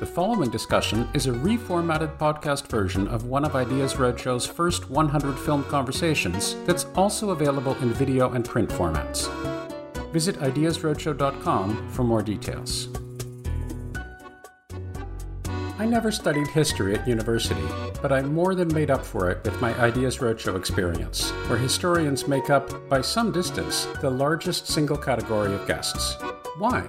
The following discussion is a reformatted podcast version of one of Ideas Roadshow's first 100 film conversations that's also available in video and print formats. Visit ideasroadshow.com for more details. I never studied history at university, but I more than made up for it with my Ideas Roadshow experience, where historians make up, by some distance, the largest single category of guests. Why?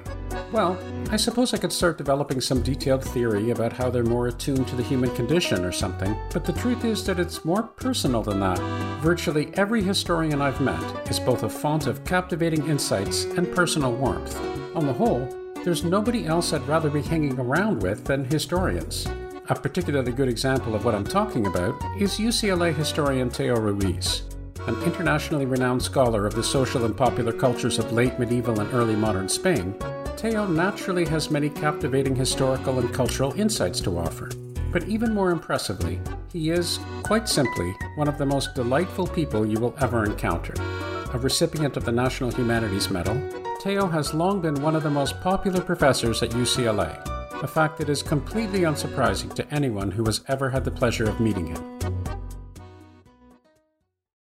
Well, I suppose I could start developing some detailed theory about how they're more attuned to the human condition or something, but the truth is that it's more personal than that. Virtually every historian I've met is both a font of captivating insights and personal warmth. On the whole, there's nobody else I'd rather be hanging around with than historians. A particularly good example of what I'm talking about is UCLA historian Teo Ruiz, an internationally renowned scholar of the social and popular cultures of late medieval and early modern Spain. Teo naturally has many captivating historical and cultural insights to offer, but even more impressively, he is, quite simply, one of the most delightful people you will ever encounter. A recipient of the National Humanities Medal, Teo has long been one of the most popular professors at UCLA, a fact that is completely unsurprising to anyone who has ever had the pleasure of meeting him.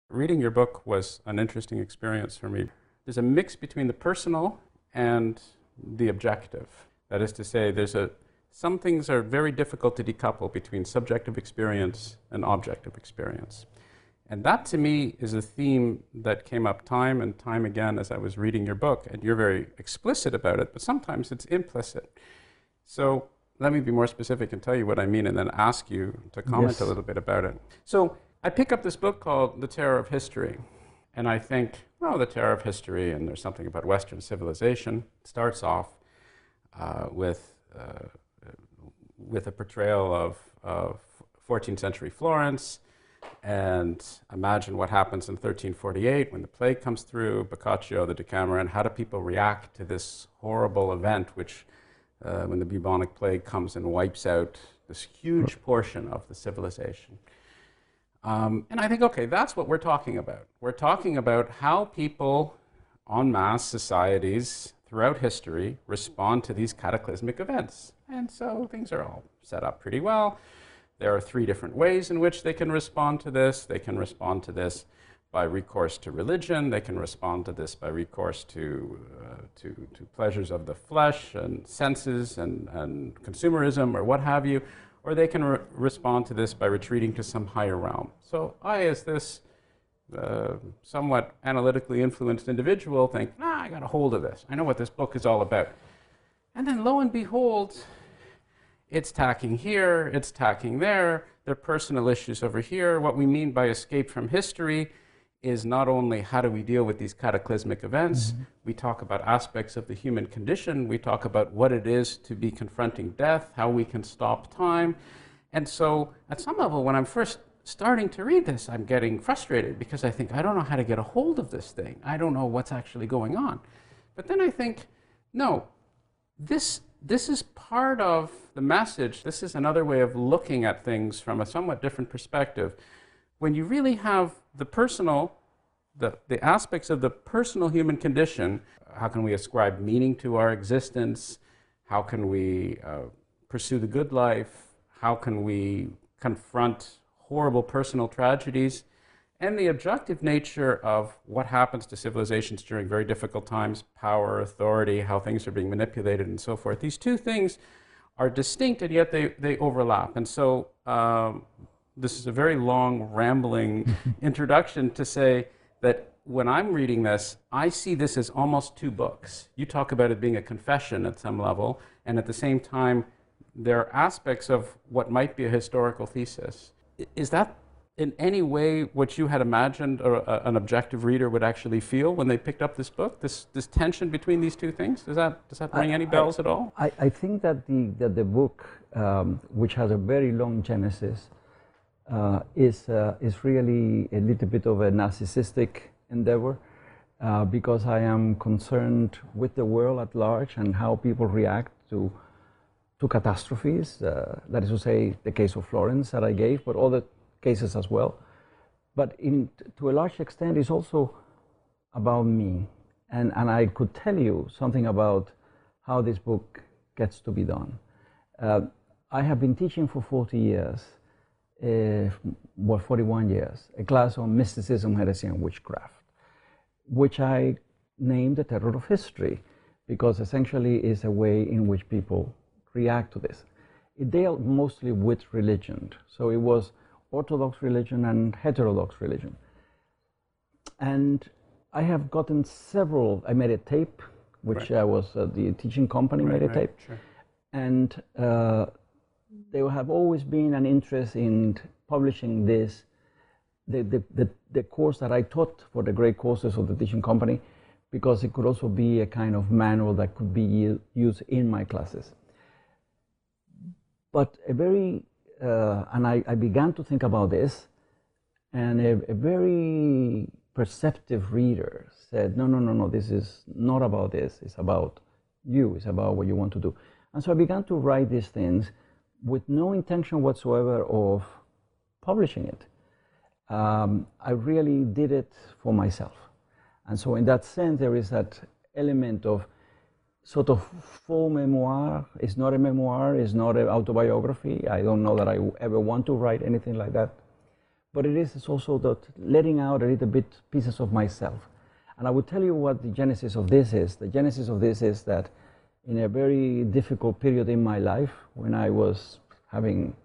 Reading your book was an interesting experience for me. There's a mix between the personal and the objective. That is to say, some things are very difficult to decouple between subjective experience and objective experience. And that, to me, is a theme that came up time and time again as I was reading your book, and you're very explicit about it, but sometimes it's implicit. So let me be more specific and tell you what I mean and then ask you to comment a little bit about it. So I pick up this book called The Terror of History, and I think, well, the terror of history, and there's something about Western civilization. It starts off with a portrayal of 14th century Florence, and imagine what happens in 1348 when the plague comes through, Boccaccio, the Decameron. How do people react to this horrible event, which when the bubonic plague comes and wipes out this huge portion of the civilization? And I think, okay, that's what we're talking about. We're talking about how people, en masse societies throughout history, respond to these cataclysmic events. And so things are all set up pretty well. There are three different ways in which they can respond to this. They can respond to this by recourse to religion. They can respond to this by recourse to pleasures of the flesh and senses and consumerism or what have you. Or they can respond to this by retreating to some higher realm. So I, as this somewhat analytically influenced individual, think, I got a hold of this. I know what this book is all about. And then lo and behold, it's tacking here, it's tacking there. There are personal issues over here. What we mean by escape from history is not only how do we deal with these cataclysmic events, we talk about aspects of the human condition, we talk about what it is to be confronting death, how we can stop time. And so at some level, when I'm first starting to read this, I'm getting frustrated because I think, I don't know how to get a hold of this thing. I don't know what's actually going on. But then I think, no, this is part of the message. This is another way of looking at things from a somewhat different perspective. When you really have the personal, the aspects of the personal human condition, how can we ascribe meaning to our existence? How can we pursue the good life? How can we confront horrible personal tragedies? And the objective nature of what happens to civilizations during very difficult times, power, authority, how things are being manipulated, and so forth. These two things are distinct, and yet they overlap. And so, this is a very long, rambling introduction to say that when I'm reading this, I see this as almost two books. You talk about it being a confession at some level, and at the same time, there are aspects of what might be a historical thesis. Is that in any way what you had imagined an objective reader would actually feel when they picked up this book, this tension between these two things? Does that ring any bells at all? I think that the book, which has a very long genesis, is really a little bit of a narcissistic endeavor, because I am concerned with the world at large and how people react to catastrophes, that is to say, the case of Florence that I gave, but other cases as well. But to a large extent, it's also about me. And I could tell you something about how this book gets to be done. I have been teaching for 40 years, well, 41 years, a class on mysticism, heresy, and witchcraft, which I named the Terror of History, because essentially is a way in which people react to this. It dealt mostly with religion. So it was Orthodox religion and heterodox religion. And I have gotten several, I made a tape, which I was, the teaching company made a tape. Sure. And there have always been an interest in publishing this, the course that I taught for the great courses of the teaching company, because it could also be a kind of manual that could be used in my classes. But a very, and I began to think about this, and a very perceptive reader said, no, no, no, no, this is not about this, it's about you, it's about what you want to do. And so I began to write these things with no intention whatsoever of publishing it. I really did it for myself. And so in that sense, there is that element of sort of faux memoir. It's not a memoir, it's not an autobiography. I don't know that I ever want to write anything like that. But it is also that letting out a little bit pieces of myself. And I will tell you what the genesis of this is. The genesis of this is that in a very difficult period in my life, when I was having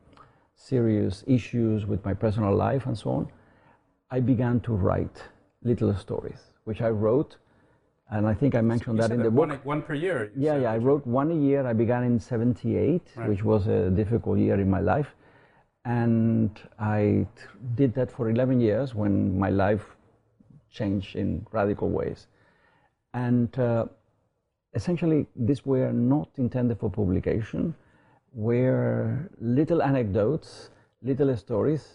serious issues with my personal life and so on, I began to write little stories, which I wrote, and I think I mentioned that in the book. One per year? Yeah, yeah, I wrote one a year. I began in '78, which was a difficult year in my life, and I did that for 11 years when my life changed in radical ways. And essentially, these were not intended for publication, were little anecdotes, little stories.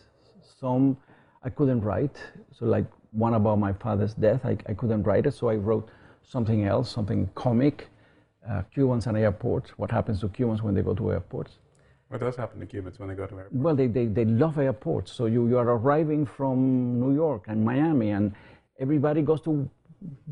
Some I couldn't write, so like one about my father's death, I couldn't write it, so I wrote something else, something comic, Cubans and airports, what happens to Cubans when they go to airports. What does happen to Cubans when they go to airports? Well, they love airports, so you are arriving from New York and Miami, and everybody goes to,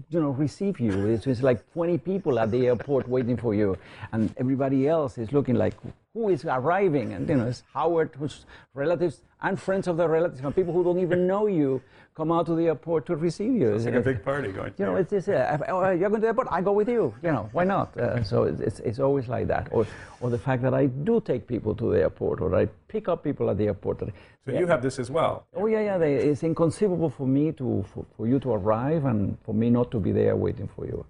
you know, receive you. It's like 20 people at the airport waiting for you, and everybody else is looking like, who is arriving? And, you know, it's Howard, whose relatives and friends of their relatives and people who don't even know you come out to the airport to receive you. It's like a big party going. You know, it's this. You're going to the airport. I go with you. You know, why not? So it's always like that. Or the fact that I do take people to the airport, or I pick up people at the airport. So you have this as well. Oh yeah, yeah. It's inconceivable for me for you to arrive and for me not to be there waiting for you.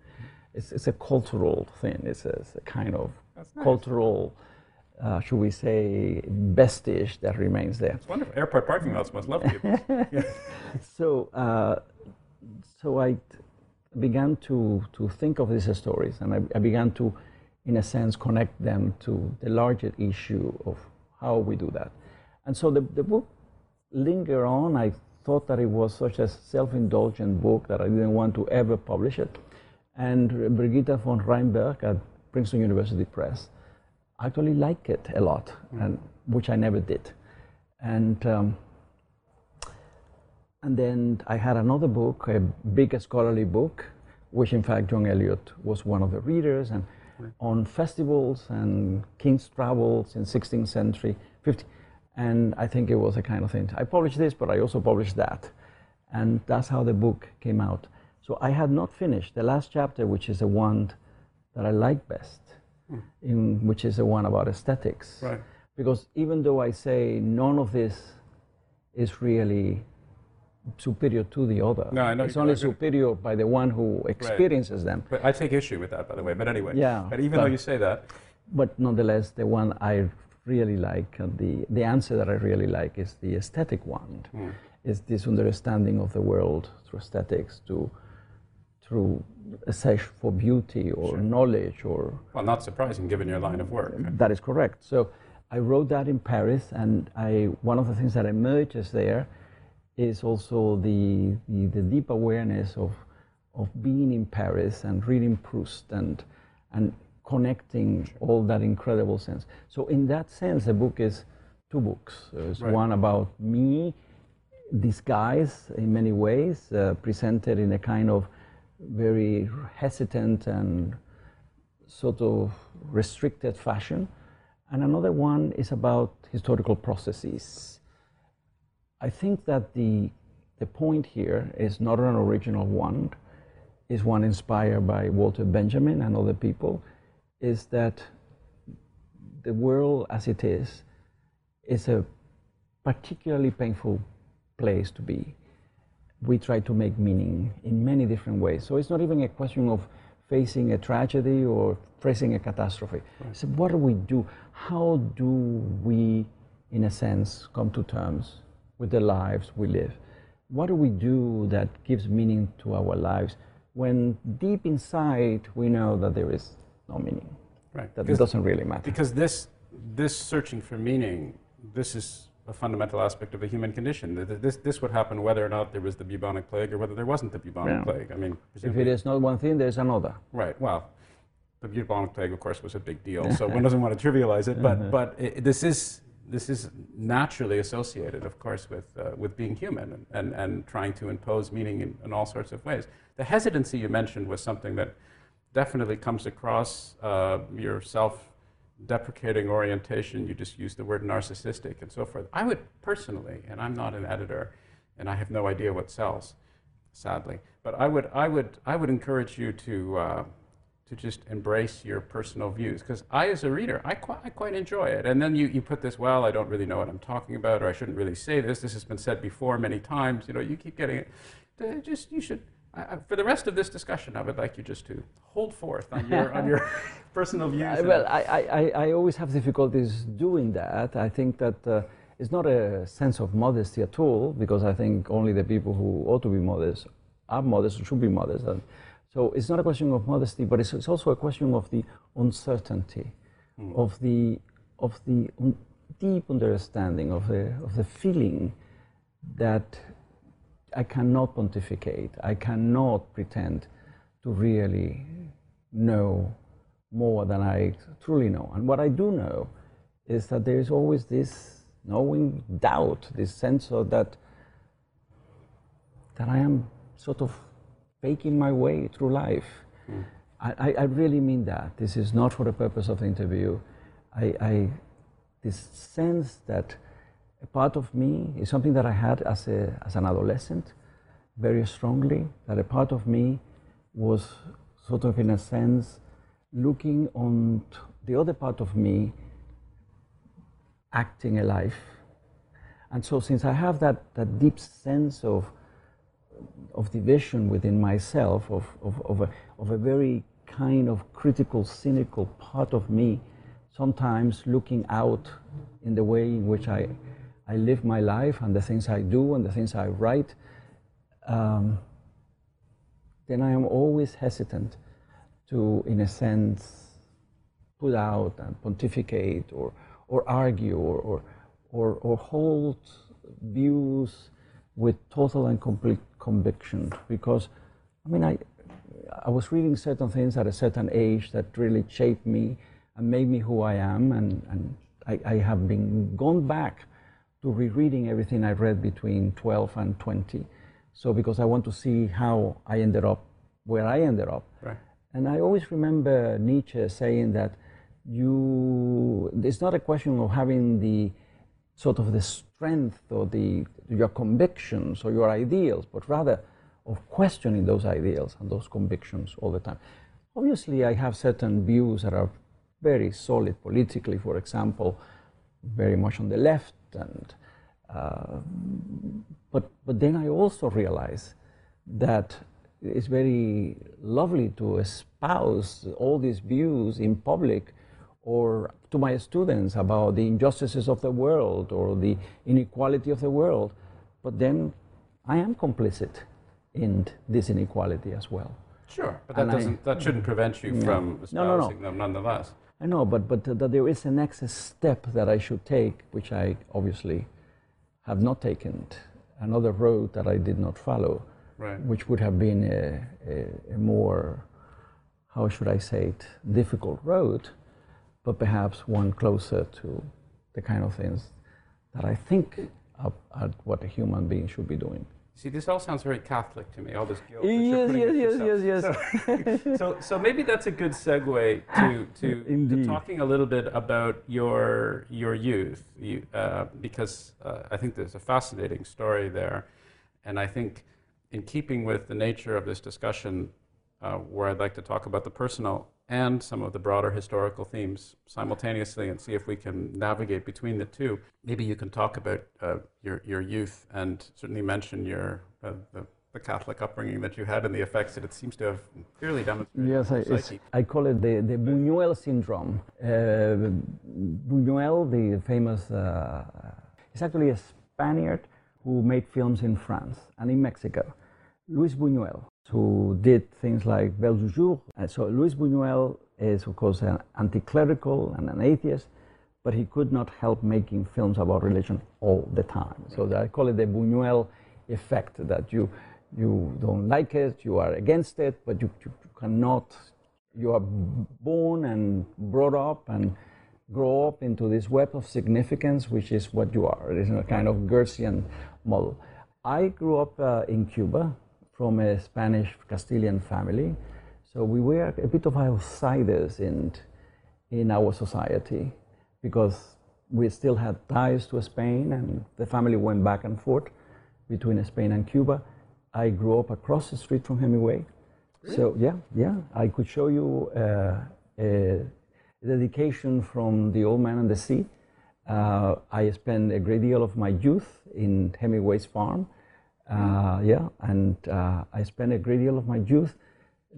It's a cultural thing. It's a kind of cultural. Should we say, vestige that remains there. It's wonderful. Airport parking lots must love people. Yeah. So I began to think of these stories, and I began to, in a sense, connect them to the larger issue of how we do that. And so the book lingered on. I thought that it was such a self-indulgent book that I didn't want to ever publish it. And Brigitte von Reinberg at Princeton University Press actually like it a lot, and which I never did. And then I had another book, a big scholarly book, which in fact John Eliot was one of the readers, and on festivals and king's travels in 16th century, 50, and I think it was a kind of thing. I published this, but I also published that, and that's how the book came out. So I had not finished the last chapter, which is the one that I like best, which is the one about aesthetics. Right. Because even though I say none of this is really superior to the other, no, I know it's only superior by the one who experiences them. But I take issue with that, by the way, but anyway. Yeah, but even though you say that. But nonetheless, the one I really like, and the answer that I really like is the aesthetic one. It's this understanding of the world through aesthetics, through a search for beauty or knowledge or... Well, not surprising given your line of work. That is correct. So I wrote that in Paris, and one of the things that emerges there is also the deep awareness of being in Paris and reading Proust and connecting all that incredible sense. So in that sense, the book is two books. There's one about me, disguised in many ways, presented in a kind of very hesitant and sort of restricted fashion. And another one is about historical processes. I think that the point here is not an original one, is one inspired by Walter Benjamin and other people, is that the world as it is a particularly painful place to be. We try to make meaning in many different ways. So it's not even a question of facing a tragedy or facing a catastrophe. Right. So what do we do? How do we, in a sense, come to terms with the lives we live? What do we do that gives meaning to our lives when deep inside we know that there is no meaning? Right. That it doesn't really matter. Because this searching for meaning, this is a fundamental aspect of the human condition. This would happen whether or not there was the bubonic plague or whether there wasn't the bubonic plague. I mean, if it is not one thing, there's another. Right. Well, the bubonic plague, of course, was a big deal, so one doesn't want to trivialize it. But this is naturally associated, of course, with being human and trying to impose meaning in all sorts of ways. The hesitancy you mentioned was something that definitely comes across yourself. Deprecating orientation, you just use the word narcissistic and so forth. I would personally, and I'm not an editor, and I have no idea what sells, sadly, but I would encourage you to just embrace your personal views, because I, as a reader, I quite enjoy it. And then you put this, well, I don't really know what I'm talking about, or I shouldn't really say this. This has been said before many times. You know, you keep getting it. Just you should. For the rest of this discussion, I would like you just to hold forth on your personal views. Well, I always have difficulties doing that. I think that it's not a sense of modesty at all, because I think only the people who ought to be modest are modest or should be modest. And so it's not a question of modesty, but it's also a question of the uncertainty, of the deep understanding of the feeling that I cannot pontificate. I cannot pretend to really know more than I truly know. And what I do know is that there is always this knowing doubt, this sense of that I am sort of faking my way through life. Mm. I really mean that. This is not for the purpose of the interview. This sense that a part of me is something that I had as an adolescent, very strongly, that a part of me was sort of, in a sense, looking on the other part of me acting a life. And so since I have that deep sense of division within myself, of a very kind of critical, cynical part of me, sometimes looking out in the way in which I live my life and the things I do and the things I write, then I am always hesitant to, in a sense, put out and pontificate or argue or hold views with total and complete conviction. Because, I mean, I was reading certain things at a certain age that really shaped me and made me who I am, and I have been gone back to rereading everything I read between 12 and 20. So because I want to see how I ended up where I ended up. Right. And I always remember Nietzsche saying that it's not a question of having the sort of the strength or your convictions or your ideals, but rather of questioning those ideals and those convictions all the time. Obviously, I have certain views that are very solid politically, for example, very much on the left, and but then I also realize that it's very lovely to espouse all these views in public or to my students about the injustices of the world or the inequality of the world, but then I am complicit in this inequality as well. Sure, but that shouldn't prevent you from espousing them nonetheless. I know, but there is a next step that I should take, which I obviously have not taken, another road that I did not follow, right, which would have been a more, how should I say it, difficult road, but perhaps one closer to the kind of things that I think are what a human being should be doing. See, this all sounds very Catholic to me, all this guilt. Yes. So maybe that's a good segue to talking a little bit about your youth, because I think there's a fascinating story there. And I think in keeping with the nature of this discussion, where I'd like to talk about the personal and some of the broader historical themes simultaneously and see if we can navigate between the two. Maybe you can talk about your youth and certainly mention your the Catholic upbringing that you had and the effects that it seems to have clearly demonstrated. Yes, I call it the Buñuel syndrome. Buñuel, the famous, is actually a Spaniard who made films in France and in Mexico. Luis Buñuel, who did things like Belle du Jour. So Luis Buñuel is, of course, an anti-clerical and an atheist, but he could not help making films about religion all the time. So I call it the Buñuel effect, that you don't like it, you are against it, but you cannot, you are born and brought up and grow up into this web of significance, which is what you are. It is a kind of Gersian model. I grew up in Cuba, from a Spanish Castilian family, so we were a bit of outsiders in our society, because we still had ties to Spain, and the family went back and forth between Spain and Cuba. I grew up across the street from Hemingway. Really? So yeah, I could show you a dedication from The Old Man and the Sea. I spent a great deal of my youth in Hemingway's farm. I spent a great deal of my youth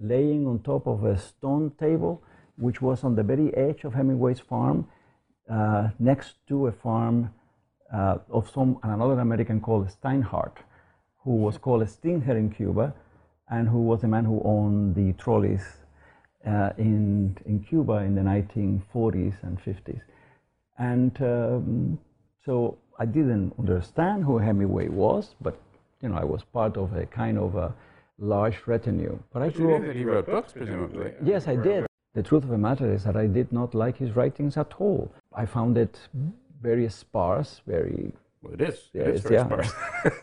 laying on top of a stone table, which was on the very edge of Hemingway's farm, next to a farm of another American called Steinhardt, who was called a Stinger in Cuba, and who was the man who owned the trolleys in Cuba in the 1940s and 50s. And so I didn't understand who Hemingway was, but you know, I was part of a kind of a large retinue. But I grew up. He wrote books, presumably. Yes, I did. The truth of the matter is that I did not like his writings at all. I found it very sparse, very. Well, it is. It is very sparse.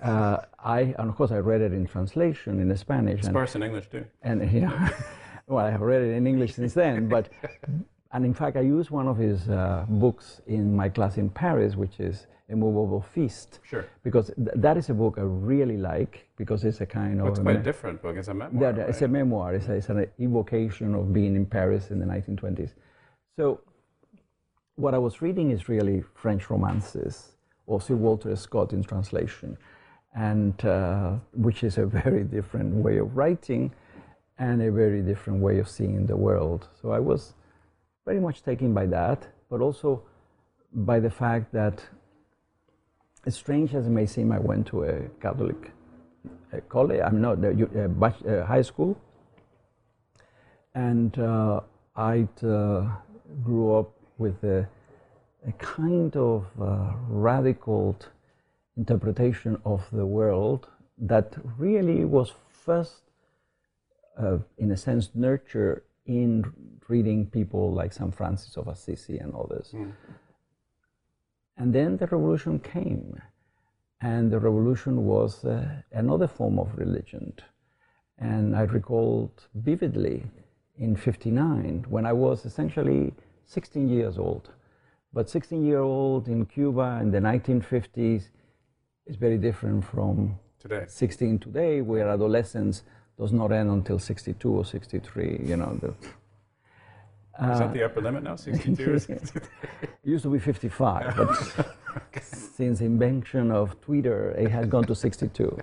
And of course, I read it in translation in Spanish. Sparse in English too. And well, I have read it in English since then. But and in fact, I used one of his books in my class in Paris, which is Immovable Feast. Sure. Because that is a book I really like, because it's a kind of... It's quite a different book. It's a memoir. Right? It's a memoir. It's an evocation of being in Paris in the 1920s. So what I was reading is really French romances, or Sir Walter Scott in translation, and which is a very different way of writing and a very different way of seeing the world. So I was very much taken by that, but also by the fact that, as strange as it may seem, I went to a Catholic college, I'm not, high school, and I grew up with a kind of radical interpretation of the world that really was first, in a sense, nurtured in reading people like St. Francis of Assisi and others. Mm. And then the revolution came, and the revolution was another form of religion. And I recalled vividly in '59, when I was essentially 16 years old. But 16-year-old in Cuba in the 1950s is very different from today. 16 today, where adolescence does not end until 62 or 63, you know. Is that the upper limit now, 62 or 63? It used to be 55, but okay, since the invention of Twitter, it has gone to 62.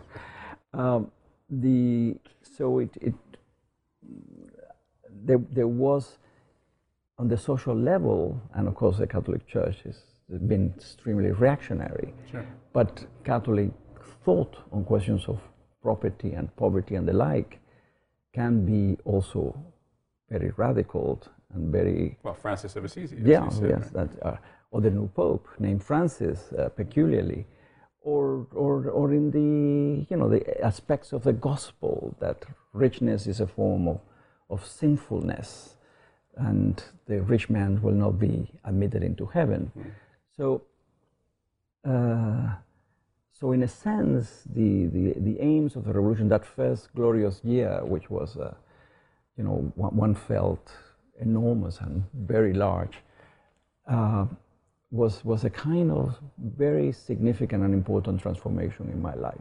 There was, on the social level, and of course the Catholic Church has been extremely reactionary, sure, but Catholic thought on questions of property and poverty and the like can be also very radical and very... Well, Francis of Assisi. Yeah, yes, right? That, or the new Pope named Francis peculiarly, or in the, you know, the aspects of the gospel, that richness is a form of sinfulness, and the rich man will not be admitted into heaven. Mm. So, so in a sense, the aims of the revolution, that first glorious year, which was, you know, one felt enormous and very large, was a kind of very significant and important transformation in my life.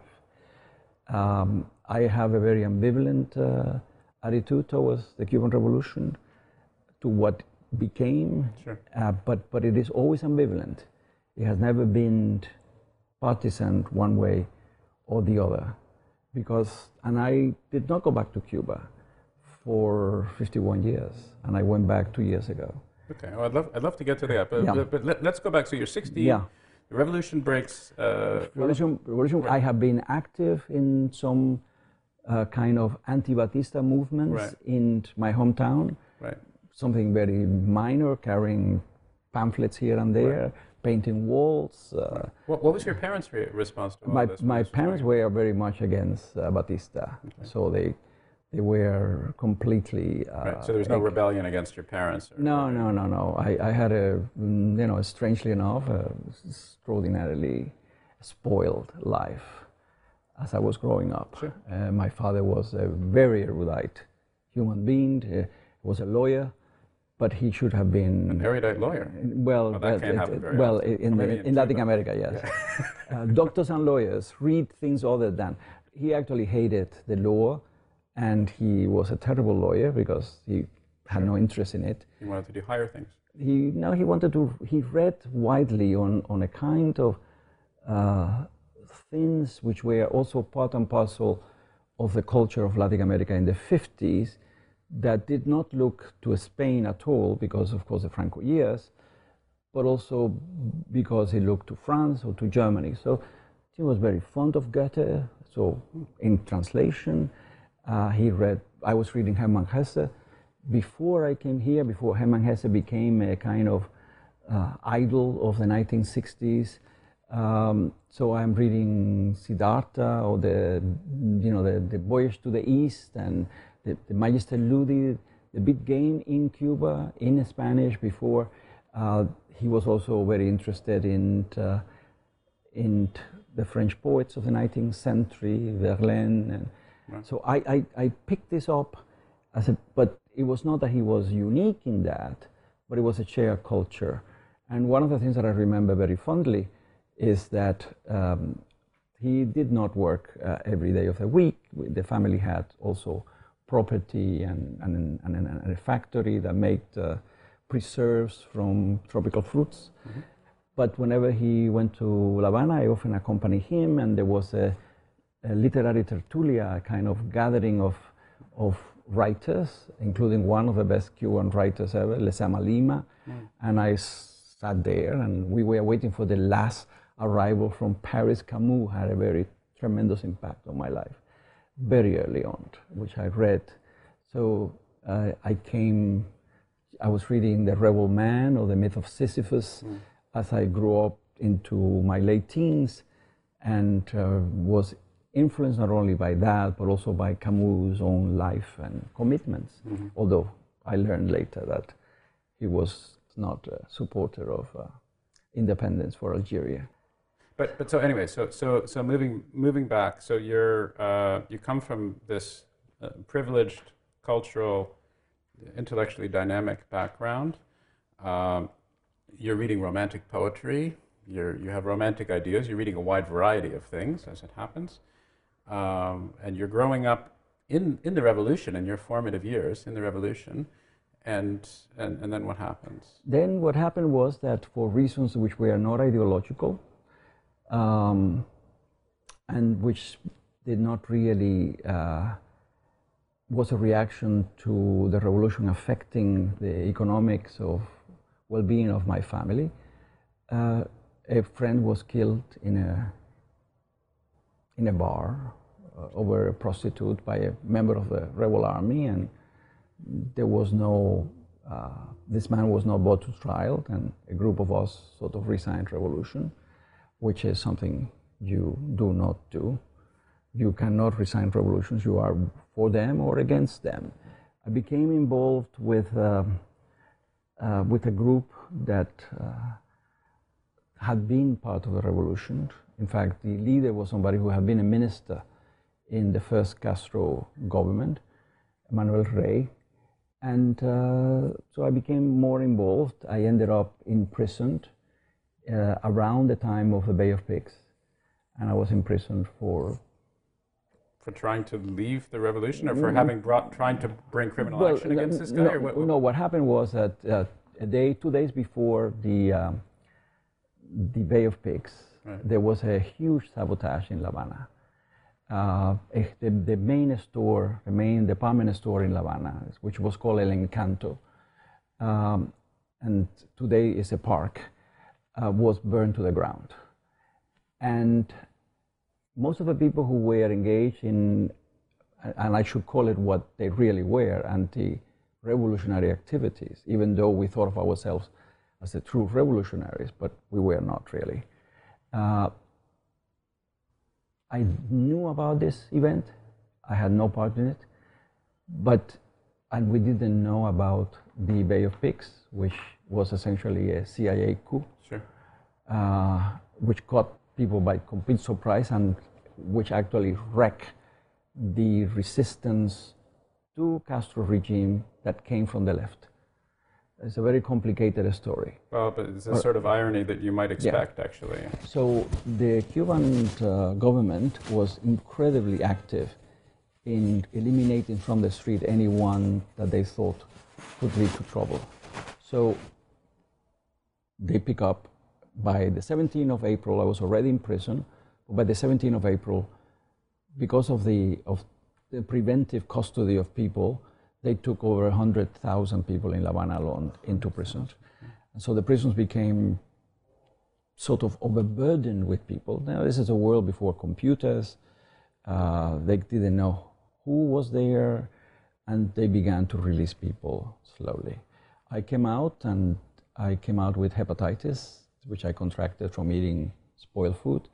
I have a very ambivalent attitude towards the Cuban Revolution, to what became, sure. But it is always ambivalent. It has never been partisan one way or the other, because, and I did not go back to Cuba for 51 years, and I went back 2 years ago. Okay, well, I'd love to get to that, but, yeah. Let's go back. So you're 60, yeah. The revolution breaks. Revolution. Right. I have been active in some kind of anti-Batista movements, right, in my hometown, right, something very minor, carrying pamphlets here and there, right, painting walls. Right. What was your parents' response to all this? My parents were very much against Batista, okay, so they were completely... right. So there was no rebellion against your parents? No, no, no, no. I had a, you know, strangely enough, a extraordinarily spoiled life as I was growing up. Sure. My father was a very erudite human being, was a lawyer, but he should have been... An erudite lawyer? Well, well, that can't happen very often. in Latin America, yes. Yeah. Doctors and lawyers read things other than... He actually hated the law, and he was a terrible lawyer because he had no interest in it. He wanted to do higher things. He read widely on a kind of things which were also part and parcel of the culture of Latin America in the 50s that did not look to Spain at all because, of course, the Franco years, but also because he looked to France or to Germany. So he was very fond of Goethe, so in translation, I was reading Hermann Hesse before I came here, before Hermann Hesse became a kind of idol of the 1960s. So I'm reading Siddhartha, or the, you know, the Voyage to the East, and the Magister Ludi, the big game in Cuba in Spanish before. He was also very interested in the French poets of the 19th century, Verlaine. And so I picked this up, but it was not that he was unique in that, but it was a shared culture. And one of the things that I remember very fondly is that he did not work every day of the week. The family had also property and a factory that made preserves from tropical fruits. Mm-hmm. But whenever he went to La Habana, I often accompanied him, and there was a literary tertulia, a kind of gathering of writers, including one of the best Cuban writers ever, Lezama Lima. Mm. And I sat there, and we were waiting for the last arrival from Paris. Camus had a very tremendous impact on my life, very early on, which I read. So I was reading The Rebel Man or The Myth of Sisyphus, mm, as I grew up into my late teens, and was influenced not only by that, but also by Camus' own life and commitments. Mm-hmm. Although I learned later that he was not a supporter of independence for Algeria. But so anyway, so moving back. So you're you come from this privileged, cultural, intellectually dynamic background. You're reading romantic poetry. You have romantic ideas. You're reading a wide variety of things as it happens. And you're growing up in the revolution, in your formative years in the revolution, and then what happens? Then what happened was that, for reasons which were not ideological, and which did not really, was a reaction to the revolution affecting the economics of well-being of my family, a friend was killed in a bar over a prostitute by a member of the rebel army, and there was no this man was not brought to trial, and a group of us sort of resigned revolution, which is something you do not do. You cannot resign revolutions. You are for them or against them. I became involved with a group that had been part of the revolution. In fact, the leader was somebody who had been a minister in the first Castro government, Manuel Rey. And so I became more involved. I ended up imprisoned around the time of the Bay of Pigs. And I was imprisoned for... For trying to leave the revolution, or for having trying to bring criminal action against this guy? No, or what? No, what happened was that a day, 2 days before the Bay of Pigs, right, there was a huge sabotage in La Habana. The main store, the main department store in La Habana, which was called El Encanto, and today is a park, was burned to the ground. And most of the people who were engaged in, and I should call it what they really were, anti-revolutionary activities, even though we thought of ourselves as the true revolutionaries, but we were not really. I knew about this event. I had no part in it, and we didn't know about the Bay of Pigs, which was essentially a CIA coup, sure, which caught people by complete surprise and which actually wrecked the resistance to Castro regime that came from the left. It's a very complicated story. Well, but it's a sort of irony that you might expect, yeah, actually. So the Cuban government was incredibly active in eliminating from the street anyone that they thought could lead to trouble. So they pick up. By the 17th of April, I was already in prison. By the 17th of April, because of the preventive custody of people, they took over 100,000 people in La Habana alone into prisons. And so the prisons became sort of overburdened with people. Now, this is a world before computers. They didn't know who was there, and they began to release people slowly. I came out, and I came out with hepatitis, which I contracted from eating spoiled food.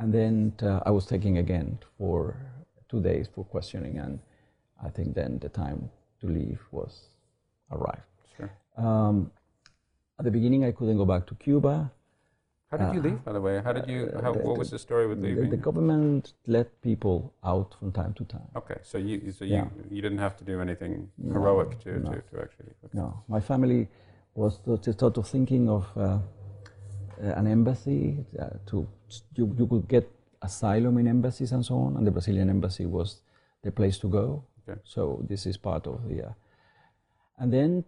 And then I was taken again for 2 days for questioning, and I think then the time to leave was arrived. Sure. At the beginning, I couldn't go back to Cuba. How did you leave, by the way? How did you? What was the story with leaving? The government let people out from time to time. Okay, so you didn't have to do anything heroic to actually. Okay. No, my family was sort of thinking of an embassy. You could get asylum in embassies and so on, and the Brazilian embassy was the place to go. Okay. So this is part of the... and then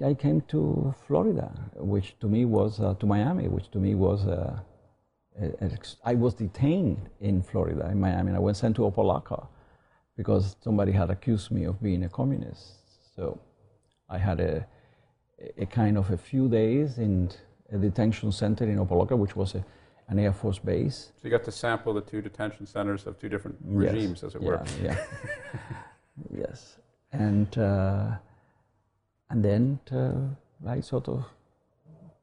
I came to Florida, which to me was... to Miami, which to me was... I was detained in Florida, in Miami, and I was sent to Opa-locka because somebody had accused me of being a communist. So I had a kind of a few days in a detention center in Opa-locka, which was an Air Force base. So you got to sample the two detention centers of two different regimes, as it were. Yeah, yes. And then I sort of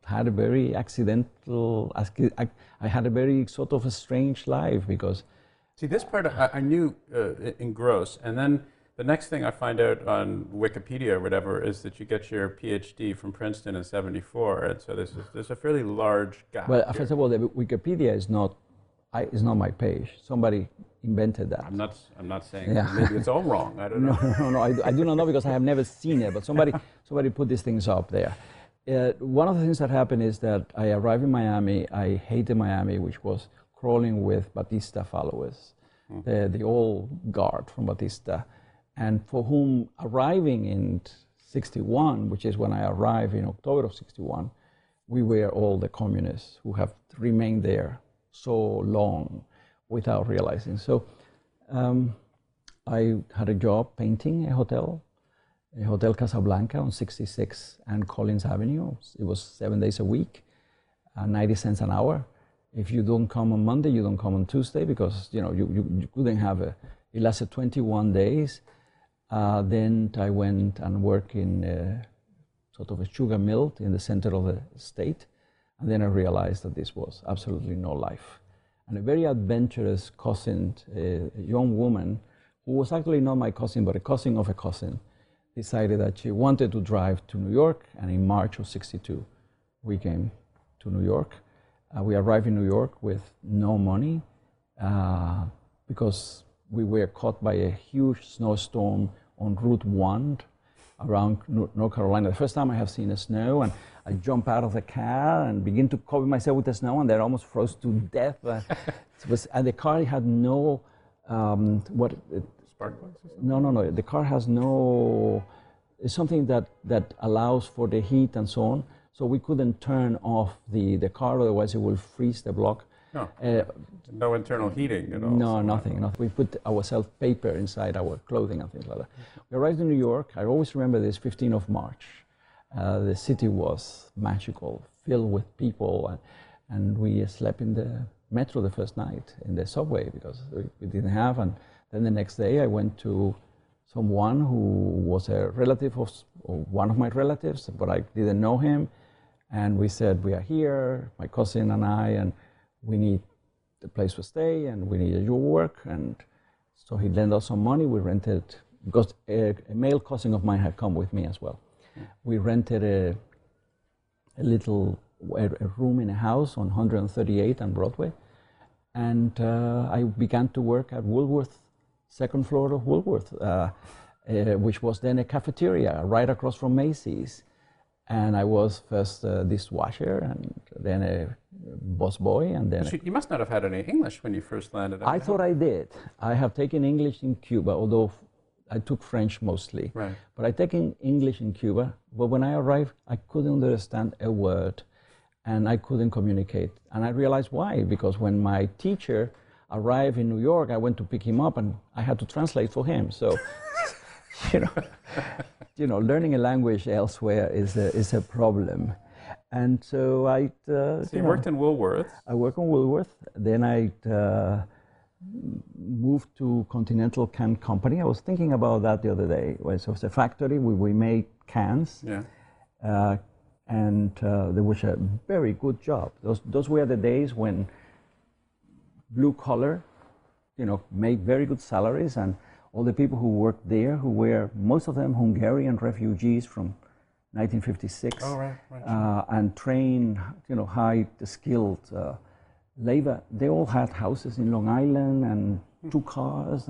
had a very accidental, I had a very sort of a strange life because... See, this part I knew in gross, and then the next thing I find out on Wikipedia or whatever is that you get your PhD from Princeton in '74, and so there's a fairly large gap. Well, first of all, the Wikipedia is not my page. Somebody invented that. I'm not saying maybe it's all wrong. I don't know. No. I do not know because I have never seen it. But somebody put these things up there. One of the things that happened is that I arrived in Miami. I hated Miami, which was crawling with Batista followers, the old guard from Batista, and for whom arriving in 61, which is when I arrived in October of 61, we were all the communists who have remained there so long without realizing. So I had a job painting a Hotel Casablanca on 66 and Collins Avenue. It was 7 days a week, 90 cents an hour. If you don't come on Monday, you don't come on Tuesday because you couldn't have it lasted 21 days. Then I went and worked in sort of a sugar mill in the center of the state. And then I realized that this was absolutely no life. And a very adventurous cousin, a young woman, who was actually not my cousin, but a cousin of a cousin, decided that she wanted to drive to New York. And in March of '62, we came to New York. We arrived in New York with no money because we were caught by a huge snowstorm on Route 1 around North Carolina. The first time I have seen the snow, and I jump out of the car and begin to cover myself with the snow, and they almost froze to death. And the car had no spark plugs? No. The car has no something that allows for the heat and so on. So we couldn't turn off the car, otherwise it will freeze the block. No, no internal heating at all. No, nothing. We put ourselves paper inside our clothing and things like that. We arrived in New York. I always remember this, 15th of March. The city was magical, filled with people, and we slept in the metro the first night, in the subway, because we didn't have. And then the next day I went to someone who was a relative of one of my relatives, but I didn't know him. And we said, we are here, my cousin and I, and we need a place to stay, and we need a job work. And so he lent us some money. We rented, because a male cousin of mine had come with me as well. We rented a room in a house on 138 and Broadway. And I began to work at Woolworth, second floor of Woolworth, which was then a cafeteria right across from Macy's. And I was first a dishwasher, and then a busboy, and then... You must not have had any English when you first landed. I thought I did. I have taken English in Cuba, although I took French mostly. Right. But I taken English in Cuba, but when I arrived, I couldn't understand a word, and I couldn't communicate. And I realized why, because when my teacher arrived in New York, I went to pick him up, and I had to translate for him, so... You know, learning a language elsewhere is a problem, and so I. So you worked in Woolworth. I worked in Woolworth. Then I moved to Continental Can Company. I was thinking about that the other day. So it's a factory where we made cans. Yeah. And there was a very good job. Those were the days when blue collar, you know, made very good salaries. And all the people who worked there, who were, most of them, Hungarian refugees from 1956, oh, right. And trained, you know, high-skilled labor. They all had houses in Long Island and two cars,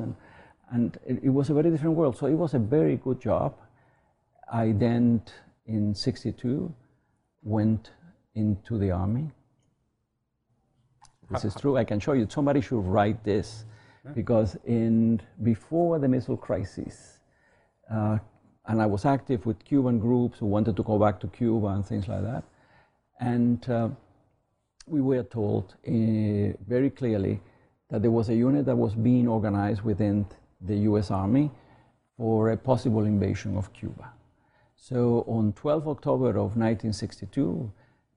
and it was a very different world. So it was a very good job. I then, in '62, went into the army. This is true. I can show you. Somebody should write this. Because before the missile crisis, and I was active with Cuban groups who wanted to go back to Cuba and things like that, and we were told very clearly that there was a unit that was being organized within the U.S. Army for a possible invasion of Cuba. So on 12 October of 1962,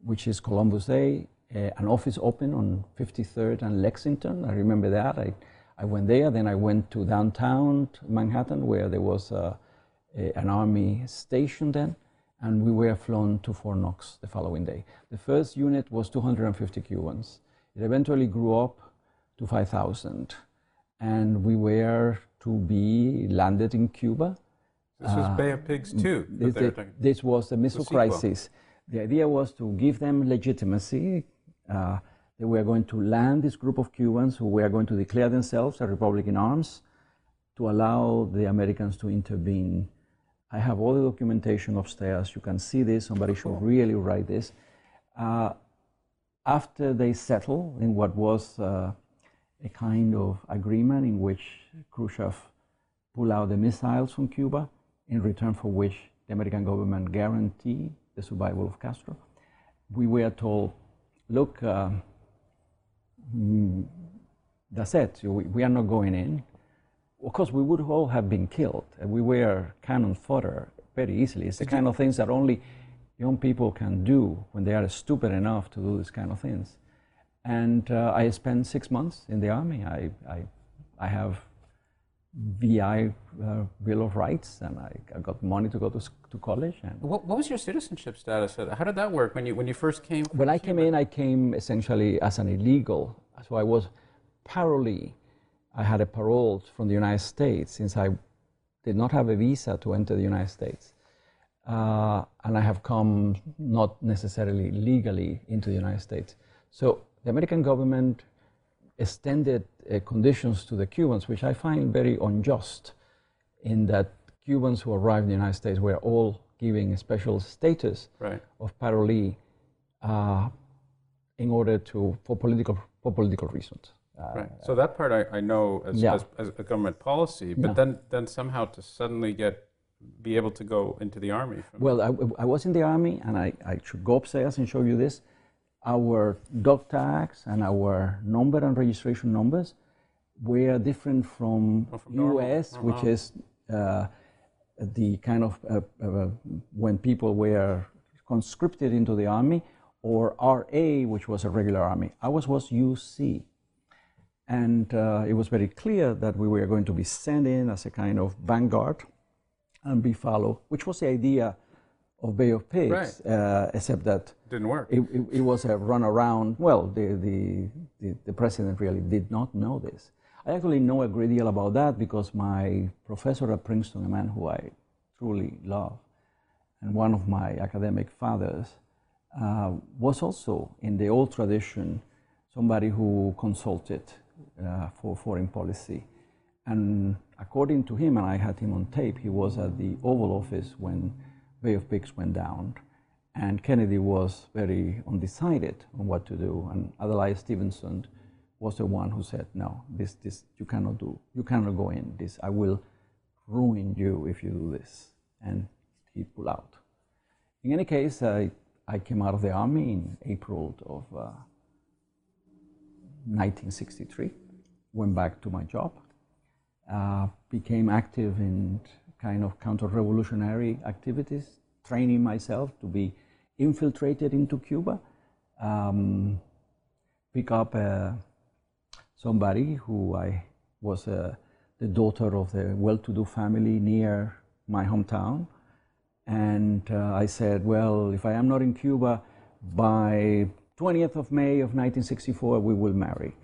which is Columbus Day, an office opened on 53rd and Lexington. I remember that. I went there, then I went to downtown Manhattan, where there was an army station then, and we were flown to Fort Knox the following day. The first unit was 250 Cubans. It eventually grew up to 5,000, and we were to be landed in Cuba. This was Bay of Pigs 2. This was the missile crisis. The idea was to give them legitimacy. They were going to land this group of Cubans who were going to declare themselves a republic in arms to allow the Americans to intervene. I have all the documentation upstairs. You can see this. Somebody should really write this. After they settle in what was a kind of agreement in which Khrushchev pulled out the missiles from Cuba, in return for which the American government guaranteed the survival of Castro, we were told, look, that's it. We are not going in. Of course, we would all have been killed. We were cannon fodder very easily. It's the kind of things that only young people can do when they are stupid enough to do these kind of things. And I spent 6 months in the army. I have VI Bill of Rights, and I got money to go to college. And what was your citizenship status? How did that work when you first came? When I came in, I came essentially as an illegal. So I was parolee. I had a parole from the United States since I did not have a visa to enter the United States. And I have come not necessarily legally into the United States. So the American government extended conditions to the Cubans, which I find very unjust, in that Cubans who arrived in the United States were all given a special status of parolee in order to, for political reasons. So that part I know as a government policy, but then somehow to suddenly be able to go into the army. Well, I was in the army, and I should go upstairs and show you this. Our dog tags and our number and registration numbers were different from US, which is the kind of when people were conscripted into the army, or RA, which was a regular army. Ours was UC. And it was very clear that we were going to be sent in as a kind of vanguard and be followed, which was the idea of Bay of Pigs, except that didn't work. It was a runaround. Well, the president really did not know this. I actually know a great deal about that because my professor at Princeton, a man who I truly love, and one of my academic fathers, was also in the old tradition, somebody who consulted for foreign policy. And according to him, and I had him on tape, he was at the Oval Office when Bay of Pigs went down, and Kennedy was very undecided on what to do, and Adlai Stevenson was the one who said, no, this you cannot do, you cannot go in, this, I will ruin you if you do this, and he pulled out. In any case, I came out of the army in April of 1963, went back to my job, became active in kind of counter-revolutionary activities, training myself to be infiltrated into Cuba, pick up somebody who was the daughter of a well-to-do family near my hometown. And I said, well, if I am not in Cuba, by 20th of May of 1964, we will marry.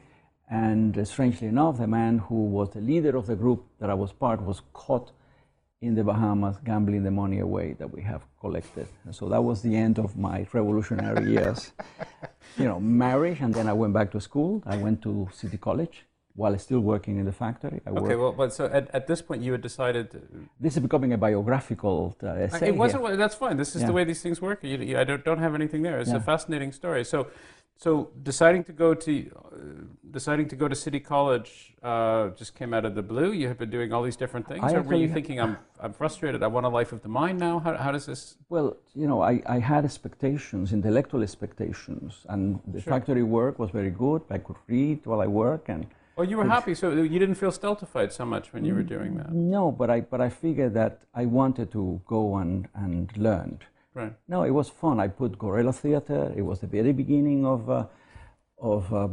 And strangely enough, the man who was the leader of the group that I was part was caught in the Bahamas, gambling the money away that we have collected. And so that was the end of my revolutionary years. You know, marriage, and then I went back to school. I went to City College while still working in the factory. Okay, well, but so at this point you had decided... This is becoming a biographical essay. It wasn't, that's fine. This is the way these things work. I don't have anything there. It's a fascinating story. So deciding to go to City College just came out of the blue. You have been doing all these different things. Or were you thinking, I'm frustrated, I want a life of the mind now? How does this? Well, you know, I had expectations, intellectual expectations, and the factory work was very good. I could read while I work, and you were happy, so you didn't feel stultified so much when you were doing that. No, but I figured that I wanted to go and learn. Right. No, it was fun. I put guerrilla theater. It was the very beginning of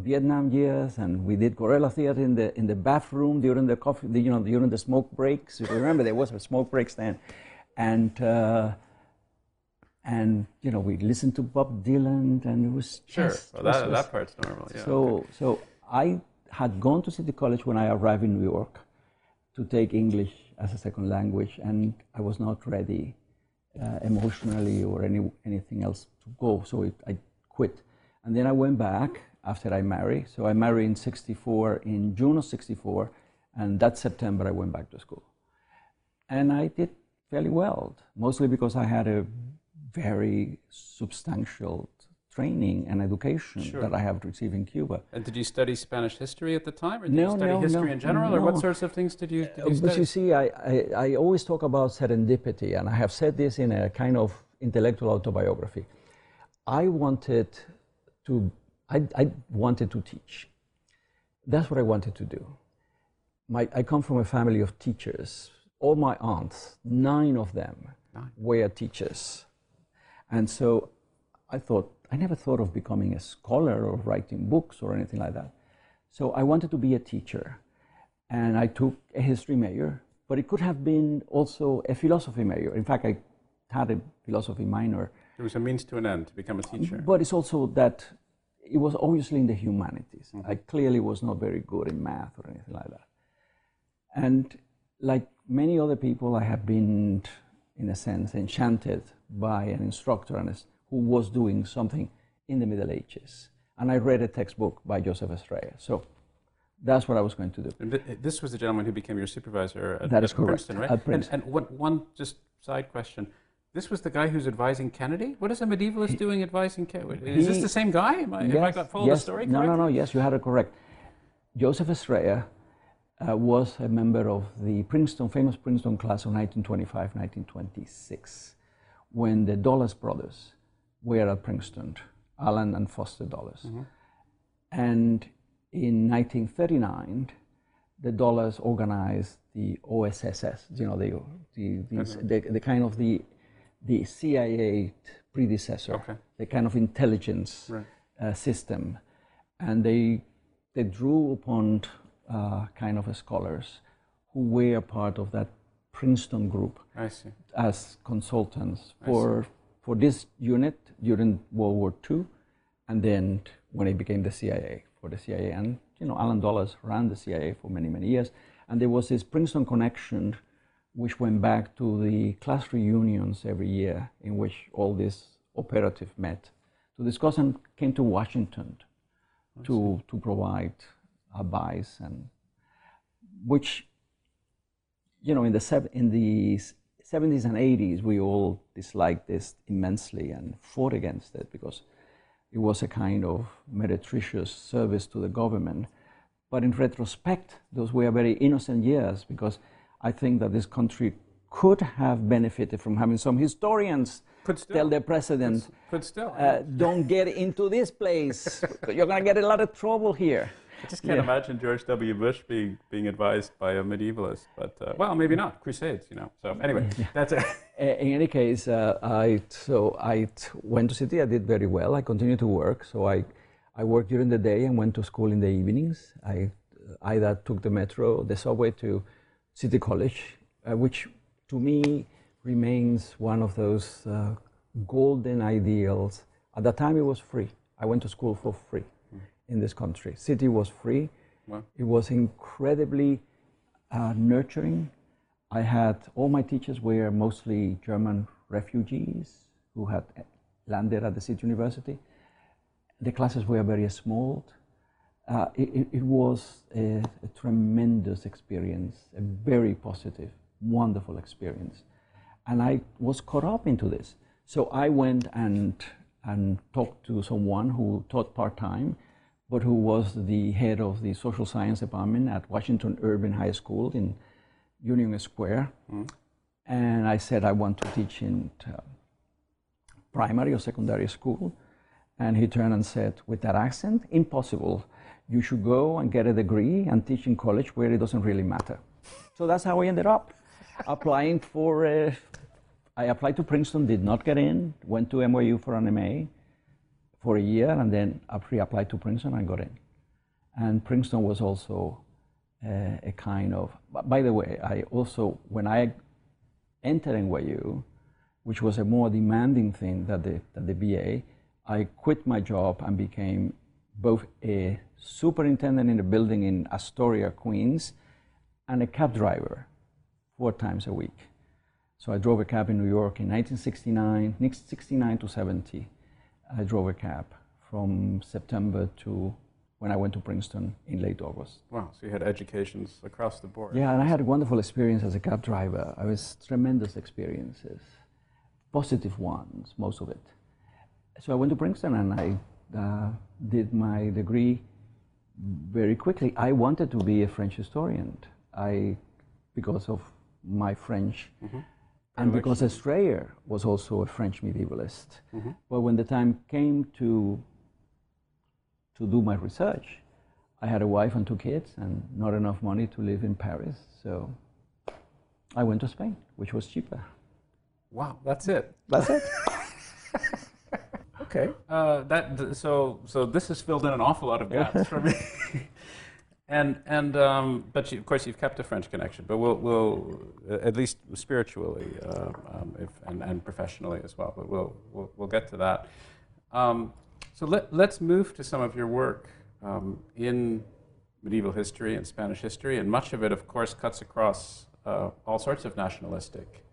Vietnam years, and we did guerrilla theater in the bathroom during the coffee, during the smoke breaks. You remember there was a smoke break stand, and you know, we listened to Bob Dylan, and it was just that part's normal. Yeah, so I had gone to City College when I arrived in New York to take English as a second language, and I was not ready. Emotionally or anything else to go, so I quit. And then I went back after I married. So I married in '64, in June of '64, and that September I went back to school. And I did fairly well, mostly because I had a very substantial training and education that I have received in Cuba. And did you study Spanish history at the time, or did you study history in general, or what sorts of things did you study? But you see, I always talk about serendipity, and I have said this in a kind of intellectual autobiography. I wanted to teach. That's what I wanted to do. I come from a family of teachers. All my aunts, 9 of them, were teachers. And so I never thought of becoming a scholar or writing books or anything like that. So I wanted to be a teacher. and I took a history major, but it could have been also a philosophy major. In fact, I had a philosophy minor. It was a means to an end to become a teacher. But it's also that it was obviously in the humanities. Mm-hmm. I clearly was not very good in math or anything like that. And like many other people, I have been, in a sense, enchanted by an instructor who was doing something in the Middle Ages. And I read a textbook by Joseph Estrella. So that's what I was going to do. And this was the gentleman who became your supervisor at, Princeton, right? At Princeton. And what, one just side question. This was the guy who's advising Kennedy? What is a medievalist doing advising Kennedy? Is this the same guy? Have I got the story correct? No, yes, you had it correct. Joseph Estrella was a member of the famous Princeton class of 1925, 1926, when the Dulles brothers were at Princeton, Allen and Foster Dulles. Mm-hmm. And in 1939, the Dulles organized the OSSS, you know, the kind of the CIA predecessor, okay, the kind of intelligence, right, system. And they drew upon kind of scholars who were part of that Princeton group as consultants for this unit during World War II, and then when it became the CIA, for the CIA. And, you know, Alan Dulles ran the CIA for many, many years. And there was this Princeton connection which went back to the class reunions every year in which all these operatives met to discuss and came to Washington to provide advice, and which, you know, in the 70s and 80s, we all disliked this immensely and fought against it because it was a kind of meretricious service to the government. But in retrospect, those were very innocent years, because I think that this country could have benefited from having some historians tell their president, don't get into this place, you're going to get a lot of trouble here. I just can't imagine George W. Bush being advised by a medievalist, but, well, maybe not, crusades, you know, so anyway, that's it. In any case, I went to city, I did very well, I continued to work, so I worked during the day and went to school in the evenings. I either took the metro, the subway to City College, which to me remains one of those golden ideals. At that time it was free. I went to school for free in this country. City was free. Wow. It was incredibly nurturing. I had, all my teachers were mostly German refugees who had landed at the City University. The classes were very small. It was a tremendous experience, a very positive, wonderful experience. And I was caught up into this. So I went and talked to someone who taught part-time, but who was the head of the social science department at Washington Irving High School in Union Square. Mm. And I said, I want to teach in primary or secondary school. And he turned and said, with that accent, impossible. You should go and get a degree and teach in college where it doesn't really matter. So that's how I ended up applying for a, I applied to Princeton, did not get in, went to NYU for an MA for a year, and then I re-applied to Princeton and got in. And Princeton was also a kind of, by the way, I also, when I entered NYU, which was a more demanding thing than the BA, I quit my job and became both a superintendent in a building in Astoria, Queens, and a cab driver 4 times a week. So I drove a cab in New York in 1969 to 70. I drove a cab from September to when I went to Princeton in late August. Wow, so you had educations across the board. Yeah, and I had a wonderful experience as a cab driver. I was tremendous experiences, positive ones, most of it. So I went to Princeton and I did my degree very quickly. I wanted to be a French historian, because of my French, and because Estrella was also a French medievalist. Mm-hmm. But when the time came to do my research, I had a wife and 2 kids and not enough money to live in Paris, so I went to Spain, which was cheaper. Wow, that's it. That's it. Okay. So this has filled in an awful lot of gaps for me. But you, of course, you've kept a French connection. But we'll at least spiritually and professionally as well. But we'll get to that. So let's move to some of your work in medieval history and Spanish history, and much of it, of course, cuts across all sorts of nationalistic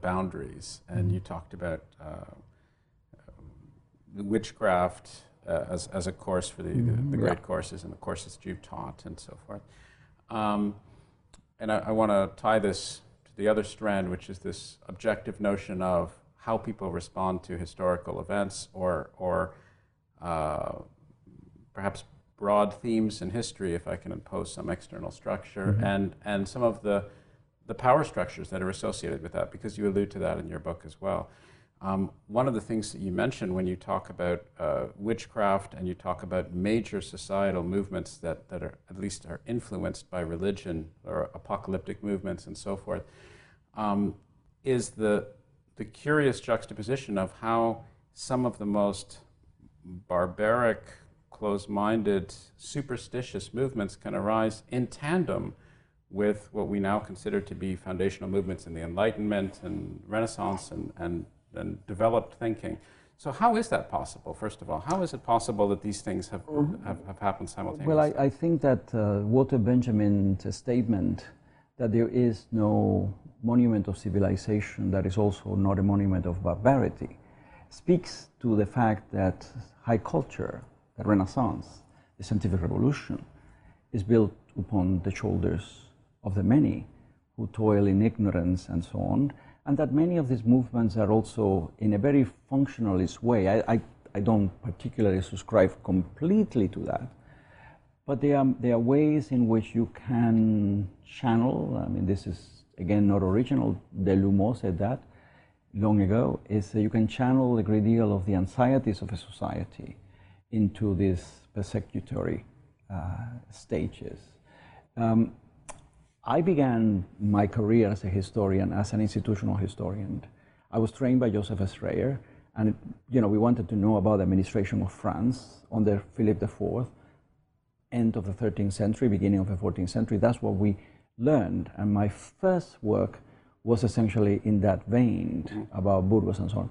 boundaries. And you talked about witchcraft. As a course for the great courses and the courses that you've taught and so forth. And I want to tie this to the other strand, which is this objective notion of how people respond to historical events or perhaps broad themes in history, if I can impose some external structure, and some of the power structures that are associated with that, because you allude to that in your book as well. One of the things that you mention when you talk about witchcraft and you talk about major societal movements that are at least are influenced by religion or apocalyptic movements and so forth, is the curious juxtaposition of how some of the most barbaric, closed-minded, superstitious movements can arise in tandem with what we now consider to be foundational movements in the Enlightenment and Renaissance and developed thinking. So how is that possible, first of all? How is it possible that these things have happened simultaneously? Well, I think that Walter Benjamin's statement that there is no monument of civilization that is also not a monument of barbarity speaks to the fact that high culture, the Renaissance, the scientific revolution, is built upon the shoulders of the many who toil in ignorance and so on, and that many of these movements are also in a very functionalist way. I don't particularly subscribe completely to that, but there are ways in which you can channel, I mean, this is, again, not original. Delumeau said that long ago, is that you can channel a great deal of the anxieties of a society into these persecutory stages. I began my career as a historian, as an institutional historian. I was trained by Joseph Strayer, and we wanted to know about the administration of France under Philip IV, end of the 13th century, beginning of the 14th century. That's what we learned, and my first work was essentially in that vein about Burgos and so on.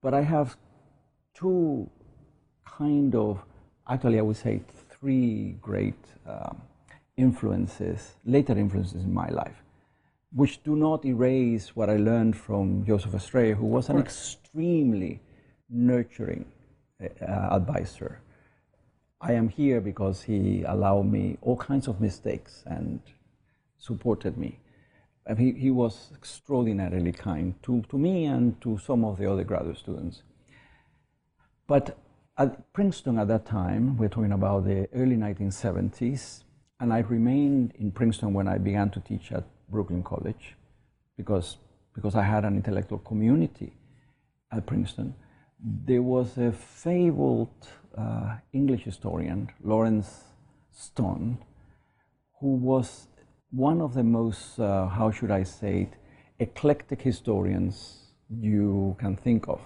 But I have three great later influences in my life, which do not erase what I learned from Joseph Strayer, who was an extremely nurturing advisor. I am here because he allowed me all kinds of mistakes and supported me. And he was extraordinarily kind to me and to some of the other graduate students. But at Princeton at that time, we're talking about the early 1970s, and I remained in Princeton when I began to teach at Brooklyn College because I had an intellectual community at Princeton. There was a fabled English historian, Lawrence Stone, who was one of the most, how should I say it, eclectic historians you can think of.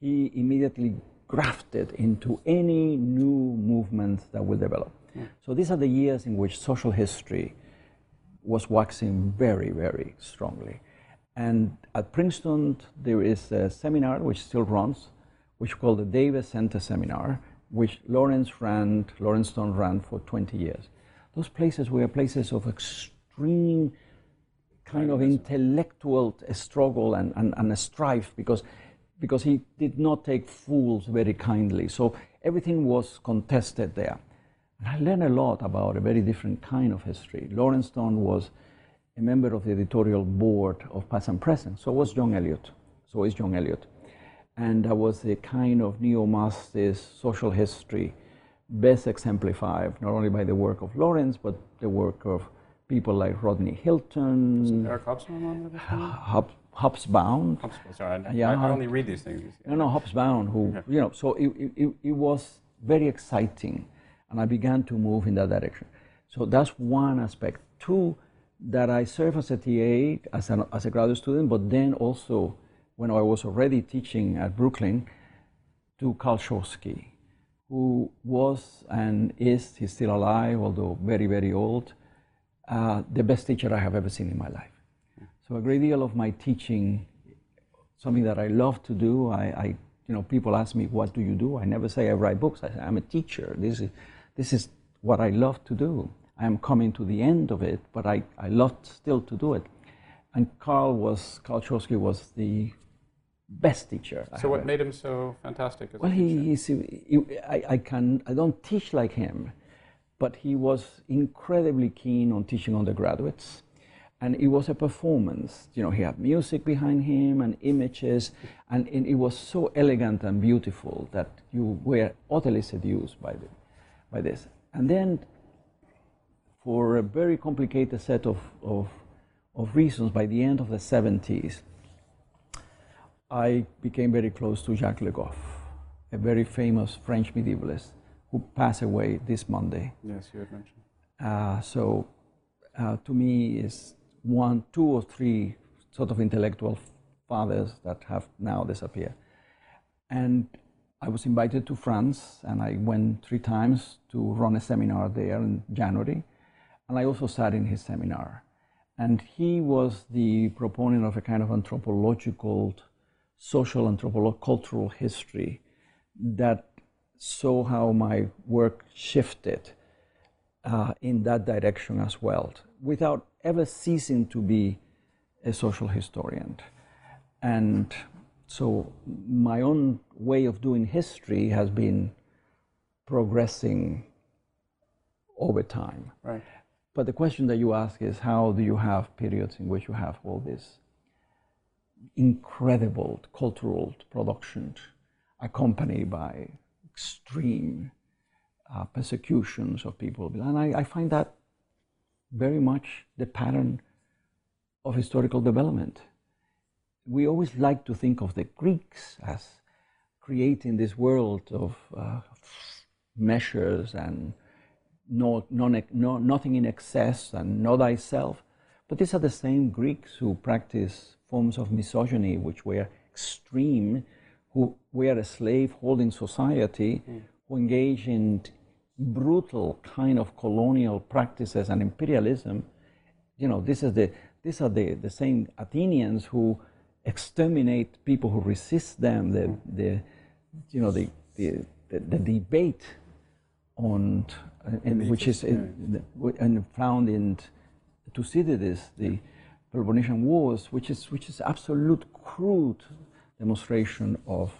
He immediately grafted into any new movement that will develop. So these are the years in which social history was waxing very, very strongly. And at Princeton, there is a seminar which still runs, which is called the Davis Center Seminar, which Lawrence Stone ran for 20 years. Those places were places of extreme kind of intellectual struggle and a strife because he did not take fools very kindly. So everything was contested there. I learned a lot about a very different kind of history. Lawrence Stone was a member of the editorial board of Past and Present. So is John Eliot. And that was a kind of neo-Marxist social history best exemplified not only by the work of Lawrence, but the work of people like Rodney Hilton. Isn't Eric Hobsbawm on the Hobsbawm. Sorry, I only read these things. No, Hobsbawm, who, so it was very exciting. And I began to move in that direction. So that's one aspect. Two, that I served as a TA, as a graduate student, but then also when I was already teaching at Brooklyn, to Karl Schorsky, who was and is, he's still alive, although very, very old, the best teacher I have ever seen in my life. Yeah. So a great deal of my teaching, something that I love to do, I people ask me, what do you do? I never say I write books. I say, I'm a teacher. This is what I love to do. I'm coming to the end of it, but I love still to do it. And Karl Czorski was the best teacher. So what made him so fantastic as a teacher? Well, I don't teach like him, but he was incredibly keen on teaching undergraduates. And it was a performance. You know, he had music behind him and images, and it was so elegant and beautiful that you were utterly seduced by this. And then, for a very complicated set of reasons, by the end of the 70s, I became very close to Jacques Le Goff, a very famous French medievalist who passed away this Monday. Yes, you had mentioned. So, to me, is two or three sort of intellectual fathers that have now disappeared. And I was invited to France, and I went 3 times to run a seminar there in January. And I also sat in his seminar. And he was the proponent of a kind of anthropological, social anthropological history that saw how my work shifted in that direction as well, without ever ceasing to be a social historian. And so my own way of doing history has been progressing over time. Right. But the question that you ask is, how do you have periods in which you have all this incredible cultural production accompanied by extreme persecutions of people? And I find that very much the pattern of historical development. We always like to think of the Greeks as creating this world of measures and nothing in excess and know thyself. But these are the same Greeks who practice forms of misogyny, which were extreme, who were a slave-holding society, who engaged in brutal kind of colonial practices and imperialism. You know, these are the same Athenians who exterminate people who resist them. The debate on which is found in Thucydides, the Peloponnesian Wars, which is absolute crude demonstration of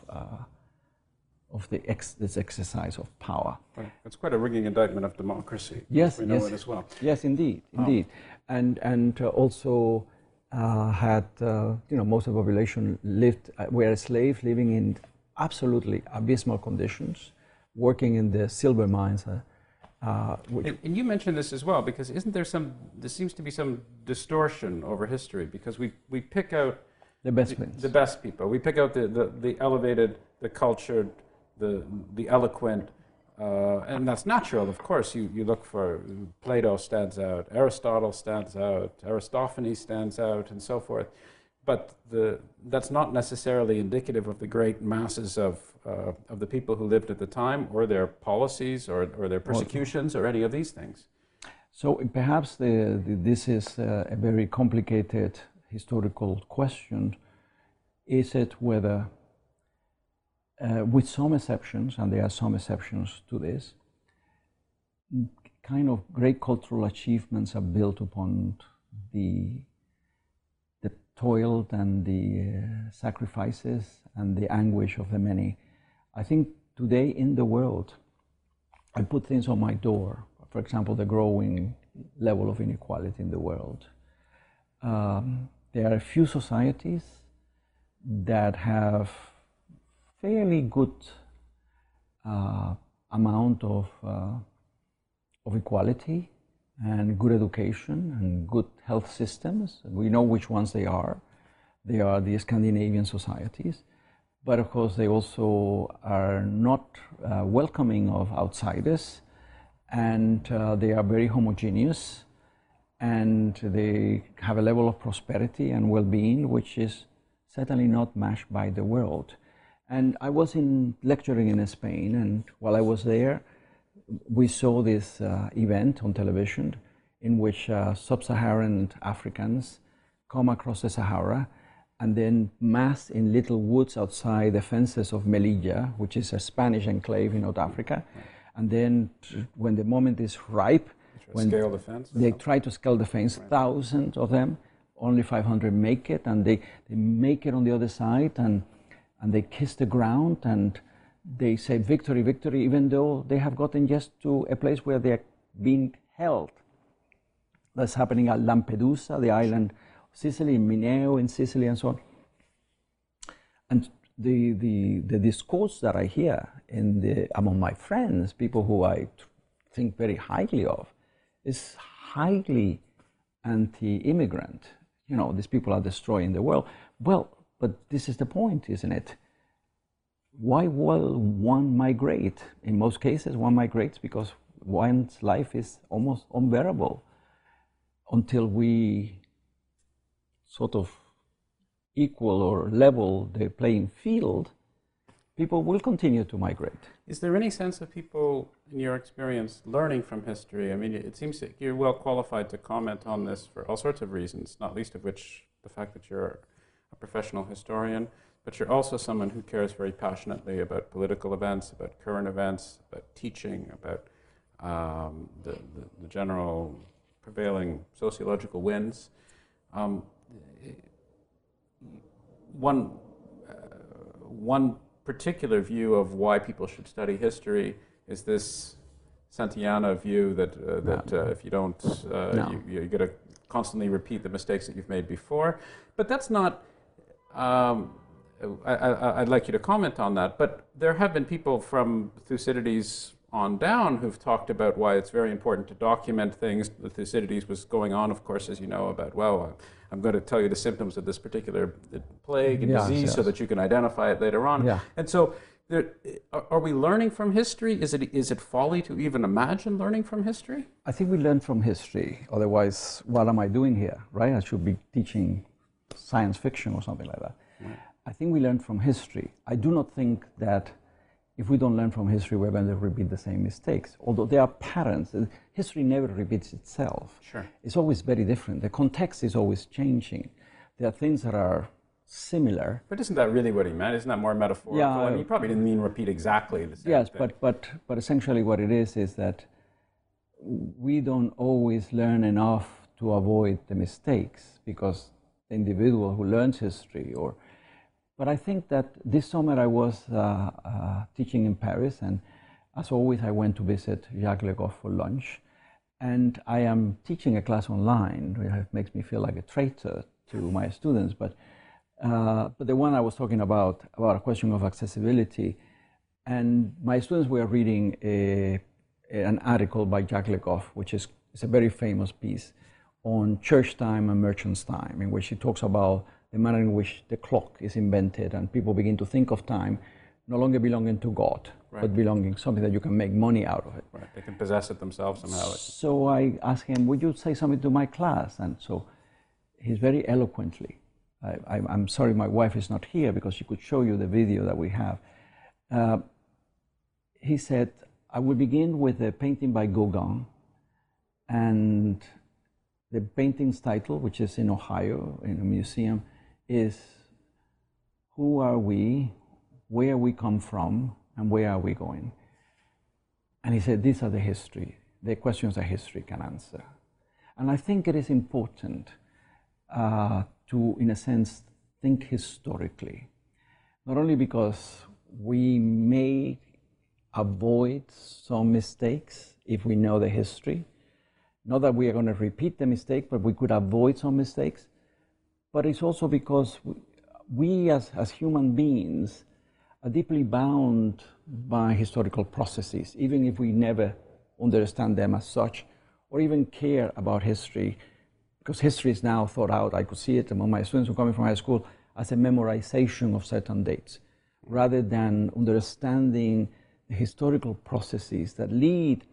this exercise of power. Right. It's quite a ringing indictment of democracy. Yes, we know it as well. Yes, indeed. And also most of the population were slaves living in absolutely abysmal conditions, working in the silver mines. And you mentioned this as well, because isn't there there seems to be some distortion over history, because we pick out the best things, the best people. We pick out the elevated, the cultured, the eloquent, and that's natural, of course. You look for Plato stands out, Aristotle stands out, Aristophanes stands out, and so forth. But that's not necessarily indicative of the great masses of the people who lived at the time, or their policies, or their persecutions, or any of these things. So perhaps this is a very complicated historical question. Is it whether, with some exceptions, and there are some exceptions to this, kind of great cultural achievements are built upon the toil and the sacrifices and the anguish of the many. I think today in the world, I put things on my door. For example, the growing level of inequality in the world. There are a few societies that have fairly good amount of equality and good education and good health systems. We know which ones they are. They are the Scandinavian societies, but of course they also are not welcoming of outsiders, and they are very homogeneous, and they have a level of prosperity and well-being which is certainly not matched by the world. And I was lecturing in Spain, and while I was there, we saw this event on television in which sub-Saharan Africans come across the Sahara and then mass in little woods outside the fences of Melilla, which is a Spanish enclave in North Africa. And then when the moment is ripe, when scale the fence, they try to scale the fence, right. Thousands of them, only 500 make it, and they make it on the other side, and they kiss the ground, and they say victory, victory, even though they have gotten just to a place where they are being held. That's happening at Lampedusa, the island of Sicily, Mineo in Sicily, and so on. And the discourse that I hear in among my friends, people who I think very highly of, is highly anti-immigrant. You know, these people are destroying the world. Well, but this is the point, isn't it? Why will one migrate? In most cases, one migrates because one's life is almost unbearable until we sort of equal or level the playing field. People will continue to migrate. Is there any sense of people, in your experience, learning from history? I mean, it seems that you're well qualified to comment on this for all sorts of reasons, not least of which the fact that you're a professional historian, but you're also someone who cares very passionately about political events, about current events, about teaching, about the general prevailing sociological winds. One particular view of why people should study history is this Santayana view that if you don't, you're going to constantly repeat the mistakes that you've made before. But that's not. I'd like you to comment on that. But there have been people from Thucydides on down who've talked about why it's very important to document things. The Thucydides was going on, of course, as you know, about, well, I'm going to tell you the symptoms of this particular plague and disease so that you can identify it later on. Yeah. And so there, are we learning from history? Is it folly to even imagine learning from history? I think we learn from history. Otherwise, what am I doing here, right? I should be teaching science fiction or something like that. Right. I think we learn from history. I do not think that if we don't learn from history, we're going to repeat the same mistakes. Although there are patterns, history never repeats itself. Sure. It's always very different. The context is always changing. There are things that are similar. But isn't that really what he meant? Isn't that more metaphorical? Yeah, I mean, he probably didn't mean repeat exactly the same thing. Yes, but essentially what it is that we don't always learn enough to avoid the mistakes, because the individual who learns history or... But I think that this summer I was teaching in Paris, and as always I went to visit Jacques Le Goff for lunch, and I am teaching a class online, which makes me feel like a traitor to my students, but the one I was talking about a question of accessibility, and my students were reading an article by Jacques Le Goff, which is a very famous piece on church time and merchant's time, in which he talks about the manner in which the clock is invented and people begin to think of time no longer belonging to God, right, but belonging something that you can make money out of it. Right. They can possess it themselves somehow. So I asked him, would you say something to my class? And so he's very eloquently. I'm sorry my wife is not here because she could show you the video that we have. He said, I will begin with a painting by Gauguin, and the painting's title, which is in Ohio, in a museum, is Who Are We, Where We Come From, and Where Are We Going? And he said, these are the history, the questions that history can answer. And I think it is important to, in a sense, think historically. Not only because we may avoid some mistakes if we know the history, not that we are going to repeat the mistake, but we could avoid some mistakes. But it's also because we as human beings are deeply bound by historical processes, even if we never understand them as such, or even care about history, because history is now thought out. I could see it among my students who are coming from high school as a memorization of certain dates, rather than understanding the historical processes that lead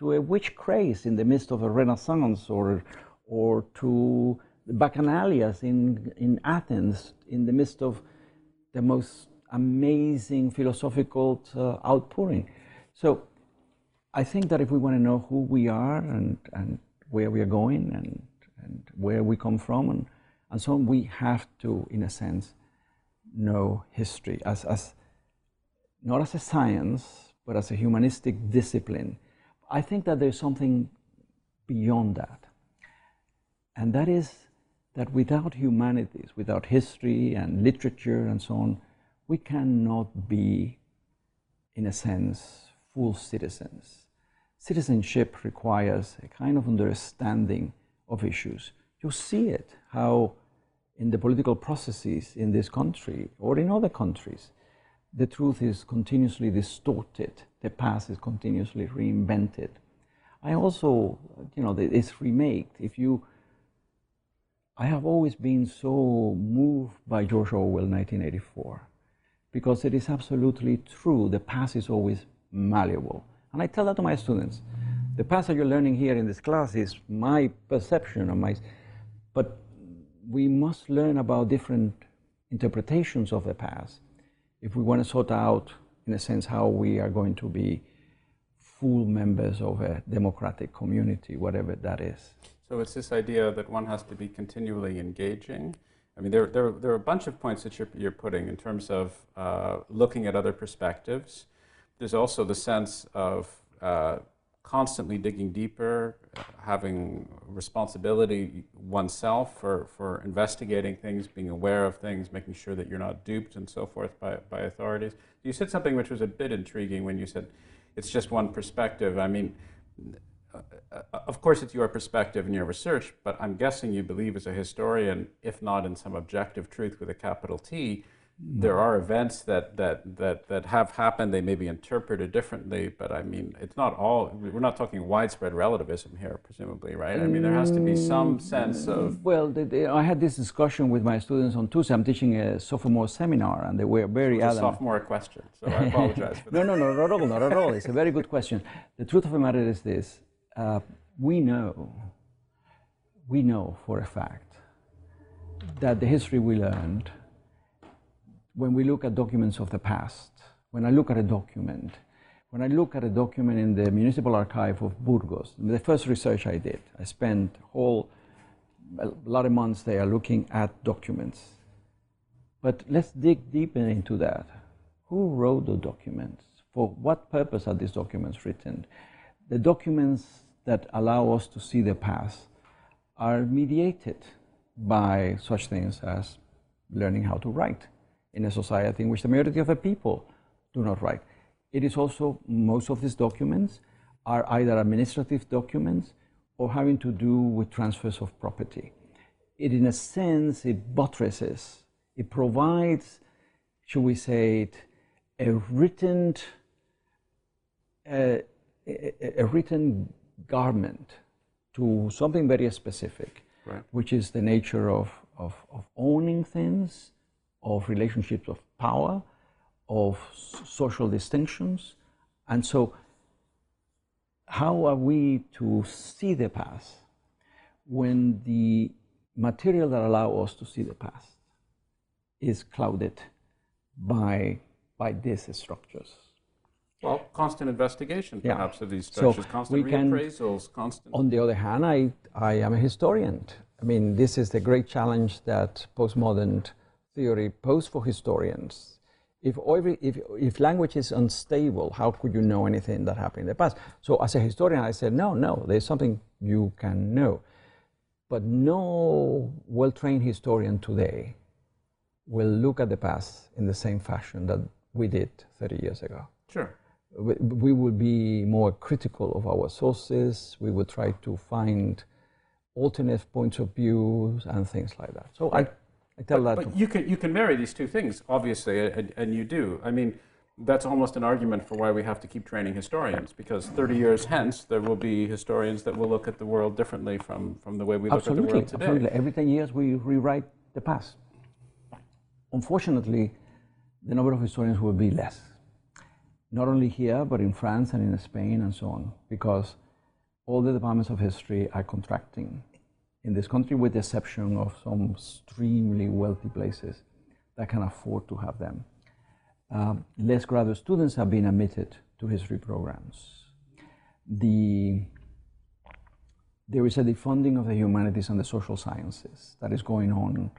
to a witch craze in the midst of a Renaissance, or to the Bacchanalias in Athens in the midst of the most amazing philosophical outpouring. So I think that if we want to know who we are and where we are going and where we come from and so on, we have to, in a sense, know history as not as a science, but as a humanistic discipline. I think that there's something beyond that, and that is that without humanities, without history and literature and so on, we cannot be, in a sense, full citizens. Citizenship requires a kind of understanding of issues. You see it, how in the political processes in this country or in other countries, the truth is continuously distorted, the past is continuously reinvented. I also, you know, it's remade. I have always been so moved by George Orwell, 1984, because it is absolutely true, the past is always malleable. And I tell that to my students. The past that you're learning here in this class is my perception of my, but we must learn about different interpretations of the past if we want to sort out, in a sense, how we are going to be full members of a democratic community, whatever that is. So it's this idea that one has to be continually engaging. I mean, there are a bunch of points that you're putting in terms of looking at other perspectives. There's also the sense of constantly digging deeper, having responsibility oneself for investigating things, being aware of things, making sure that you're not duped and so forth by authorities. You said something which was a bit intriguing when you said, it's just one perspective. I mean, of course it's your perspective and your research, but I'm guessing you believe as a historian, if not in some objective truth with a capital T, there are events that have happened. They may be interpreted differently, but I mean, it's not all, we're not talking widespread relativism here, presumably, right? I mean, there has to be some sense of... Well, I had this discussion with my students on Tuesday. I'm teaching a sophomore seminar, and they were very adamant. It's a sophomore question, so I apologize for that. No, not at all, not at all. It's a very good question. The truth of the matter is this. We know for a fact that the history we learned, when we look at documents of the past, when I look at a document, in the Municipal Archive of Burgos, the first research I did, I spent a lot of months there looking at documents. But let's dig deeper into that. Who wrote the documents? For what purpose are these documents written? The documents that allow us to see the past are mediated by such things as learning how to write, in a society in which the majority of the people do not write. It is also, most of these documents are either administrative documents or having to do with transfers of property. It, in a sense, it buttresses, it provides, should we say it, a written garment to something very specific, right, which is the nature of owning things, of relationships of power, of social distinctions. And so how are we to see the past when the material that allows us to see the past is clouded by these structures? Well, constant investigation, perhaps, of these structures, so constant reappraisals, constant... On the other hand, I am a historian. I mean, this is the great challenge that postmodern theory posed for historians. If language is unstable, how could you know anything that happened in the past? So as a historian, I said, no, there's something you can know. But no well-trained historian today will look at the past in the same fashion that we did 30 years ago. Sure. We would be more critical of our sources. We would try to find alternate points of views and things like that. So But you can marry these two things, obviously, and you do. I mean, that's almost an argument for why we have to keep training historians, because 30 years hence, there will be historians that will look at the world differently from the way we look at the world today. Absolutely. Every 10 years, we rewrite the past. Unfortunately, the number of historians will be less, not only here, but in France and in Spain and so on, because all the departments of history are contracting in this country, with the exception of some extremely wealthy places that can afford to have them. less graduate students have been admitted to history programs. There is a defunding of the humanities and the social sciences that is going on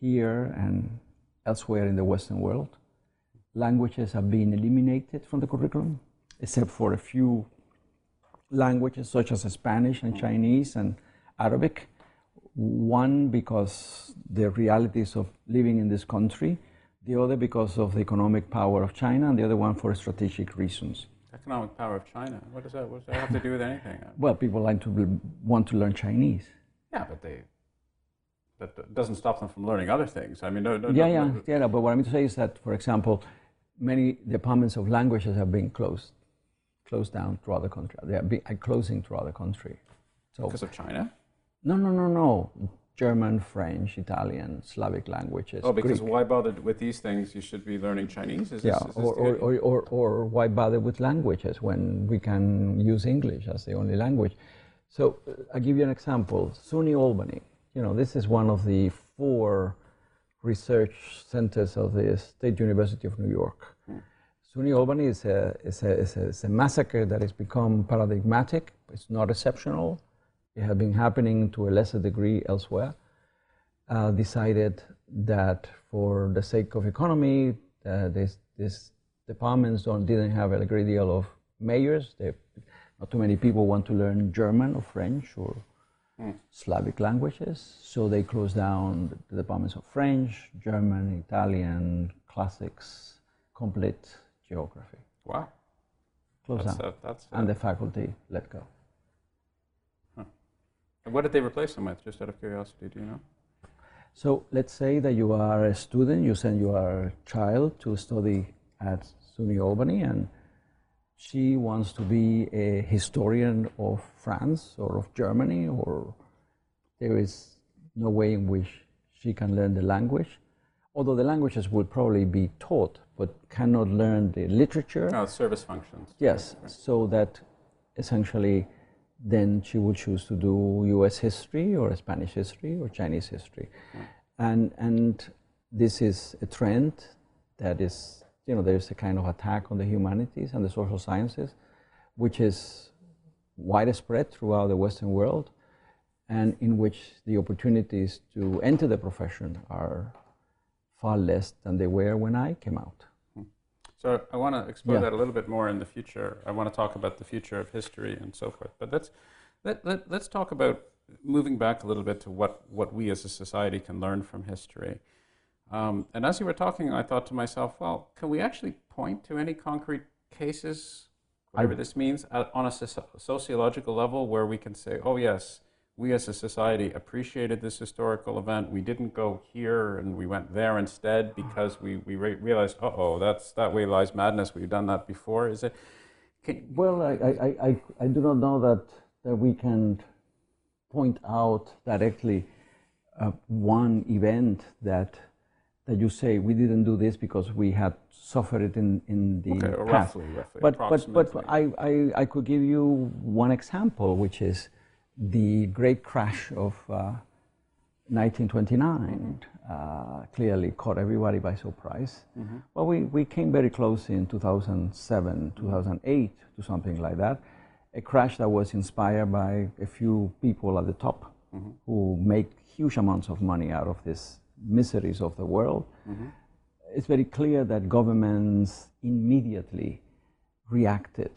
here and elsewhere in the Western world. Languages have been eliminated from the curriculum, except for a few languages such as Spanish and Chinese and Arabic. One, because the realities of living in this country, the other because of the economic power of China, and the other one for strategic reasons. Economic power of China? What does that have to do with anything? Well, people like to want to learn Chinese. Yeah, but that doesn't stop them from learning other things. I mean, no, but what I mean to say is that, for example, many departments of languages have been closed down throughout the country. They are closing throughout the country. So, because of China? No. German, French, Italian, Slavic languages. Oh, because Greek. Why bother with these things? You should be learning Chinese. Or why bother with languages when we can use English as the only language? So I'll give you an example. SUNY Albany. You know, this is one of the four research centers of the State University of New York. Hmm. SUNY Albany is a massacre that has become paradigmatic. It's not exceptional. It had been happening to a lesser degree elsewhere, decided that for the sake of economy, these departments didn't have a great deal of majors. Not too many people want to learn German or French or Slavic languages, so they closed down the departments of French, German, Italian, classics, complete geography. Wow. Closed down. And the faculty let go. What did they replace them with, just out of curiosity, do you know? So let's say that you are a student, you send your child to study at SUNY Albany, and she wants to be a historian of France or of Germany, or there is no way in which she can learn the language, although the languages will probably be taught, but cannot learn the literature. Oh, service functions. Yes, right. So that essentially then she will choose to do U.S. history or Spanish history or Chinese history. Yeah. And this is a trend that is, you know, there's a kind of attack on the humanities and the social sciences, which is widespread throughout the Western world, and in which the opportunities to enter the profession are far less than they were when I came out. So I want to explore that a little bit more in the future. I want to talk about the future of history and so forth. But let's talk about moving back a little bit to what we as a society can learn from history. And as you were talking, I thought to myself, well, can we actually point to any concrete cases, whatever this means, on a sociological level where we can say, oh yes, we as a society appreciated this historical event. We didn't go here and we went there instead because we realized, that way lies madness. We've done that before. Is it? Well, I do not know that we can point out directly one event that you say we didn't do this because we had suffered it in the past. Roughly, but I could give you one example, which is the great crash of 1929 clearly caught everybody by surprise. Mm-hmm. Well, we came very close in 2007, 2008 to something like that. A crash that was inspired by a few people at the top who make huge amounts of money out of these miseries of the world. Mm-hmm. It's very clear that governments immediately reacted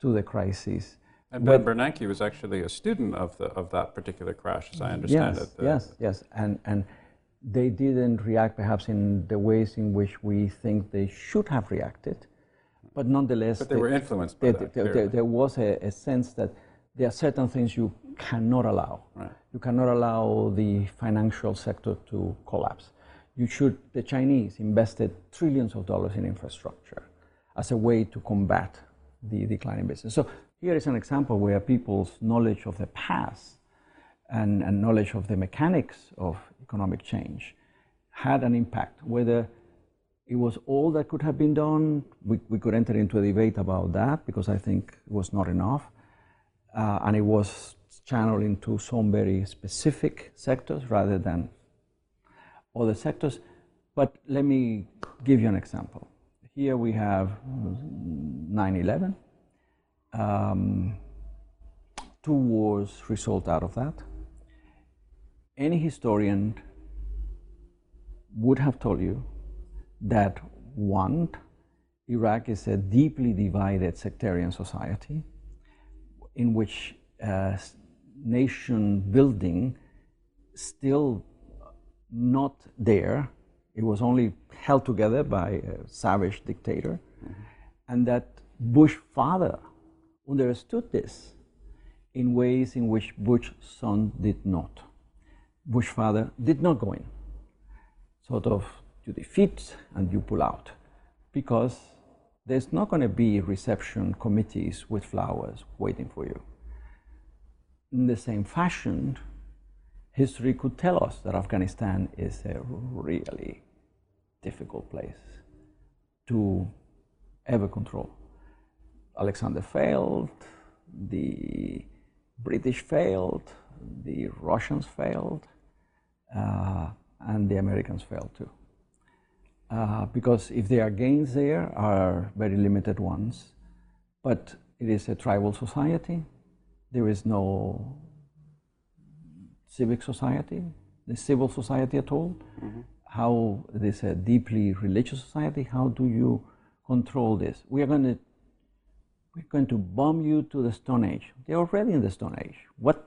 to the crisis. And Ben Bernanke was actually a student of that particular crash, as I understand it. Yes. And they didn't react perhaps in the ways in which we think they should have reacted, but nonetheless... But they were influenced by that. There was a sense that there are certain things you cannot allow. Right. You cannot allow the financial sector to collapse. The Chinese invested trillions of dollars in infrastructure as a way to combat the declining business. So here is an example where people's knowledge of the past and knowledge of the mechanics of economic change had an impact. Whether it was all that could have been done, we could enter into a debate about that, because I think it was not enough. And it was channeled into some very specific sectors rather than other sectors. But let me give you an example. Here we have 9/11. Two wars result out of that. Any historian would have told you that one, Iraq is a deeply divided sectarian society in which nation building still not there. It was only held together by a savage dictator. Mm-hmm. And that Bush father understood this in ways in which Bush son did not. Bush father did not go in. Sort of you defeat and you pull out, because there's not going to be reception committees with flowers waiting for you. In the same fashion, history could tell us that Afghanistan is a really difficult place to ever control. Alexander failed, the British failed, the Russians failed, and the Americans failed too. Because if there are gains, there are very limited ones, but it is a tribal society. There is no civic society, the civil society at all. Mm-hmm. How it is a deeply religious society. How do you control this? We're going to bomb you to the Stone Age. They're already in the Stone Age. What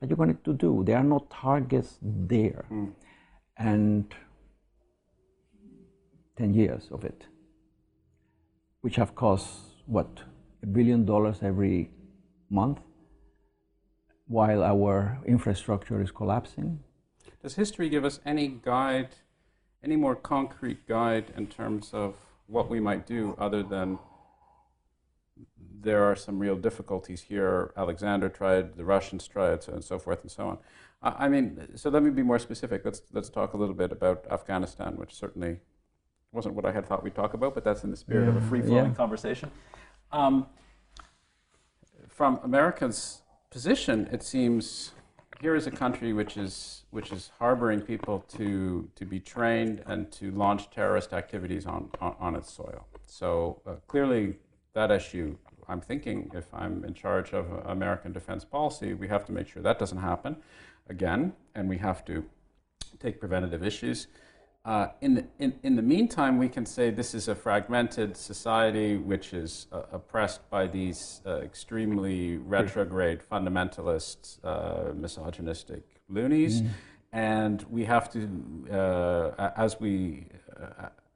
are you going to do? There are no targets there. Mm. And 10 years of it, which have cost, what, $1 billion every month, while our infrastructure is collapsing. Does history give us any guide, any more concrete guide in terms of what we might do, other than there are some real difficulties here? Alexander tried, the Russians tried, so and so forth and so on. I mean, so let me be more specific. Let's talk a little bit about Afghanistan, which certainly wasn't what I had thought we'd talk about, but that's in the spirit of a free-flowing conversation. From America's position, it seems here is a country which is harboring people to be trained and to launch terrorist activities on its soil. So clearly, that issue, I'm thinking, if I'm in charge of American defense policy, we have to make sure that doesn't happen again, and we have to take preventative issues. In the meantime, we can say this is a fragmented society which is oppressed by these extremely retrograde, fundamentalist, misogynistic loonies, and we have to,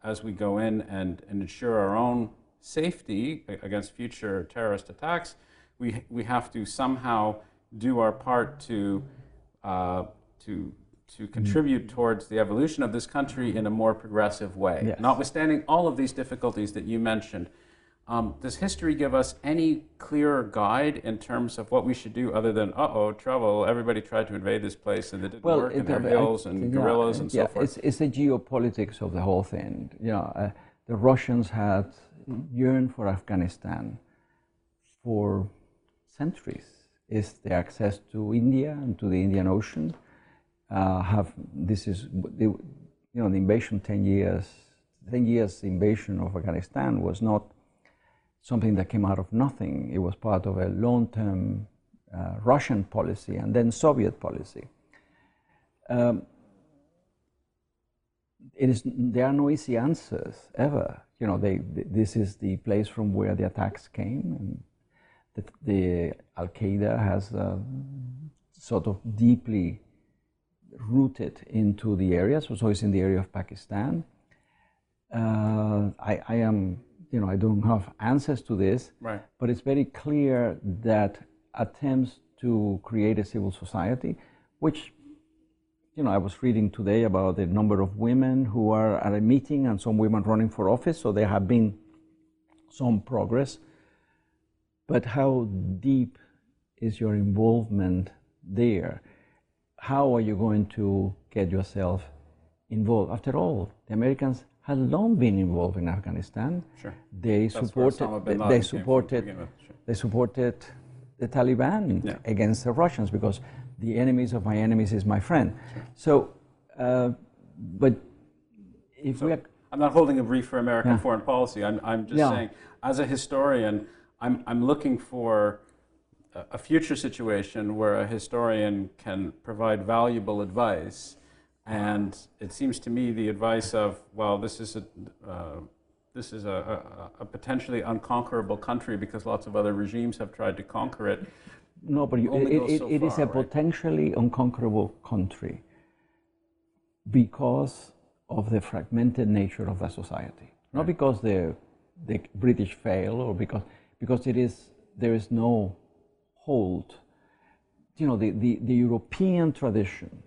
as we go in and ensure our own safety against future terrorist attacks, we have to somehow do our part to contribute towards the evolution of this country in a more progressive way. Yes. Notwithstanding all of these difficulties that you mentioned, does history give us any clearer guide in terms of what we should do, other than, uh-oh, trouble, everybody tried to invade this place and it didn't work, and there were hills and guerrillas and so forth? It's the geopolitics of the whole thing. You know, the Russians had yearned for Afghanistan for centuries. It's the access to India and to the Indian Ocean. The invasion 10 years invasion of Afghanistan was not something that came out of nothing. It was part of a long-term Russian policy and then Soviet policy. There are no easy answers ever. You know, this is the place from where the attacks came, and the Al-Qaeda has sort of deeply rooted into the area, so it's in the area of Pakistan. I don't have answers to this, right, but it's very clear that attempts to create a civil society, which, you know, I was reading today about the number of women who are at a meeting and some women running for office, so there have been some progress. But how deep is your involvement there? How are you going to get yourself involved? After all, the Americans had long been involved in Afghanistan. Sure. They supported the Taliban against the Russians, because the enemies of my enemies is my friend. Sure. So, but I'm not holding a brief for American foreign policy. I'm just saying, as a historian, I'm looking for a future situation where a historian can provide valuable advice. And it seems to me the advice of, well, this is a potentially unconquerable country because lots of other regimes have tried to conquer it. No, but it is a potentially unconquerable country because of the fragmented nature of that society. Not because the British fail or because there is no hold. You know, the European tradition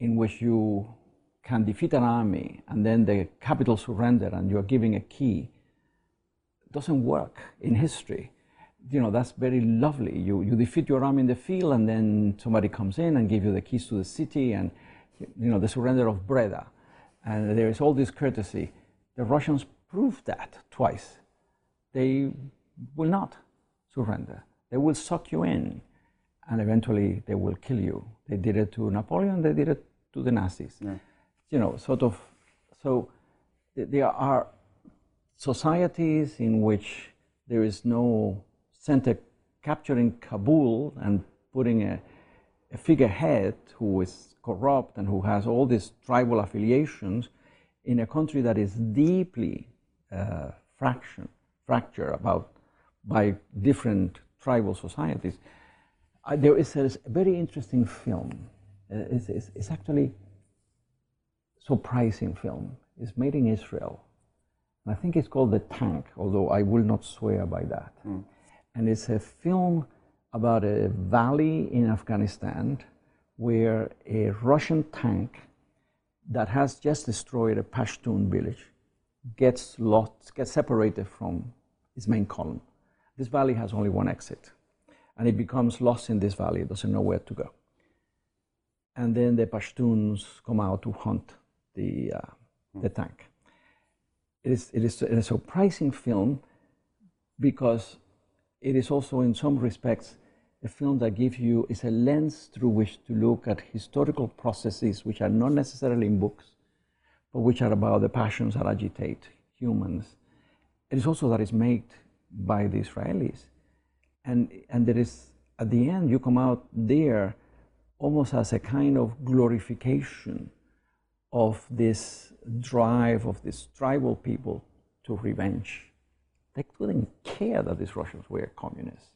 in which you can defeat an army and then the capital surrender and you're giving a key doesn't work in history. You know, that's very lovely. You defeat your army in the field and then somebody comes in and gives you the keys to the city and, you know, the surrender of Breda. And there is all this courtesy. The Russians proved that twice. They will not surrender. They will suck you in and eventually they will kill you. They did it to Napoleon, they did it to the Nazis. Yeah. You know, sort of, so there are societies in which there is no center capturing Kabul and putting a figurehead who is corrupt and who has all these tribal affiliations in a country that is deeply fractured about by different tribal societies. There is a very interesting film. It's actually surprising film. It's made in Israel. And I think it's called The Tank, although I will not swear by that. Mm. And it's a film about a valley in Afghanistan where a Russian tank that has just destroyed a Pashtun village gets separated from its main column. This valley has only one exit. And it becomes lost in this valley. It doesn't know where to go. And then the Pashtuns come out to hunt the tank. It is a surprising film because it is also, in some respects, a film that gives you a lens through which to look at historical processes which are not necessarily in books, but which are about the passions that agitate humans. It is also that is made by the Israelis. And there is, at the end, you come out there almost as a kind of glorification of this drive of these tribal people to revenge. They couldn't care that these Russians were communists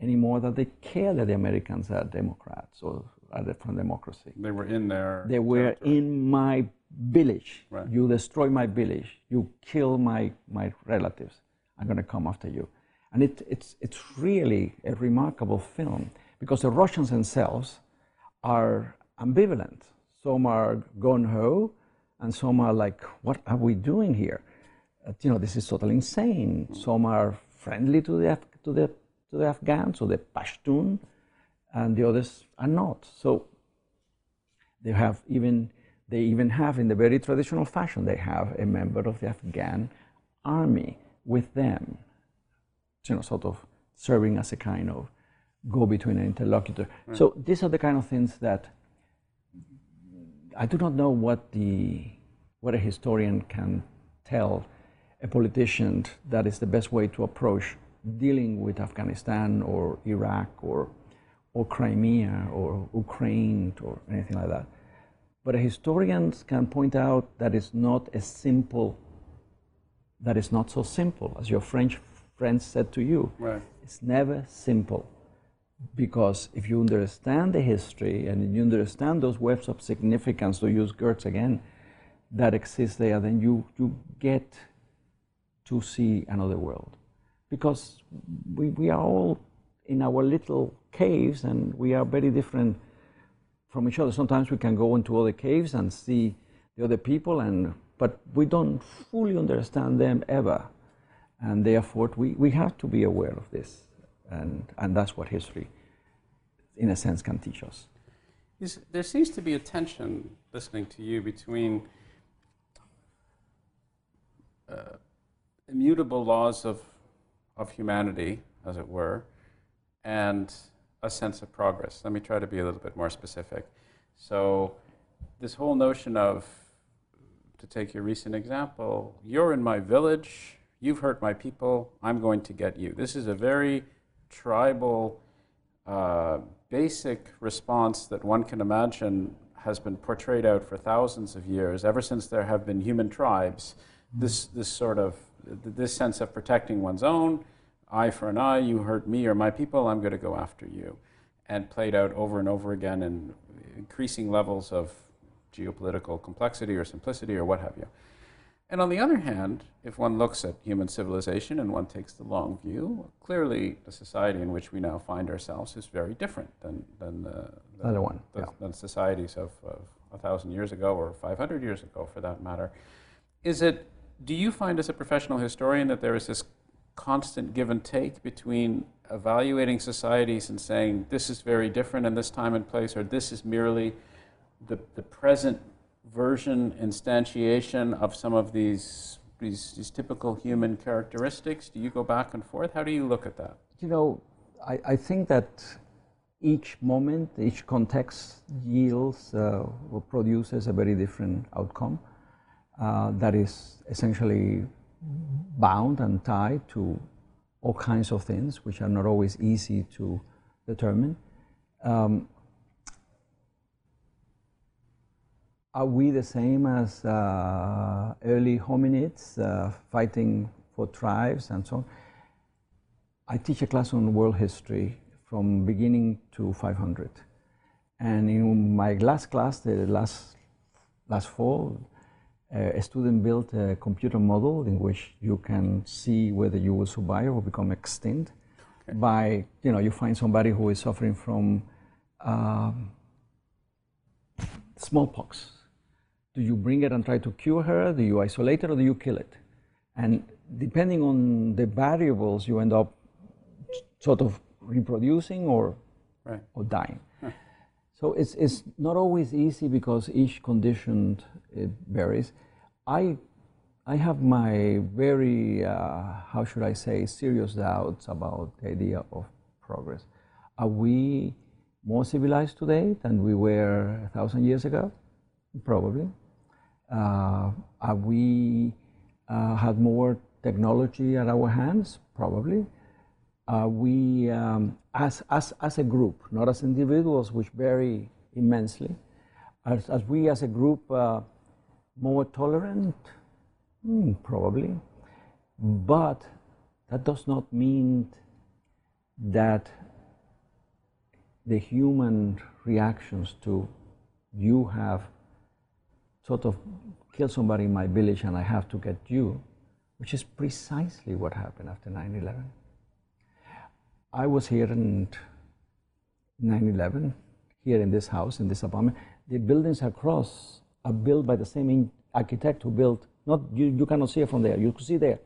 any more than they care that the Americans are Democrats or are from democracy. They were in their They were territory. In my village. Right. You destroy my village. You kill my relatives. I'm going to come after you. And it's really a remarkable film because the Russians themselves are ambivalent. Some are gung-ho and some are like, what are we doing here? You know, this is totally insane. Some are friendly to the Afghans or the Pashtun, and the others are not. So they even have, in the very traditional fashion, they have a member of the Afghan army with them. You know, sort of serving as a kind of go-between and interlocutor. Right. So these are the kind of things that I do not know what a historian can tell a politician that is the best way to approach dealing with Afghanistan or Iraq or Crimea or Ukraine or anything like that. But a historian can point out that it's not as simple, that it's not so simple as your French friends said to you. Right. It's never simple, because if you understand the history and you understand those webs of significance, to use Gertz again, that exist there, then you get to see another world. Because we are all in our little caves and we are very different from each other. Sometimes we can go into other caves and see the other people, but we don't fully understand them ever. And therefore, we have to be aware of this, and that's what history, in a sense, can teach us. There seems to be a tension, listening to you, between immutable laws of humanity, as it were, and a sense of progress. Let me try to be a little bit more specific. So this whole notion of to take your recent example, you're in my village, you've hurt my people, I'm going to get you. This is a very tribal, basic response that one can imagine has been portrayed out for thousands of years, ever since there have been human tribes. This sense of protecting one's own, eye for an eye, you hurt me or my people, I'm going to go after you, and played out over and over again in increasing levels of geopolitical complexity or simplicity or what have you. And on the other hand, if one looks at human civilization and one takes the long view, clearly the society in which we now find ourselves is very different than societies of 1,000 years ago or 500 years ago, for that matter. Do you find, as a professional historian, that there is this constant give and take between evaluating societies and saying this is very different in this time and place, or this is merely the present version, instantiation of some of these typical human characteristics? Do you go back and forth? How do you look at that? You know, I think that each moment, each context yields or produces a very different outcome. That is essentially bound and tied to all kinds of things which are not always easy to determine. Are we the same as early hominids fighting for tribes and so on? I teach a class on world history from beginning to 500. And in my last class, last fall, a student built a computer model in which you can see whether you will survive or become extinct. Okay. By, you know, you find somebody who is suffering from smallpox. Do you bring it and try to cure her? Do you isolate it, or do you kill it? And depending on the variables, you end up sort of reproducing or dying. Huh. So it's not always easy because each condition varies. I have my very, how should I say, serious doubts about the idea of progress. Are we more civilized today than we were 1,000 years ago? Probably. Are we had more technology at our hands? Probably. Are we, as a group, not as individuals, which vary immensely, as we as a group more tolerant? Probably. But that does not mean that the human reactions to, you have sort of killed somebody in my village and I have to get you, which is precisely what happened after 9/11. I was here in 9/11, here in this house, in this apartment. The buildings across are built by the same architect who built, you cannot see it from there, you can see there.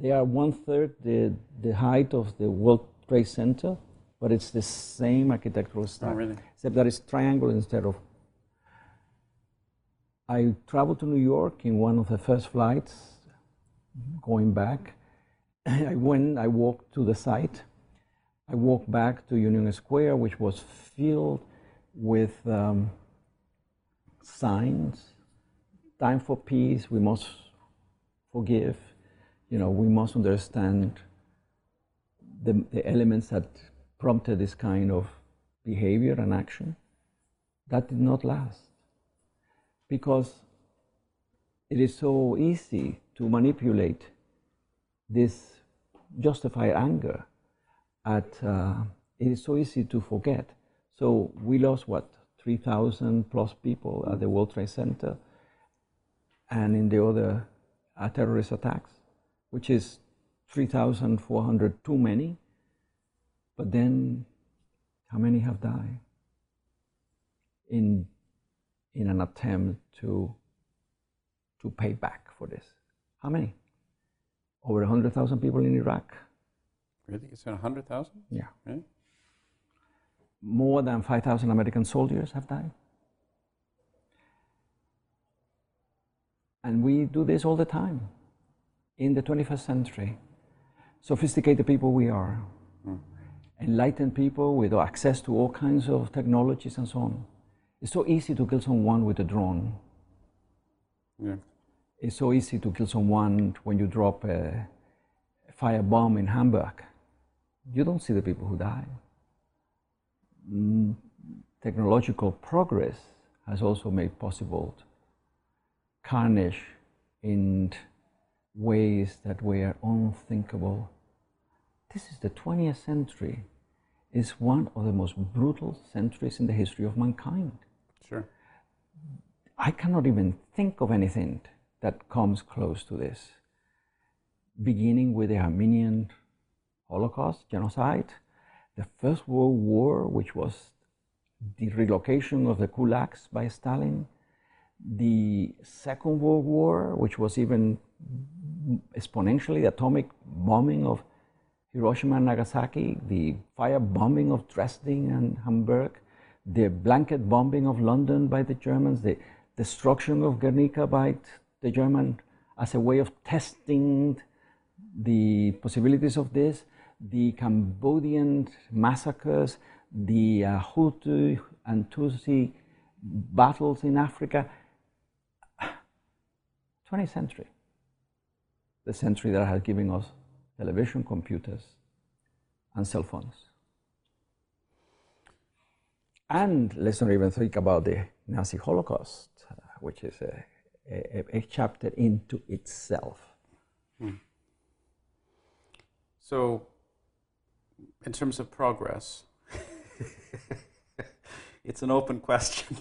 They are 1/3 the height of the World Trade Center, but it's the same architectural style. Oh, really? Except that it's triangle instead of. I traveled to New York in one of the first flights, going back. I walked to the site. I walked back to Union Square, which was filled with signs, time for peace, we must forgive, you know, we must understand the elements that prompted this kind of behavior and action. That did not last, because it is so easy to manipulate this justified anger. It is so easy to forget. So we lost, what, 3,000 plus people at the World Trade Center and in the other terrorist attacks, which is 3,400 too many. But then, how many have died in an attempt to pay back for this? How many? Over 100,000 people in Iraq. Really? It's 100,000? Yeah. Really? More than 5,000 American soldiers have died. And we do this all the time. In the 21st century, sophisticated people we are. Mm. Enlightened people with access to all kinds of technologies and so on. It's so easy to kill someone with a drone. Yeah. It's so easy to kill someone when you drop a firebomb in Hamburg. You don't see the people who die. Technological progress has also made possible carnage in ways that were unthinkable. This is the 20th century. It's one of the most brutal centuries in the history of mankind. Sure. I cannot even think of anything that comes close to this, beginning with the Armenian Holocaust, genocide, the First World War, which was the relocation of the kulaks by Stalin, the Second World War, which was even exponentially the atomic bombing of Hiroshima and Nagasaki, the fire bombing of Dresden and Hamburg, the blanket bombing of London by the Germans, the destruction of Guernica by the German as a way of testing the possibilities of this, the Cambodian massacres, the Hutu and Tutsi battles in Africa. 20th century, the century that has given us television, computers, and cell phones. And let's not even think about the Nazi Holocaust, which is a chapter into itself. Hmm. So, in terms of progress, it's an open question,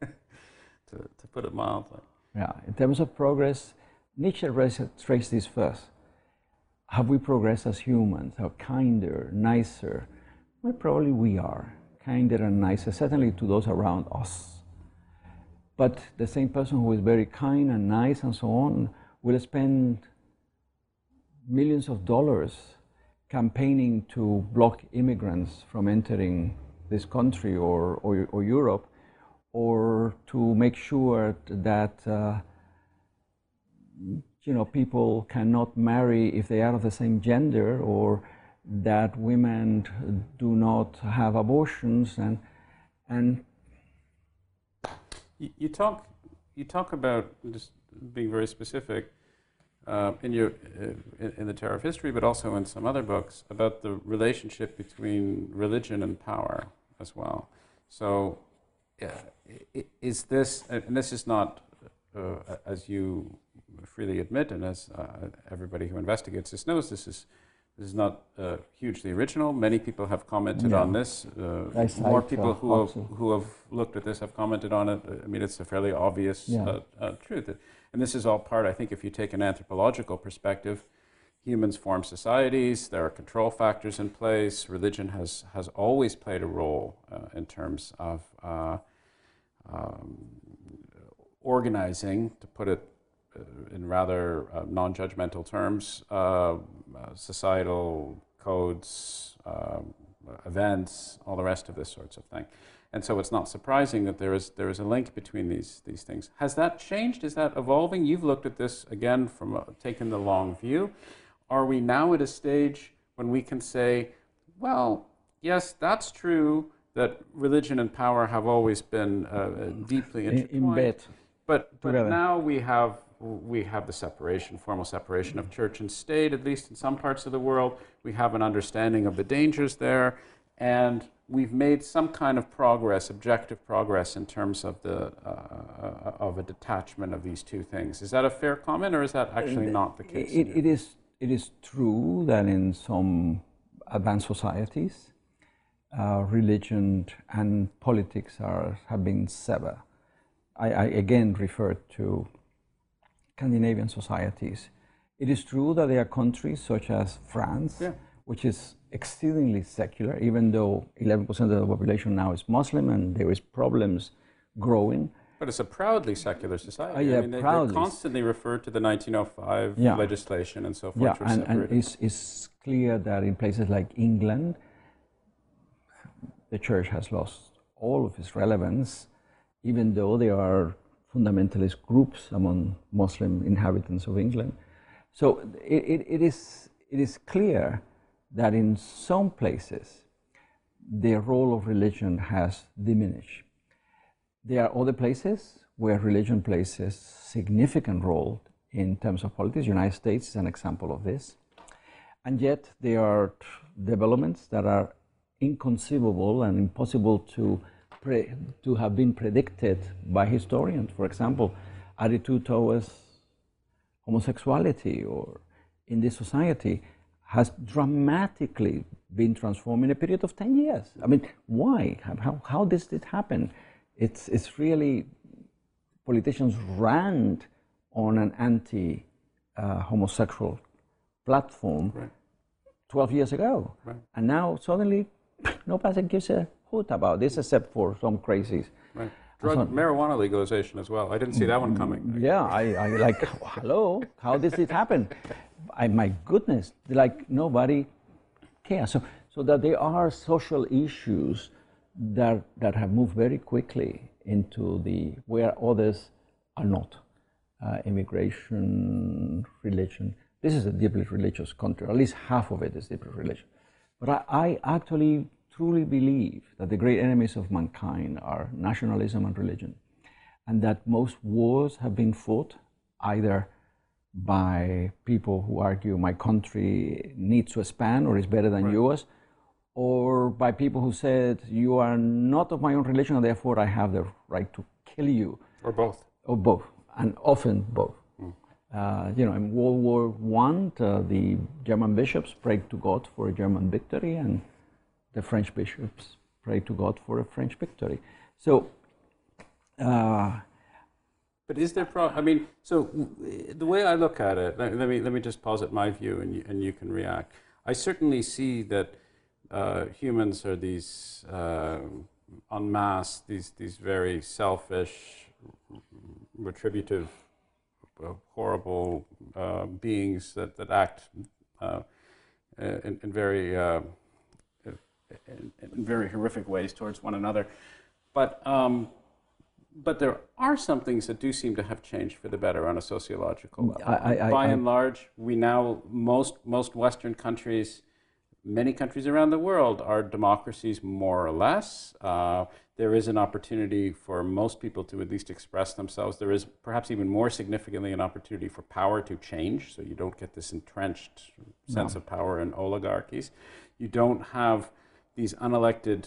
to put it mildly. Yeah, in terms of progress, Nietzsche traced this first. Have we progressed as humans? Are kinder, nicer? Well, probably we are kinder and nicer, certainly to those around us. But the same person who is very kind and nice and so on will spend millions of dollars campaigning to block immigrants from entering this country or Europe, or to make sure that people cannot marry if they are of the same gender, or that women do not have abortions. And you talk about, just being very specific, in the Terror of History, but also in some other books, about the relationship between religion and power as well. So, is this, and this is not, as you freely admit, and as everybody who investigates this knows, this is not hugely original. Many people have commented on this. More people who have looked at this have commented on it. I mean, it's a fairly obvious truth. And this is all part, I think, if you take an anthropological perspective, humans form societies, there are control factors in place, religion has always played a role in terms of organizing, to put it in rather non-judgmental terms, societal codes, events, all the rest of this sorts of thing. And so it's not surprising that there is a link between these things. Has that changed? Is that evolving? You've looked at this again from taking the long view. Are we now at a stage when we can say, well, yes, that's true that religion and power have always been deeply intertwined, but now we have the separation, formal separation of church and state, at least in some parts of the world. We have an understanding of the dangers there, and we've made some kind of progress, objective progress, in terms of the of a detachment of these two things. Is that a fair comment, or is that actually not the case? It is true that in some advanced societies, religion and politics have been severed. I again refer to Scandinavian societies. It is true that there are countries such as France, which is exceedingly secular, even though 11% of the population now is Muslim and there is problems growing. But it's a proudly secular society. I mean, they constantly refer to the 1905 legislation and so forth. Yeah, and it's clear that in places like England, the church has lost all of its relevance, even though there are fundamentalist groups among Muslim inhabitants of England. So it is clear that in some places the role of religion has diminished. There are other places where religion plays a significant role in terms of politics. The United States is an example of this. And yet there are developments that are inconceivable and impossible to have been predicted by historians. For example, attitude towards homosexuality or in this society has dramatically been transformed in a period of 10 years. I mean, why? How does it happen? It's really, politicians ran on an anti-homosexual platform, right, 12 years ago, right, and now suddenly nobody gives a hoot about this except for some crazies. Right. Marijuana legalization as well. I didn't see that one coming. Yeah, I like, hello, how does it happen? My goodness, like nobody cares. So that there are social issues that have moved very quickly into where others are not. Immigration, religion. This is a deeply religious country, at least half of it is deeply religious. But I actually truly believe that the great enemies of mankind are nationalism and religion, and that most wars have been fought either by people who argue my country needs to expand or is better than, right, yours, or by people who said you are not of my own religion and therefore I have the right to kill you. Or both. Or both, and often both. You know, in World War I, the German bishops prayed to God for a German victory, and the French bishops prayed to God for a French victory. So, but is there problem? I mean, so the way I look at it, let me just posit my view, and you can react. I certainly see that humans are these en masse, these very selfish, retributive, horrible beings that act in very horrific ways towards one another, but there are some things that do seem to have changed for the better on a sociological level. By and large, we now most Western countries, many countries around the world, are democracies more or less. There is an opportunity for most people to at least express themselves. There is perhaps even more significantly an opportunity for power to change, so you don't get this entrenched sense of power in oligarchies. You don't have these unelected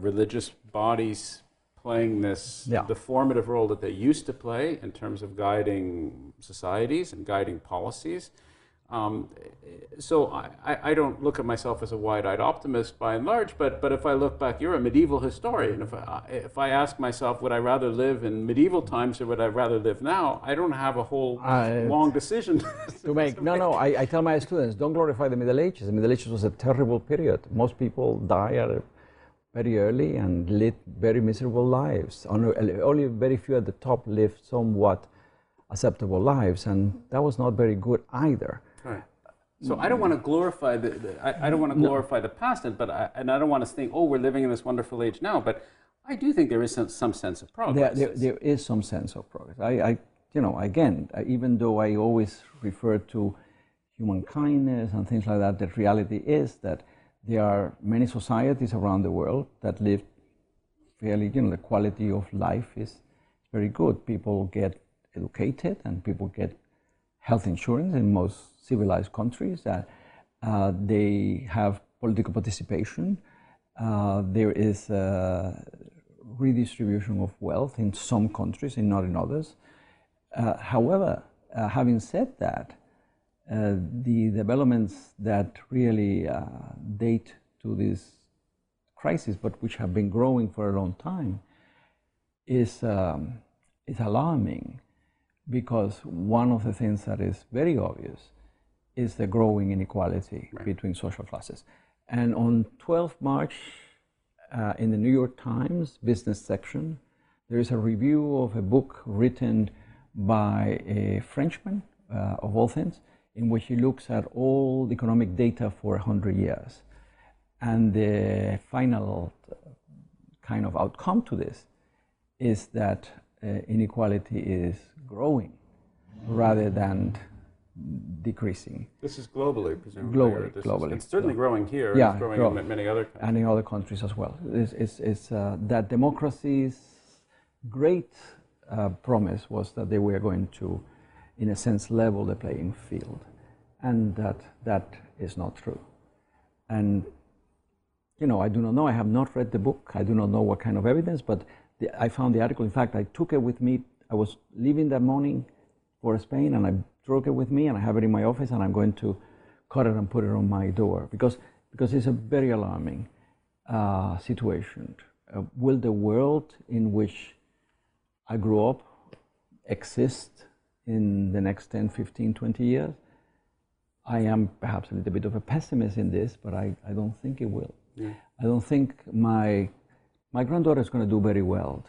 religious bodies playing this, the formative role that they used to play in terms of guiding societies and guiding policies. So I don't look at myself as a wide-eyed optimist by and large, but if I look back, you're a medieval historian. If I ask myself, would I rather live in medieval times or would I rather live now, I don't have a whole long decision to make. I tell my students, don't glorify the Middle Ages. The Middle Ages was a terrible period. Most people die very early and live very miserable lives. Only very few at the top live somewhat acceptable lives, and that was not very good either. Right. So I don't want to glorify I don't want to glorify the past, and I don't want to think, oh, we're living in this wonderful age now. But I do think there is some sense of progress. There is some sense of progress. Even though I always refer to human kindness and things like that, the reality is that there are many societies around the world that live fairly. You know, the quality of life is very good. People get educated and people get health insurance in most civilized countries, that they have political participation. There is a redistribution of wealth in some countries and not in others. However, having said that, the developments that really date to this crisis, but which have been growing for a long time, is alarming. Because one of the things that is very obvious is the growing inequality, right, between social classes. And on 12th March, in the New York Times business section, there is a review of a book written by a Frenchman, of all things, in which he looks at all economic data for 100 years. And the final kind of outcome to this is that inequality is growing rather than decreasing. This is globally, presumably. Globally. It's certainly growing here. Yeah, it's growing in many other countries. And in other countries as well. It's that democracies great promise was that they were going to, in a sense, level the playing field, and that is not true. And, you know, I do not know, I have not read the book, I do not know what kind of evidence, but I found the article. In fact, I took it with me. I was leaving that morning for Spain, and I took it with me, and I have it in my office, and I'm going to cut it and put it on my door, because it's a very alarming situation. Will the world in which I grew up exist in the next 10, 15, 20 years? I am perhaps a little bit of a pessimist in this, but I don't think it will. Yeah. I don't think my granddaughter is going to do very well.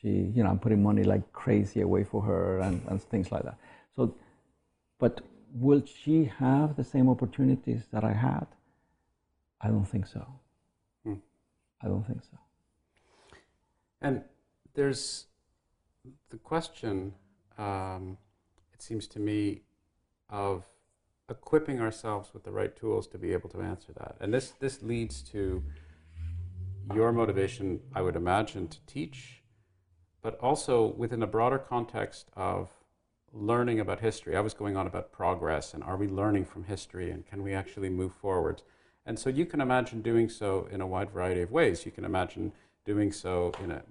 She, you know, I'm putting money like crazy away for her and things like that. So, but will she have the same opportunities that I had? I don't think so. Mm. I don't think so. And there's the question, it seems to me, of equipping ourselves with the right tools to be able to answer that. And this leads to your motivation, I would imagine, to teach, but also within a broader context of learning about history. I was going on about progress and are we learning from history and can we actually move forward? And so you can imagine doing so in a wide variety of ways. You can imagine doing so in a,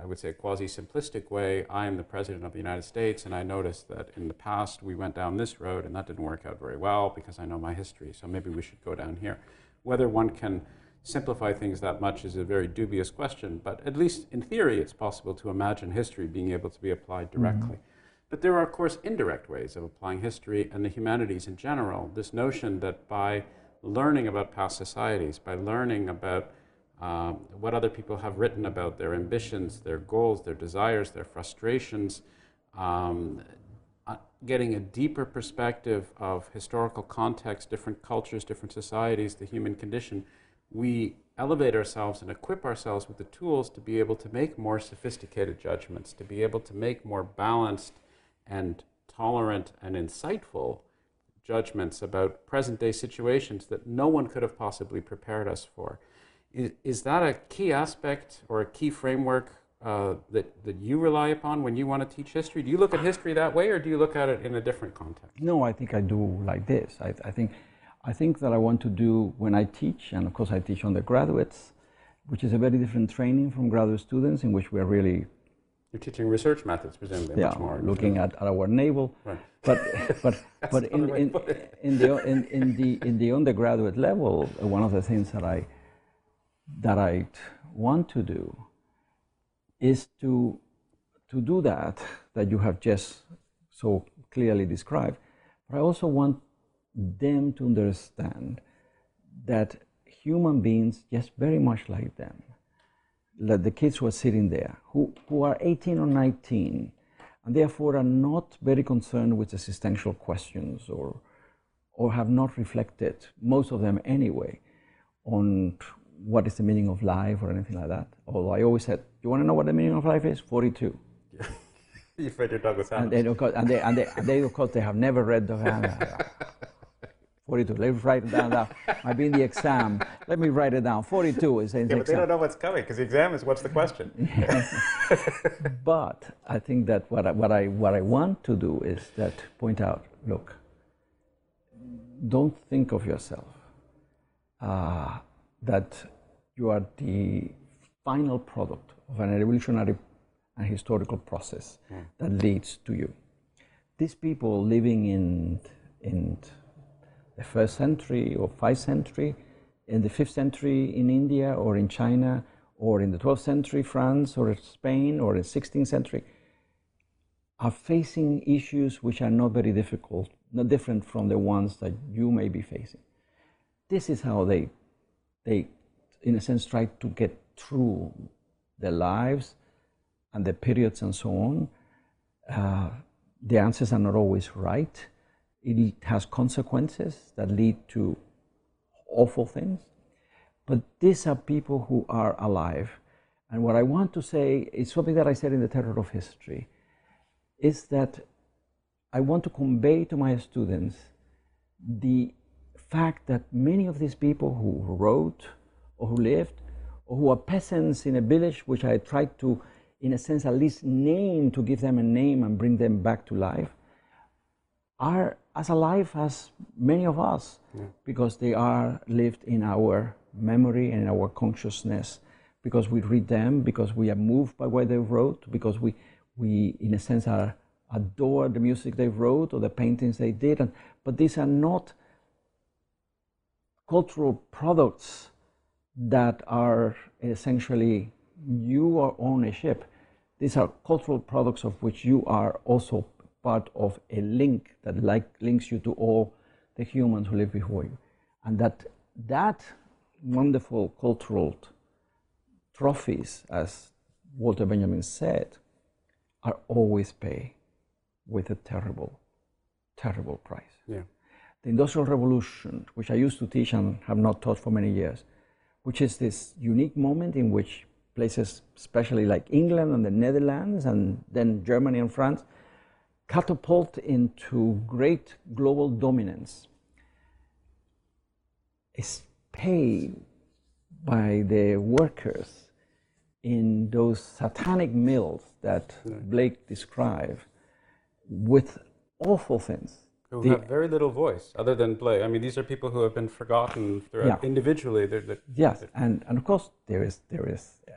I would say, a quasi-simplistic way. I am the President of the United States, and I noticed that in the past we went down this road and that didn't work out very well because I know my history, so maybe we should go down here. Whether one can simplify things that much is a very dubious question, but at least in theory it's possible to imagine history being able to be applied directly. Mm-hmm. But there are, of course, indirect ways of applying history and the humanities in general. This notion that by learning about past societies, by learning about what other people have written about their ambitions, their goals, their desires, their frustrations, getting a deeper perspective of historical context, different cultures, different societies, the human condition, we elevate ourselves and equip ourselves with the tools to be able to make more sophisticated judgments, to be able to make more balanced and tolerant and insightful judgments about present-day situations that no one could have possibly prepared us for. Is that a key aspect or a key framework that you rely upon when you want to teach history? Do you look at history that way, or do you look at it in a different context? No, I think I do like this. I think that I want to do, when I teach, and of course I teach undergraduates, which is a very different training from graduate students, in which we are really... You're teaching research methods, presumably, much more. Looking at our navel. Right. But in the undergraduate level, one of the things that I want to do is to do that you have just so clearly described, but I also want them to understand that human beings, just very much like them, like the kids who are sitting there, who are 18 or 19, and therefore are not very concerned with existential questions or have not reflected, most of them anyway, on what is the meaning of life or anything like that. Although I always said, you want to know what the meaning of life is? 42. You've read your Douglas Adams. And they, of course, they have never read Douglas Adams. 42, let me write it down now. I've been the exam. Let me write it down. 42 is in the exam. But they don't know what's coming, because the exam is what's the question. But I think that what I want to do is that point out, look, don't think of yourself that you are the final product of an evolutionary and historical process that leads to you. These people living in the 1st century or 5th century, in the 5th century in India or in China, or in the 12th century France or Spain, or in the 16th century, are facing issues which are not very difficult, not different from the ones that you may be facing. This is how they in a sense, try to get through their lives and their periods and so on. The answers are not always right. It has consequences that lead to awful things. But these are people who are alive. And what I want to say is something that I said in The Terror of History, is that I want to convey to my students the fact that many of these people who wrote or who lived or who are peasants in a village, which I tried to in a sense, at least name, to give them a name and bring them back to life, are as alive as many of us, because they are lived in our memory and in our consciousness, because we read them, because we are moved by what they wrote, because we in a sense, adore the music they wrote or the paintings they did. But these are not cultural products that are essentially your ownership. These are cultural products of which you are also part of a link that links you to all the humans who live before you. And that wonderful cultural trophies, as Walter Benjamin said, are always paid with a terrible, terrible price. Yeah. The Industrial Revolution, which I used to teach and have not taught for many years, which is this unique moment in which places, especially like England and the Netherlands, and then Germany and France, catapult into great global dominance, is paid by the workers in those satanic mills that Blake described with awful things. Who have very little voice other than Blake. I mean, these are people who have been forgotten throughout individually. And of course there is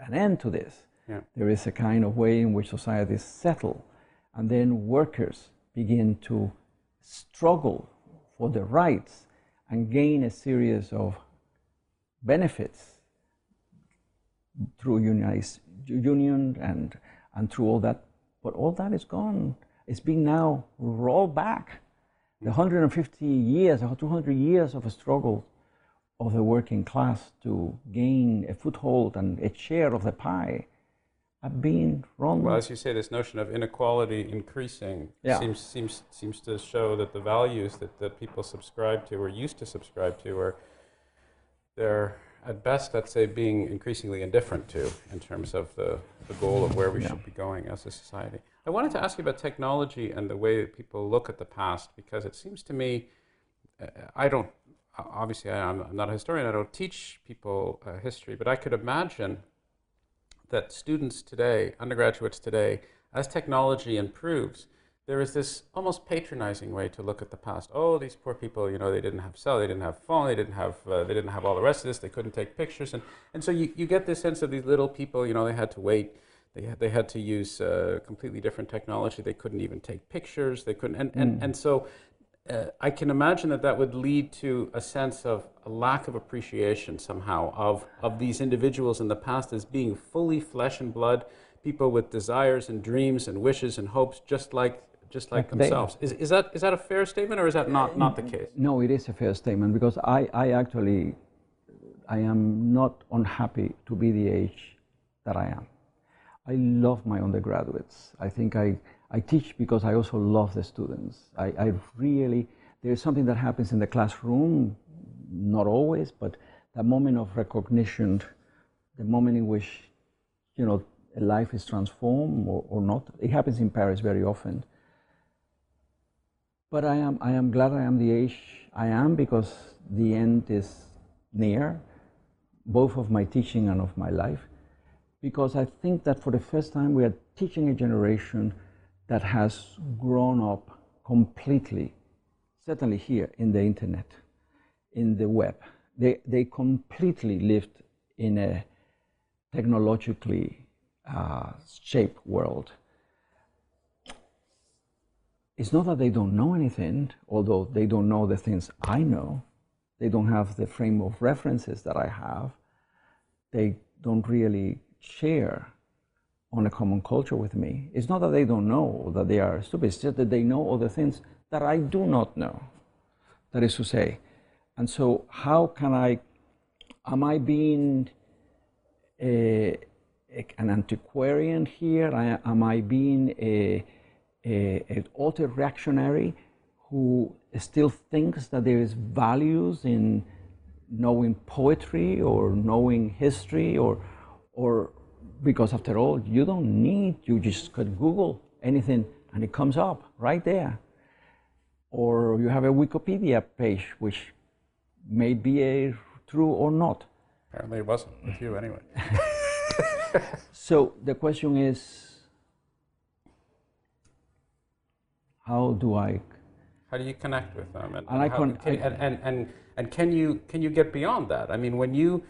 an end to this. Yeah. There is a kind of way in which societies settle, and then workers begin to struggle for their rights and gain a series of benefits through union and through all that. But all that is gone. It's being now rolled back. The 150 years or 200 years of a struggle of the working class to gain a foothold and a share of the pie have been wrong. Well, as you say, this notion of inequality increasing seems to show that the values that people subscribe to or used to subscribe to they're at best, let's say, being increasingly indifferent to in terms of the goal of where we should be going as a society. I wanted to ask you about technology and the way that people look at the past, because it seems to me, I'm not a historian, I don't teach people history, but I could imagine that students today, undergraduates today, as technology improves, there is this almost patronizing way to look at the past. Oh, these poor people, they didn't have cell, they didn't have phone, they didn't have all the rest of this, they couldn't take pictures. And so you get this sense of these little people, they had to wait, they had to use completely different technology, they couldn't even take pictures, and so I can imagine that would lead to a sense of a lack of appreciation somehow of these individuals in the past as being fully flesh and blood, people with desires and dreams and wishes and hopes, just like themselves. Is that a fair statement, or is that not the case? No, it is a fair statement, because I am not unhappy to be the age that I am. I love my undergraduates. I think I teach because I also love the students. I really, there's something that happens in the classroom, not always, but that moment of recognition, the moment in which, a life is transformed or not. It happens in Paris very often. But I am glad I am the age I am, because the end is near, both of my teaching and of my life, because I think that for the first time we are teaching a generation that has grown up completely, certainly here in the internet, in the web. They completely lived in a technologically shaped world. It's not that they don't know anything, although they don't know the things I know. They don't have the frame of references that I have. They don't really share on a common culture with me. It's not that they don't know that they are stupid, it's just that they know all the things that I do not know, that is to say. And so how can am I being an antiquarian here? Am I being an ultra-reactionary who still thinks that there is values in knowing poetry or knowing history, or because after all, you just could Google anything and it comes up right there. Or you have a Wikipedia page, which may be true or not. Apparently it wasn't with you anyway. So the question is, how do you connect with them, and can you get beyond that? I mean, when you,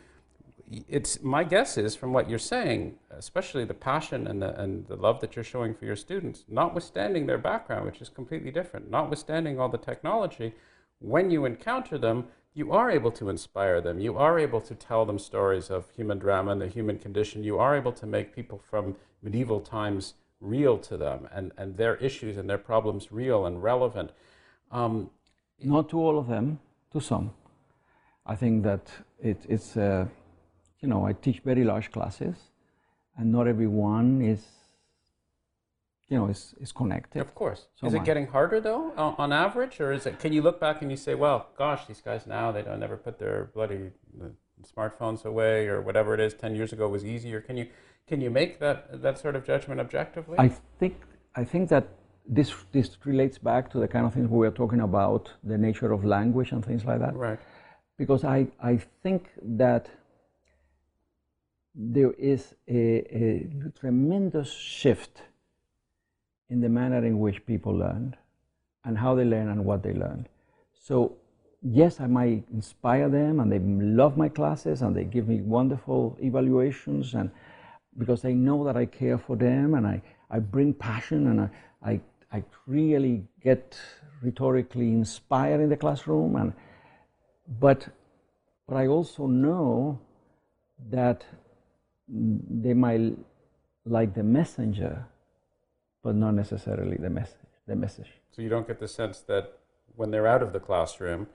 it's my guess is from what you're saying, especially the passion and the love that you're showing for your students, notwithstanding their background, which is completely different, notwithstanding all the technology, when you encounter them, you are able to inspire them. You are able to tell them stories of human drama and the human condition. You are able to make people from medieval times real to them, and their issues and their problems real and relevant. Not to all of them, to some. I think that it's, you know, I teach very large classes, and not everyone is, you know, is connected. Of course. So is it getting harder though, on average, or is it? Can you look back and you say, well, gosh, these guys now they don't ever put their bloody smartphones away or whatever it is. 10 years ago was easier. Can you make that sort of judgment objectively? I think that this relates back to the kind of things we were talking about, the nature of language and things like that. Right. Because I think that there is a tremendous shift in the manner in which people learn, and how they learn, and what they learn. So yes, I might inspire them, and they love my classes, and they give me wonderful evaluations, and because they know that I care for them, and I bring passion, and I really get rhetorically inspired in the classroom, and but I also know that they might like the messenger, but not necessarily the message. So you don't get the sense that when they're out of the classroom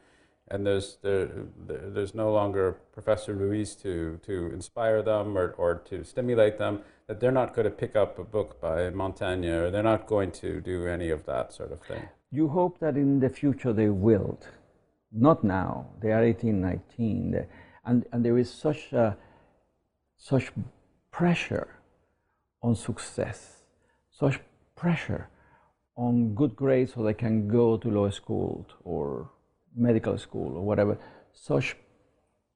and there's no longer Professor Ruiz to inspire them or to stimulate them, that they're not going to pick up a book by Montaigne, or they're not going to do any of that sort of thing. You hope that in the future they will. Not now. They are 18, 19. And there is such pressure on success, such pressure on good grades so they can go to law school or medical school or whatever, such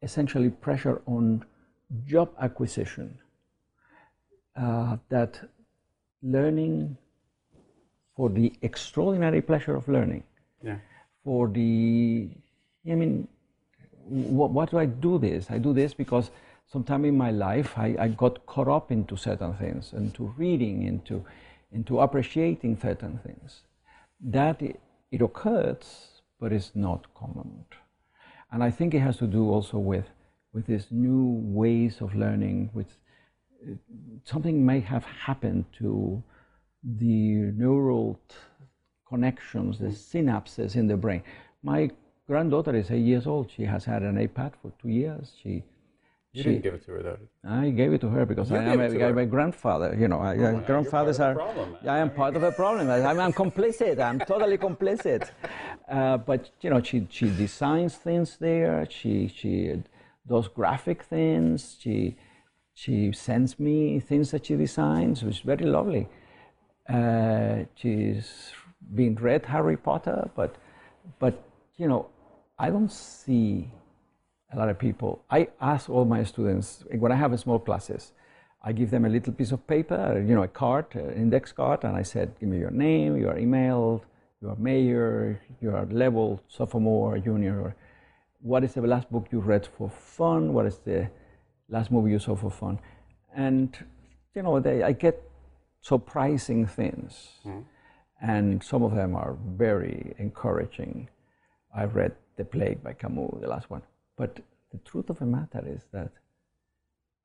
essentially pressure on job acquisition, that learning for the extraordinary pleasure of learning, for the, I mean, why do I do this? I do this because sometime in my life I got caught up into certain things, into reading, into appreciating certain things. That it occurs, but it's not common. And I think it has to do also with these new ways of learning, which something may have happened to the neural connections, the synapses in the brain. My granddaughter is 8 years old. She has had an iPad for 2 years. You didn't give it to her, though. I gave it to her because I am a grandfather. You know, grandfathers are. I am part of a problem. I'm complicit. I'm totally complicit. But you know, she designs things there. She does graphic things. She sends me things that she designs, which is very lovely. She's been read Harry Potter, but you know, I don't see a lot of people. I ask all my students, when I have a small classes, I give them a little piece of paper, you know, a card, an index card, and I said, give me your name, your email, your major, your level, sophomore, junior. What is the last book you read for fun? What is the last movie you saw for fun? And, you know, I get surprising things. Mm-hmm. And some of them are very encouraging. I read The Plague by Camus, the last one. But the truth of the matter is that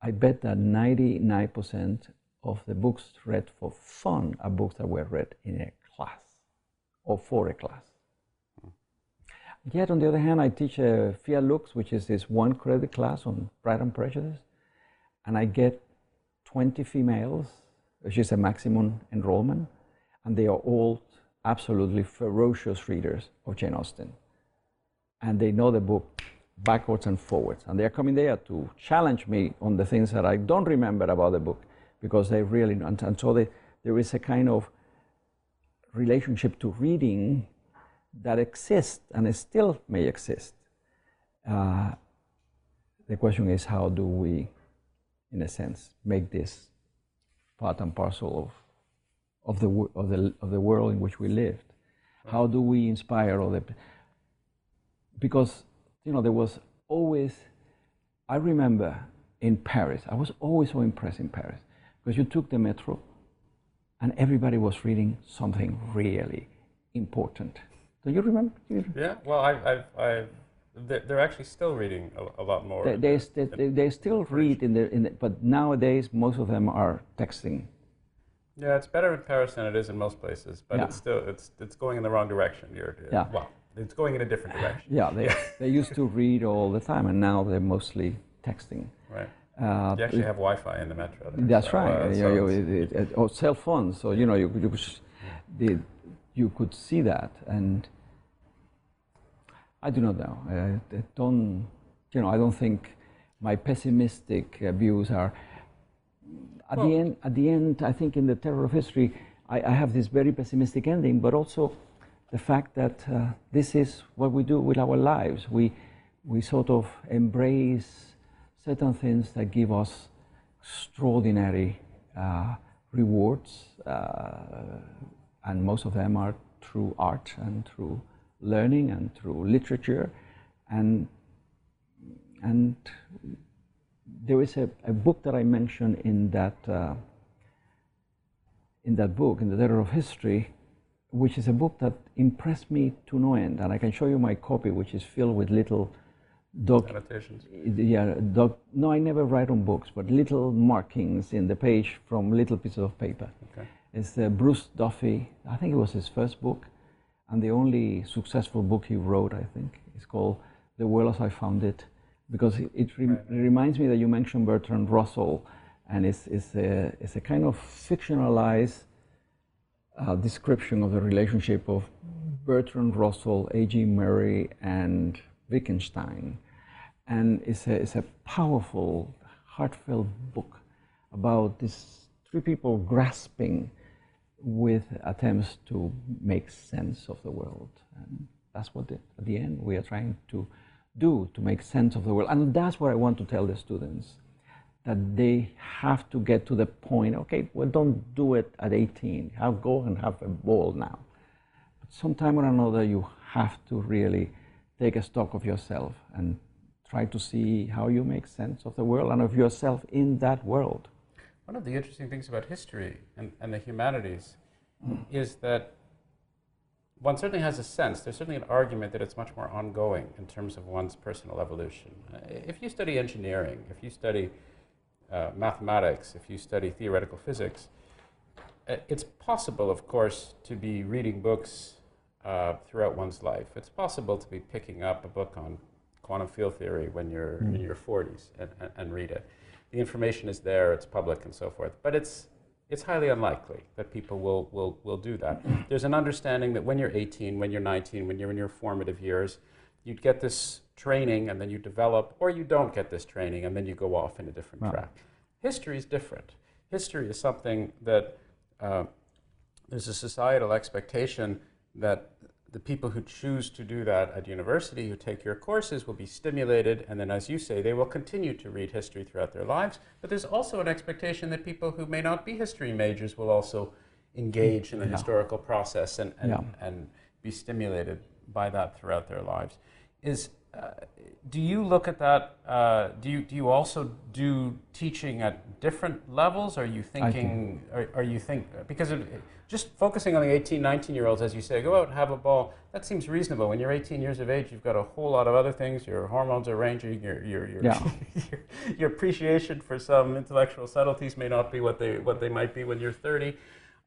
I bet that 99% of the books read for fun are books that were read in a class or for a class. Mm-hmm. Yet, on the other hand, I teach Fear Looks, which is this 1 credit class on Pride and Prejudice, and I get 20 females, which is a maximum enrollment, and they are all absolutely ferocious readers of Jane Austen. And they know the book backwards and forwards, and they are coming there to challenge me on the things that I don't remember about the book, because they really don't. And so there is a kind of relationship to reading that exists, and it still may exist. The question is, how do we in a sense, make this part and parcel of the world in which we lived. How do we inspire other? Because, you know, there was always, I remember in Paris, I was always so impressed in Paris, because you took the metro and everybody was reading something really important. Do you remember? Yeah, well, they're actually still reading a lot more. They still read, but nowadays most of them are texting. Yeah, it's better in Paris than it is in most places, but it's still, it's going in the wrong direction. Well, it's going in a different direction. Yeah, they used to read all the time, and now they're mostly texting. Right. You actually have Wi-Fi in the metro. There, right. Or cell phones. So, you know, you could see that, and I do not know. I don't think my pessimistic views are. At the end, I think in The Terror of History, I have this very pessimistic ending, but also the fact that this is what we do with our lives. We sort of embrace certain things that give us extraordinary rewards, and most of them are through art and through learning and through literature, and there is a book that I mentioned in that book, in The Terror of History, which is a book that impressed me to no end. And I can show you my copy, which is filled with little annotations. Yeah, no, I never write on books, but little markings in the page from little pieces of paper. Okay. It's Bruce Duffy. I think it was his first book, and the only successful book he wrote, I think. It's called The World as I Found It. Because it reminds me that you mentioned Bertrand Russell, and it's a kind of fictionalized description of the relationship of Bertrand Russell, A.G. Murray, and Wittgenstein, and it's a powerful, heartfelt book about these three people grasping with attempts to make sense of the world, and that's what at the end we are trying to do, to make sense of the world. And that's what I want to tell the students, that they have to get to the point, okay, well, don't do it at 18. Go and have a ball now. But sometime or another, you have to really take a stock of yourself and try to see how you make sense of the world and of yourself in that world. One of the interesting things about history and the humanities is that one certainly has a sense, there's certainly an argument that it's much more ongoing in terms of one's personal evolution. If you study engineering, if you study mathematics, if you study theoretical physics, it's possible, of course, to be reading books throughout one's life. It's possible to be picking up a book on quantum field theory when you're in your 40s and read it. The information is there, it's public and so forth, but it's highly unlikely that people will do that. There's an understanding that when you're 18, when you're 19, when you're in your formative years, you'd get this training and then you develop, or you don't get this training and then you go off in a different track. History is different. History is something that there's a societal expectation that the people who choose to do that at university, who take your courses, will be stimulated, and then, as you say, they will continue to read history throughout their lives. But there's also an expectation that people who may not be history majors will also engage in the historical process and be stimulated by that throughout their lives. Do you look at that? Do you also do teaching at different levels? Are you thinking? Because just focusing on the 18, 19-year-olds, as you say, go out and have a ball. That seems reasonable. When you're 18 years of age, you've got a whole lot of other things. Your hormones are ranging. Your appreciation for some intellectual subtleties may not be what they might be when you're 30.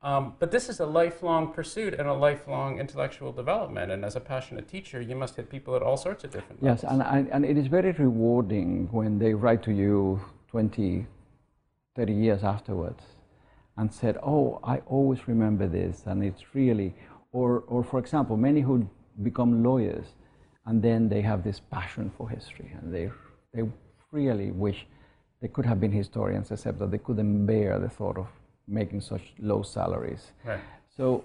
But this is a lifelong pursuit and a lifelong intellectual development, and as a passionate teacher, you must hit people at all sorts of different levels. Yes, and it is very rewarding when they write to you 20, 30 years afterwards and said, oh, I always remember this, and it's really, or for example, many who become lawyers, and then they have this passion for history, and they really wish they could have been historians, except that they couldn't bear the thought of making such low salaries. Right. So,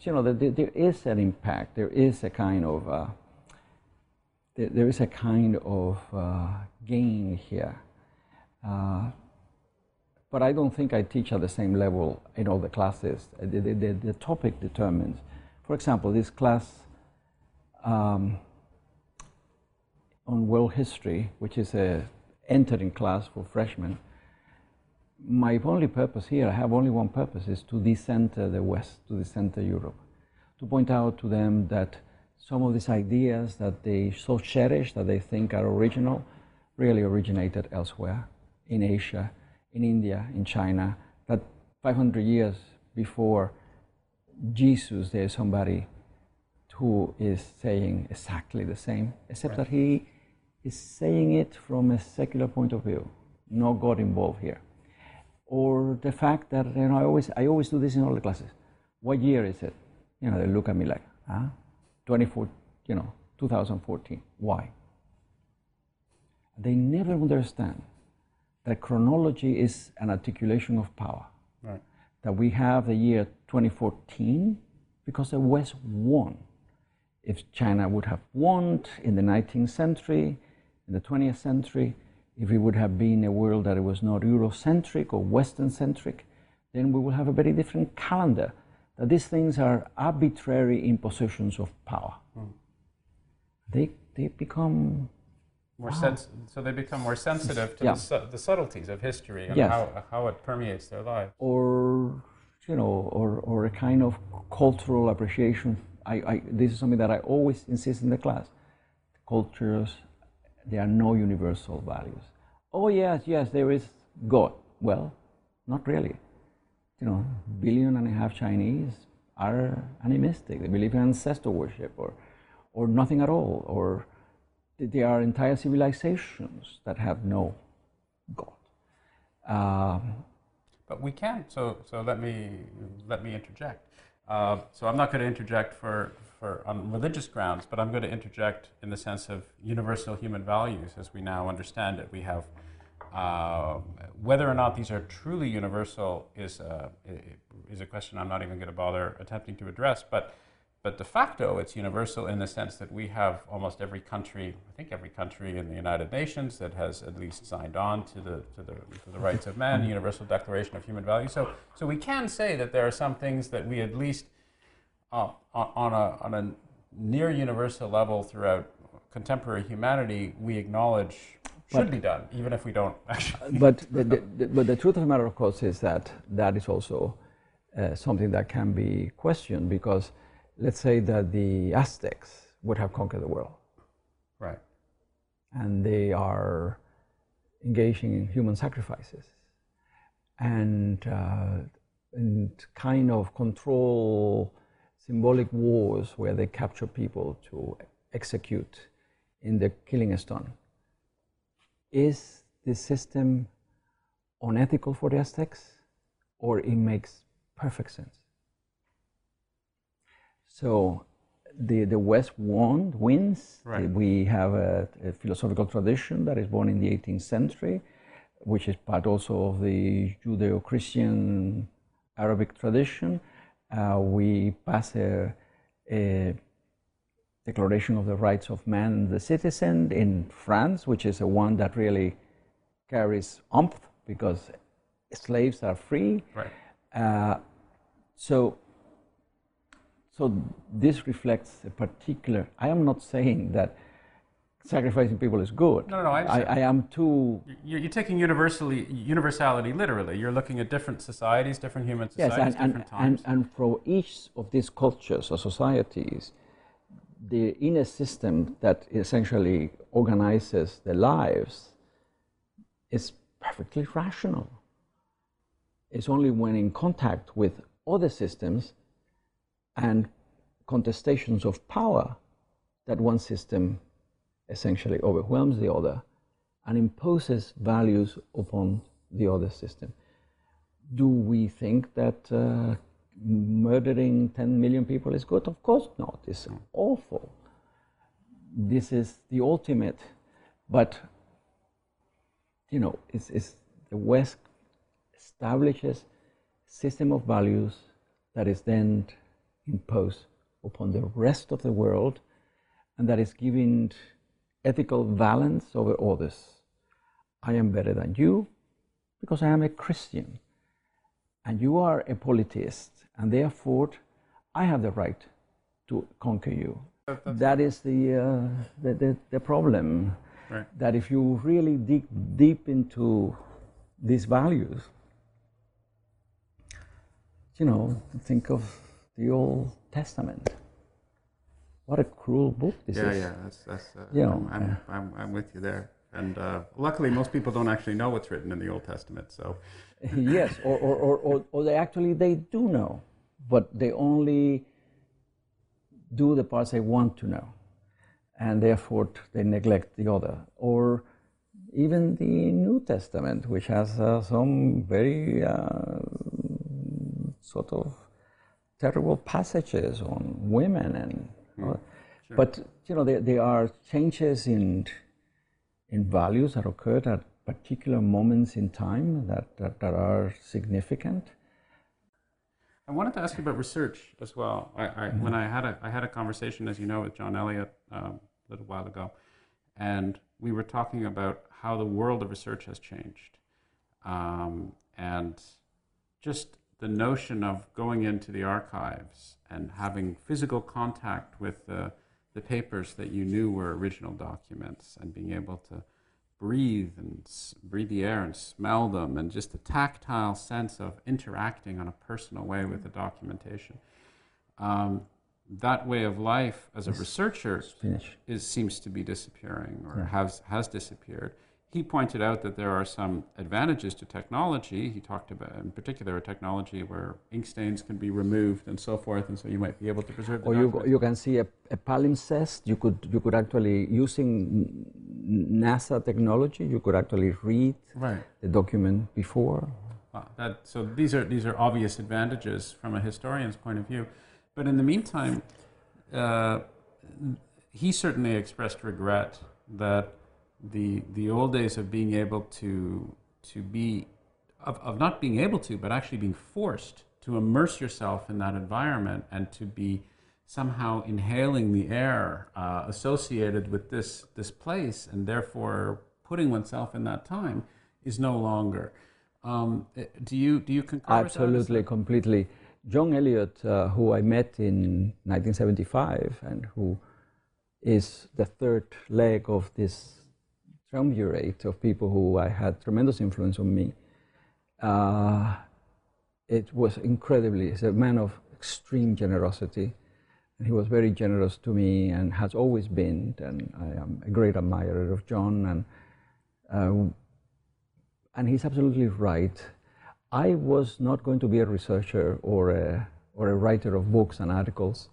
you know, there is an impact. There is a kind of gain here. but I don't think I teach at the same level in all the classes. The topic determines. For example, this class on world history, which is an entering class for freshmen, my only purpose here, I have only one purpose, is to decenter the West, to decenter Europe, to point out to them that some of these ideas that they so cherish, that they think are original, really originated elsewhere, in Asia, in India, in China, that 500 years before Jesus, there's somebody who is saying exactly the same, except that he is saying it from a secular point of view, no God involved here. Or the fact that, you know, I always do this in all the classes. What year is it? You know, they look at me like, huh? 2014. Why? They never understand that chronology is an articulation of power. Right. That we have the year 2014 because the West won. If China would have won in the 19th century, in the 20th century, if it would have been a world that it was not Eurocentric or Western-centric, then we will have a very different calendar. That these things are arbitrary impositions of power. Mm. They become more so they become more sensitive to the subtleties of history and how it permeates their lives. Or you know, or a kind of cultural appreciation. This is something that I always insist in the class. Cultures, there are no universal values. Oh yes, yes, there is God. Well, not really. You know, 1.5 billion Chinese are animistic. They believe in ancestor worship, or nothing at all. Or there are entire civilizations that have no God. But we can. So let me interject. So I'm not going to interject for on religious grounds, but I'm going to interject in the sense of universal human values as we now understand it. We have. Whether or not these are truly universal is a question I'm not even going to bother attempting to address, but de facto it's universal in the sense that we have almost every country, I think every country in the United Nations that has at least signed on to the rights of man, the Universal Declaration of Human Values. So we can say that there are some things that we at least on a near universal level throughout contemporary humanity we acknowledge should be done, even if we don't actually. But the truth of the matter, of course, is that is also something that can be questioned, because let's say that the Aztecs would have conquered the world. Right. And they are engaging in human sacrifices and kind of control symbolic wars where they capture people to execute in the killing stone. Is this system unethical for the Aztecs, or it makes perfect sense? So the West wins. Right. We have a philosophical tradition that is born in the 18th century, which is part also of the Judeo-Christian Arabic tradition. We pass a Declaration of the Rights of Man and the Citizen in France, which is the one that really carries oomph because slaves are free. Right. So this reflects a particular. I am not saying that sacrificing people is good. No, I am too. You're taking universality literally. You're looking at different societies, different human societies, different times. And for each of these cultures or societies, the inner system that essentially organizes their lives is perfectly rational. It's only when in contact with other systems and contestations of power that one system essentially overwhelms the other and imposes values upon the other system. Do we think that murdering 10 million people is good? Of course not. It's awful. This is the ultimate. But, you know, it's the West establishes a system of values that is then imposed upon the rest of the world and that is giving ethical valence over others. I am better than you because I am a Christian and you are a polytheist, and therefore I have the right to conquer you. That is the problem, right? That if you really dig deep into these values, you know, think of the Old Testament. What a cruel book this is. Yeah, I'm with you there. And luckily, most people don't actually know what's written in the Old Testament. So, yes, or they do know, but they only do the parts they want to know, and therefore they neglect the other. Or even the New Testament, which has some very sort of terrible passages on women and. Sure. But you know, there are changes in values that occurred at particular moments in time that are significant. I wanted to ask you about research as well. When I had a conversation, as you know, with John Elliott a little while ago, and we were talking about how the world of research has changed, and just the notion of going into the archives and having physical contact with the papers that you knew were original documents, and being able to breathe the air and smell them, and just the tactile sense of interacting on a personal way with the documentation. That way of life as a researcher seems to be disappearing, or has disappeared. He pointed out that there are some advantages to technology. He talked about, in particular, a technology where ink stains can be removed and so forth, and so you might be able to preserve the documents. Or you can see a palimpsest. You could actually, using NASA technology, you could actually read the document before. So these are obvious advantages from a historian's point of view. But in the meantime, he certainly expressed regret that the old days of being able to, but actually being forced to immerse yourself in that environment, and to be somehow inhaling the air associated with this place, and therefore putting oneself in that time, is no longer. Do you concur with that? Absolutely, completely. John Elliott, who I met in 1975, and who is the third leg of this triumvirate of people who had tremendous influence on me. It was incredibly, he's a man of extreme generosity. And he was very generous to me, and has always been, and I am a great admirer of John, and he's absolutely right. I was not going to be a researcher or a writer of books and articles.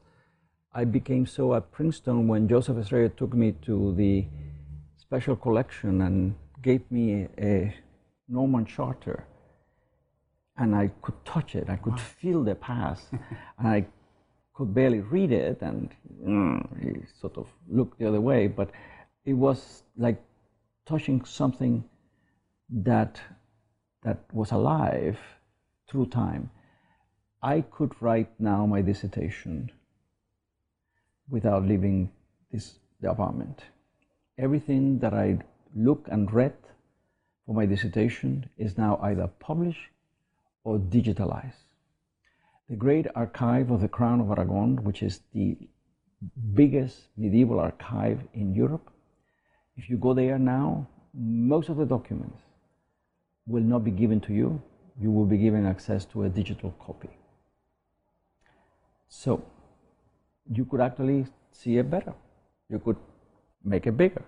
I became so at Princeton when Joseph Estrella took me to the special collection and gave me a Norman Charter, and I could touch it, I could feel the past, and I could barely read it, and he sort of looked the other way, but it was like touching something that was alive through time. I could write now my dissertation without leaving the apartment. Everything that I look and read for my dissertation is now either published or digitalized. The Great Archive of the Crown of Aragon, which is the biggest medieval archive in Europe, if you go there now, most of the documents will not be given to you. You will be given access to a digital copy. So you could actually see it better. You could make it bigger.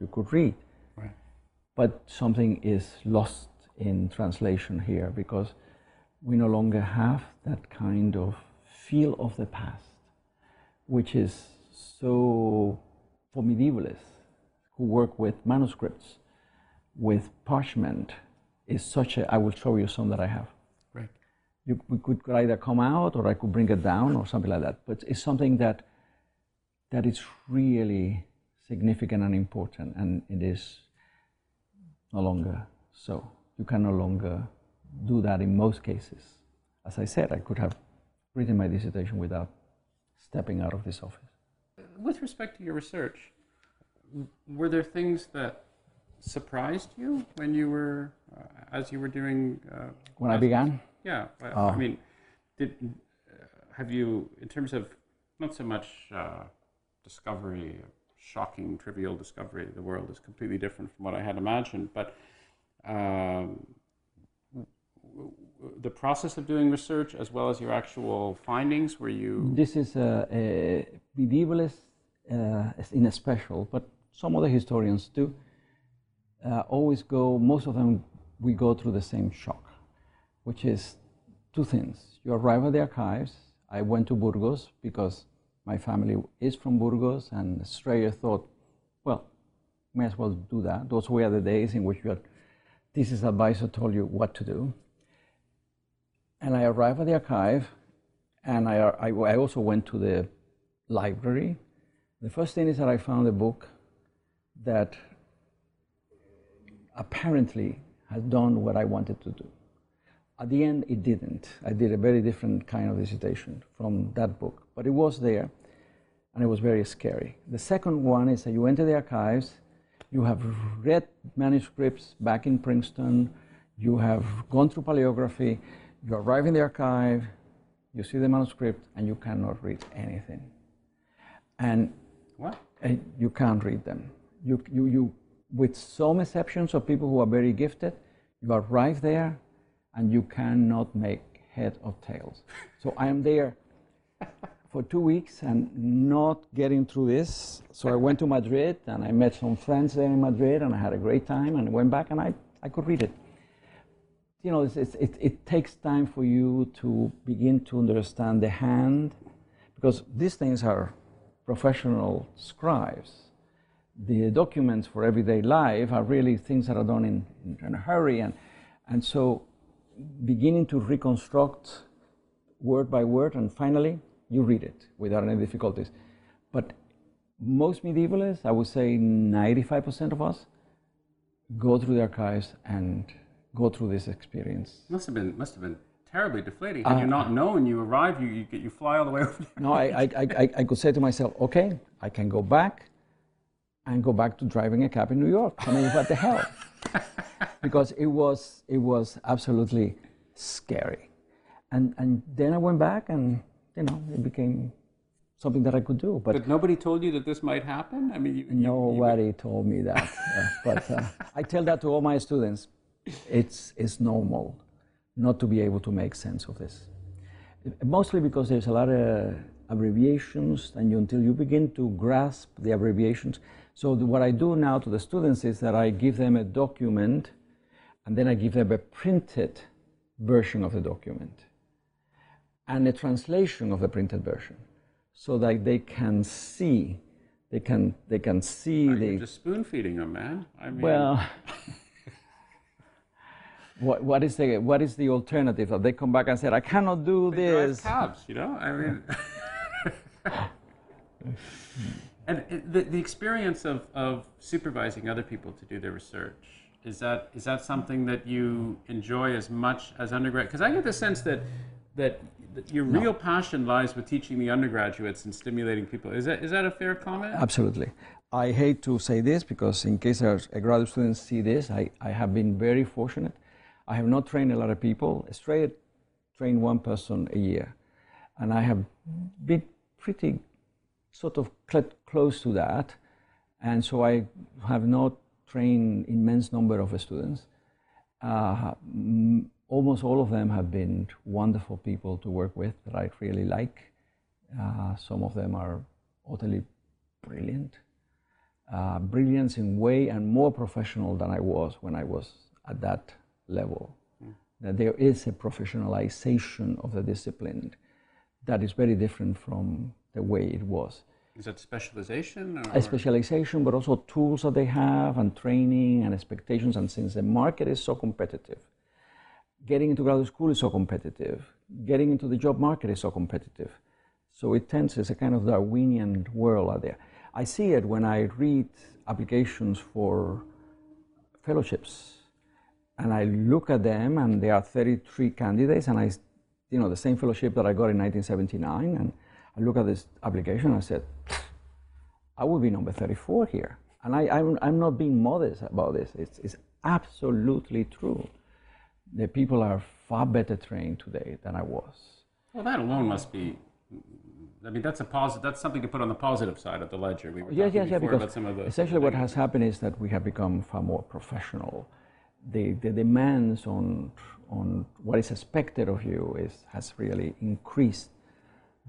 You could read, but something is lost in translation here, because we no longer have that kind of feel of the past, which is so, for medievalists who work with manuscripts, with parchment, is such a, I will show you some that I have. Right. We could either come out, or I could bring it down, or something like that, but it's something that is really significant and important, and it is no longer so. You can no longer do that in most cases. As I said, I could have written my dissertation without stepping out of this office. With respect to your research, were there things that surprised you when you were, as you were doing? When I began? Yeah. I mean, have you, in terms of not so much discovery, shocking, trivial discovery, the world is completely different from what I had imagined, but the process of doing research as well as your actual findings, were you... This is a medievalist in a special, but some other historians do always go, most of them, we go through the same shock, which is two things. You arrive at the archives. I went to Burgos because my family is from Burgos, and Strayer thought, well, may as well do that. Those were the days in which your thesis advisor told you what to do. And I arrived at the archive, and I also went to the library. The first thing is that I found a book that apparently had done what I wanted to do. At the end, it didn't. I did a very different kind of dissertation from that book, but it was there, and it was very scary. The second one is that you enter the archives, you have read manuscripts back in Princeton, you have gone through paleography, you arrive in the archive, you see the manuscript, and you cannot read anything. And what? You can't read them. You, with some exceptions of people who are very gifted, you arrive there, and you cannot make head or tails. So I am there for 2 weeks and not getting through this. So I went to Madrid, and I met some friends there in Madrid, and I had a great time, and went back, and I could read it. You know, it takes time for you to begin to understand the hand, because these things are professional scribes. The documents for everyday life are really things that are done in a hurry, and so beginning to reconstruct word by word, and finally you read it without any difficulties. But most medievalists, I would say 95% of us, go through the archives and go through this experience. Must have been terribly deflating. Had you not known, you arrive, you fly all the way over there. No, I could say to myself, okay, I can go back and go back to driving a cab in New York. I mean, what the hell? Because it was absolutely scary, and then I went back, and you know, it became something that I could do. But nobody told you that this might happen. I mean, nobody told me that. But I tell that to all my students. It's normal not to be able to make sense of this, mostly because there's a lot of abbreviations, and until you begin to grasp the abbreviations. So what I do now to the students is that I give them a document, and then I give them a printed version of the document and a translation of the printed version, so that they can see. You're just spoon feeding them, man. I mean, well, what is the alternative? That they come back and say, I cannot do this. Drive cabs, you know. I mean, and the experience of supervising other people to do their research. Is that something that you enjoy as much as undergrad? Because I get the sense that your real passion lies with teaching the undergraduates and stimulating people. Is that a fair comment? Absolutely. I hate to say this, because in case our graduate students see this, I have been very fortunate. I have not trained a lot of people. Strayer trained one person a year, and I have been pretty sort of close to that, and so I have not train immense number of students. Almost all of them have been wonderful people to work with that I really like. Some of them are utterly brilliant. Brilliance in way and more professional than I was when I was at that level. Yeah. That there is a professionalization of the discipline that is very different from the way it was. Is that specialization? Or? A specialization, but also tools that they have, and training, and expectations. And since the market is so competitive, getting into graduate school is so competitive, getting into the job market is so competitive. So it tends, it's a kind of Darwinian world out there. I see it when I read applications for fellowships, and I look at them, and there are 33 candidates, and I, you know, the same fellowship that I got in 1979, and I look at this application, I said, I would be number 34 here. And I'm not being modest about this. It's absolutely true. The people are far better trained today than I was. Well, that alone must be. I mean, that's a positive. That's something to put on the positive side of the ledger. We were talking before about some of the. Essentially, what has happened is that we have become far more professional. The demands on what is expected of you has really increased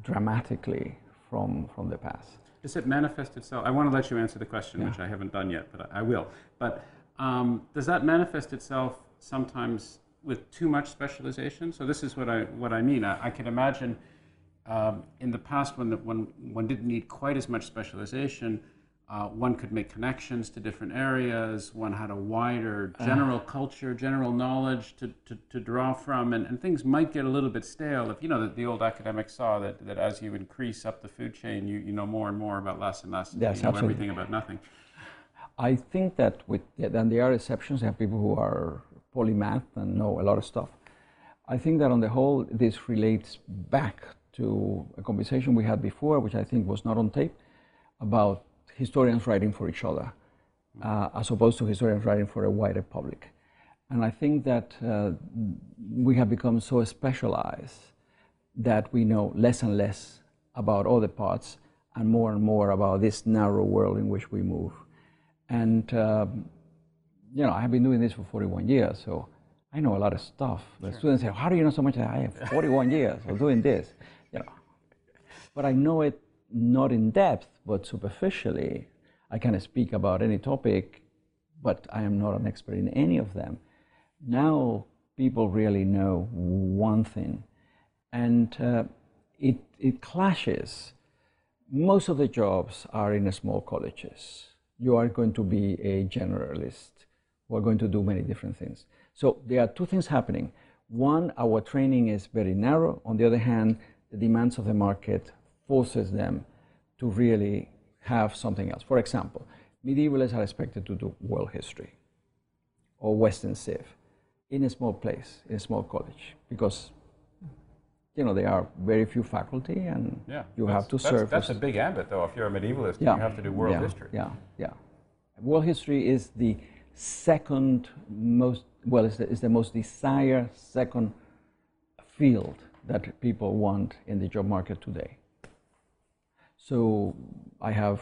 dramatically from the past. Does it manifest itself? I want to let you answer the question, which I haven't done yet, but I will. But does that manifest itself sometimes with too much specialization? So this is what I mean. I can imagine in the past when one didn't need quite as much specialization, one could make connections to different areas. One had a wider general culture, general knowledge to draw from, and things might get a little bit stale if, you know, the old academics saw that as you increase up the food chain, you know more and more about less and less. Yes, you know everything about nothing. I think that and there are exceptions. There are people who are polymath and know a lot of stuff. I think that on the whole, this relates back to a conversation we had before, which I think was not on tape, about historians writing for each other, as opposed to historians writing for a wider public. And I think that we have become so specialized that we know less and less about other parts and more about this narrow world in which we move. And you know, I've been doing this for 41 years, so I know a lot of stuff. Sure. The students say, "How do you know so much?" I have 41 years of doing this, you know. But I know it not in depth, but superficially. I can speak about any topic, but I am not an expert in any of them. Now people really know one thing, and it clashes. Most of the jobs are in small colleges. You are going to be a generalist. We are going to do many different things. So there are two things happening. One, our training is very narrow. On the other hand, the demands of the market forces them to really have something else. For example, medievalists are expected to do world history or Western civ in a small place, in a small college, because, you know, there are very few faculty and you have to serve. That's a big ambit, though. If you're a medievalist, you have to do world history. Yeah. World history is the second most, well, it's the most desired second field that people want in the job market today. So I have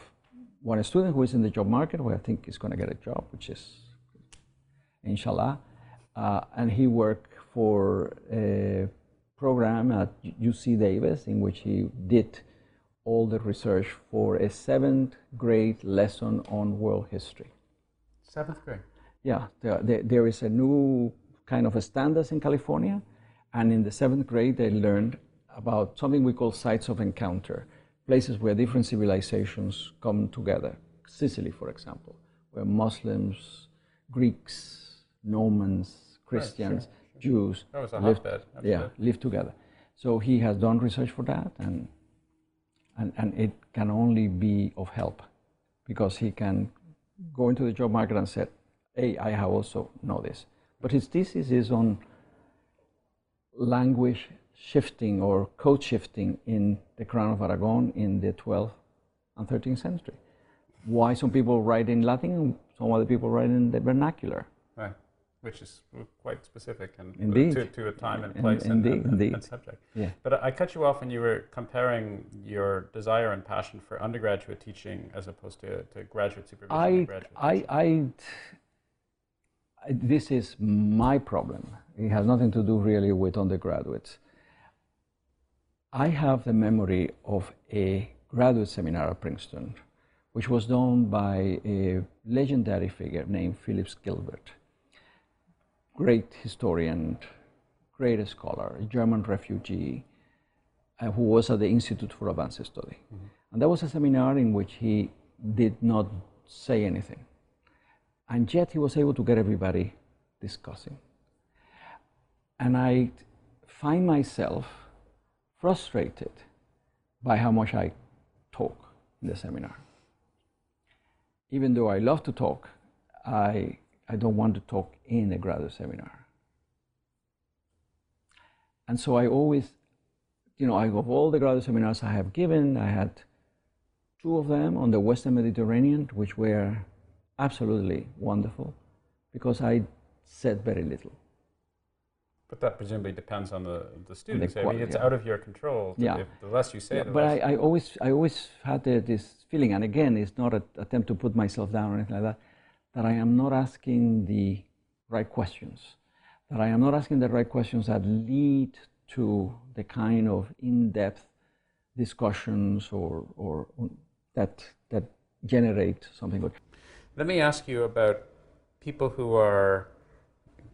one student who is in the job market, who I think is going to get a job, which is, inshallah, and he worked for a program at UC Davis in which he did all the research for a 7th grade lesson on world history. 7th grade? Yeah, there is a new kind of a standards in California, and in the 7th grade they learned about something we call sites of encounter. Places where different civilizations come together. Sicily, for example, where Muslims, Greeks, Normans, Christians, Jews live together. So he has done research for that, and it can only be of help, because he can go into the job market and say, "Hey, I also know this." But his thesis is on language shifting or code shifting in the Crown of Aragon in the 12th and 13th century. Why some people write in Latin and some other people write in the vernacular. Right, which is quite specific and to a time and place and subject. Yeah. But I cut you off when you were comparing your desire and passion for undergraduate teaching as opposed to graduate supervision and graduate teaching. This is my problem. It has nothing to do really with undergraduates. I have the memory of a graduate seminar at Princeton, which was done by a legendary figure named Phillips Gilbert, great historian, great scholar, a German refugee, who was at the Institute for Advanced Study. And that was a seminar in which he did not say anything, and yet he was able to get everybody discussing. And I find myself frustrated by how much I talk in the seminar. Even though I love to talk, I don't want to talk in a graduate seminar. And so I always, you know, of all the graduate seminars I have given, I had two of them on the Western Mediterranean, which were absolutely wonderful because I said very little. But that presumably depends on the students. I mean, it's out of your control. Yeah. The less you say, the less. But I always had this feeling, and again, it's not an attempt to put myself down or anything like that, that I am not asking the right questions, that I am not asking the right questions that lead to the kind of in-depth discussions or that generate something good. Let me ask you about people who are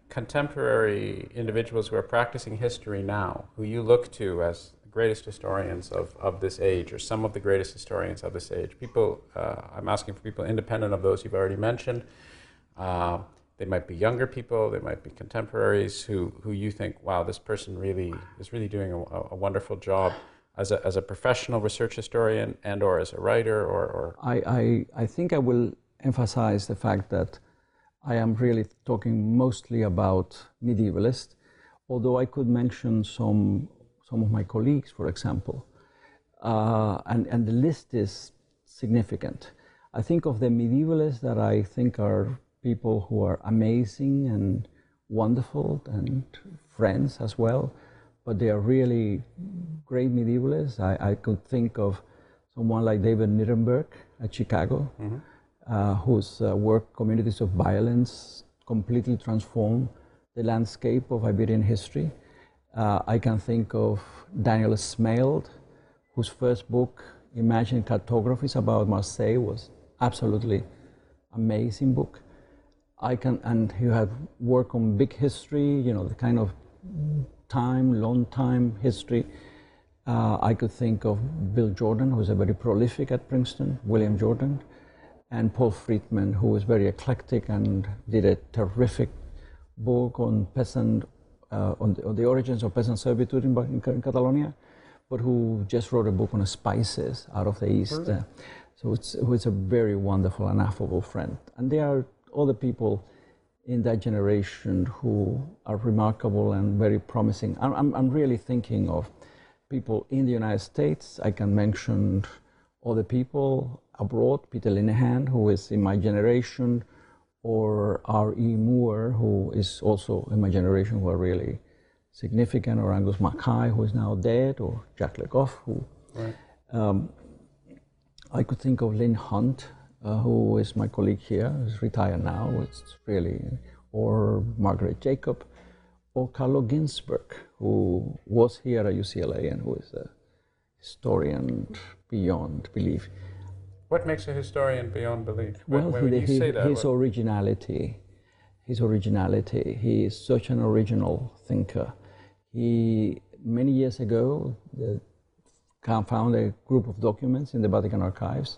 contemporary individuals who are practicing history now, who you look to as the greatest historians of this age, or some of the greatest historians of this age. People, I'm asking for people independent of those you've already mentioned. They might be younger people, they might be contemporaries who you think, wow, this person really is really doing a wonderful job as a professional research historian and or as a writer or... I think I will emphasize the fact that I am really talking mostly about medievalists, although I could mention some of my colleagues, for example, and the list is significant. I think of the medievalists that I think are people who are amazing and wonderful and friends as well, but they are really great medievalists. I could think of someone like David Nirenberg at Chicago, mm-hmm. Whose work, Communities of Violence, completely transformed the landscape of Iberian history. I can think of Daniel Smaild, whose first book, Imagined Cartographies about Marseille, was absolutely amazing book. And he had work on big history, you know, the kind of time, long time history. I could think of Bill Jordan, who's a very prolific at Princeton, William Jordan, and Paul Friedman, who was very eclectic and did a terrific book on peasant, on the origins of peasant servitude in Catalonia, but who just wrote a book on spices out of the East. So it's a very wonderful and affable friend. And there are other people in that generation who are remarkable and very promising. I'm really thinking of people in the United States. I can mention other people abroad, Peter Linehan, who is in my generation, or R.E. Moore, who is also in my generation, who are really significant, or Angus Mackay, who is now dead, or Jack Legoff, who... Right. I could think of Lynn Hunt, who is my colleague here, who's retired now, it's really... or Margaret Jacob, or Carlo Ginzburg, who was here at UCLA and who is a historian beyond belief. What makes a historian beyond belief? His originality. He is such an original thinker. He, many years ago, found a group of documents in the Vatican archives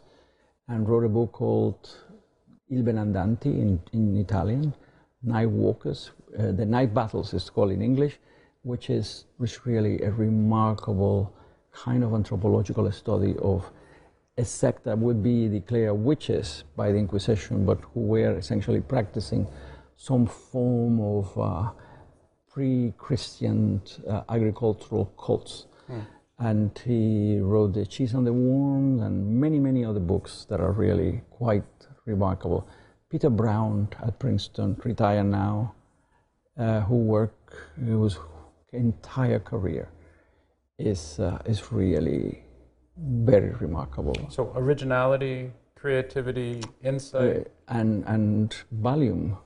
and wrote a book called Il Benandanti in Italian, Night Walkers, the Night Battles it's called in English, which is really a remarkable kind of anthropological study of a sect that would be declared witches by the Inquisition, but who were essentially practicing some form of pre-Christian agricultural cults. Mm. And he wrote The Cheese and the Worms and many, many other books that are really quite remarkable. Peter Brown at Princeton, retired now, whose entire career is really very remarkable. So originality, creativity, insight, and volume,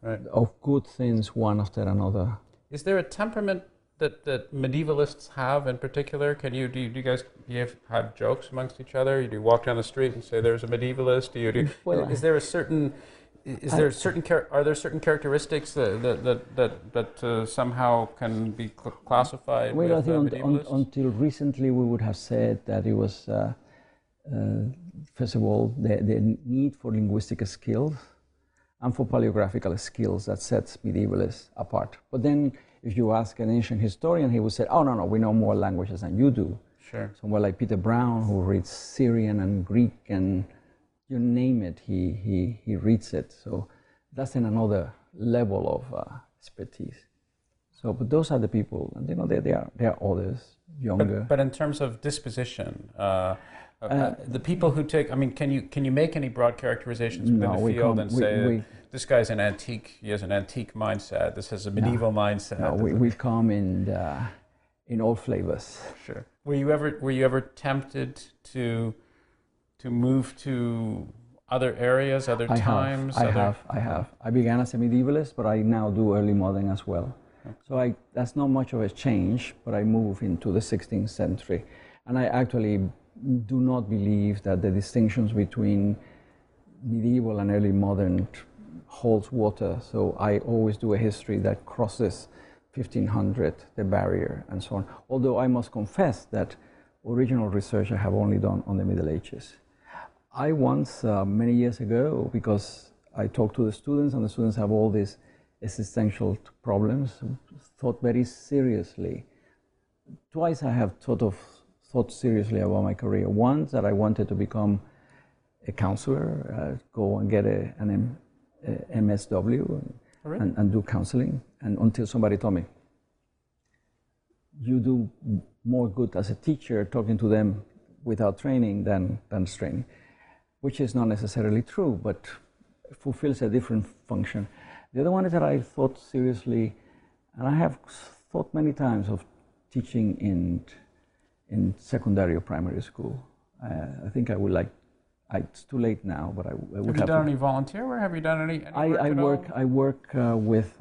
right, of good things one after another. Is there a temperament that medievalists have in particular? Do you guys have jokes amongst each other? Do you walk down the street and say there's a medievalist? Are there certain characteristics that somehow can be classified? Well, I think until recently we would have said that it was first of all the need for linguistic skills and for paleographical skills that sets medievalists apart. But then, if you ask an ancient historian, he would say, "Oh no, we know more languages than you do." Sure. Someone like Peter Brown, who reads Syrian and Greek and you name it, he reads it. So that's in another level of expertise. So, but those are the people, and you know, they are oldest, younger. But in terms of disposition, the people who take, I mean, can you make any broad characterizations within the field and say this guy's an antique, he has an antique mindset, this has a medieval mindset? No, we come in all flavors. Sure. Were you ever tempted to move to other areas, other times? I have. I began as a medievalist, but I now do early modern as well. So that's not much of a change, but I move into the 16th century. And I actually do not believe that the distinctions between medieval and early modern holds water. So I always do a history that crosses 1500, the barrier, and so on. Although I must confess that original research I have only done on the Middle Ages. I once, many years ago, because I talked to the students, and the students have all these existential problems, thought very seriously. Twice I have sort of thought seriously about my career. Once that I wanted to become a counselor, go and get an MSW and do counseling, and until somebody told me, you do more good as a teacher talking to them without training than training, which is not necessarily true, but fulfills a different function. The other one is that I thought seriously, and I have thought many times of teaching in secondary or primary school. I think I would like, it's too late now, but I would have. Have you done any volunteer work? Have you done any work at all? I work with,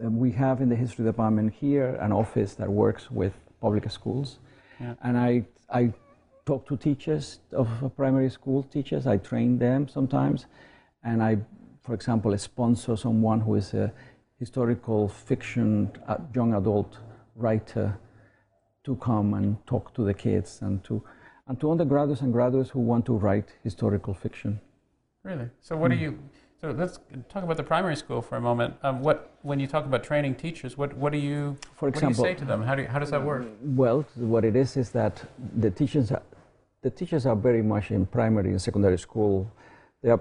we have in the history department here an office that works with public schools. Yeah. And I talk to teachers of primary school teachers. I train them sometimes, and I, for example, I sponsor someone who is a historical fiction young adult writer to come and talk to the kids and to undergraduates and graduates who want to write historical fiction. Really? So what do you? So let's talk about the primary school for a moment. When you talk about training teachers, what do you? For example, what do you say to them? How does that work? Well, what it is that the teachers are very much in primary and secondary school. They are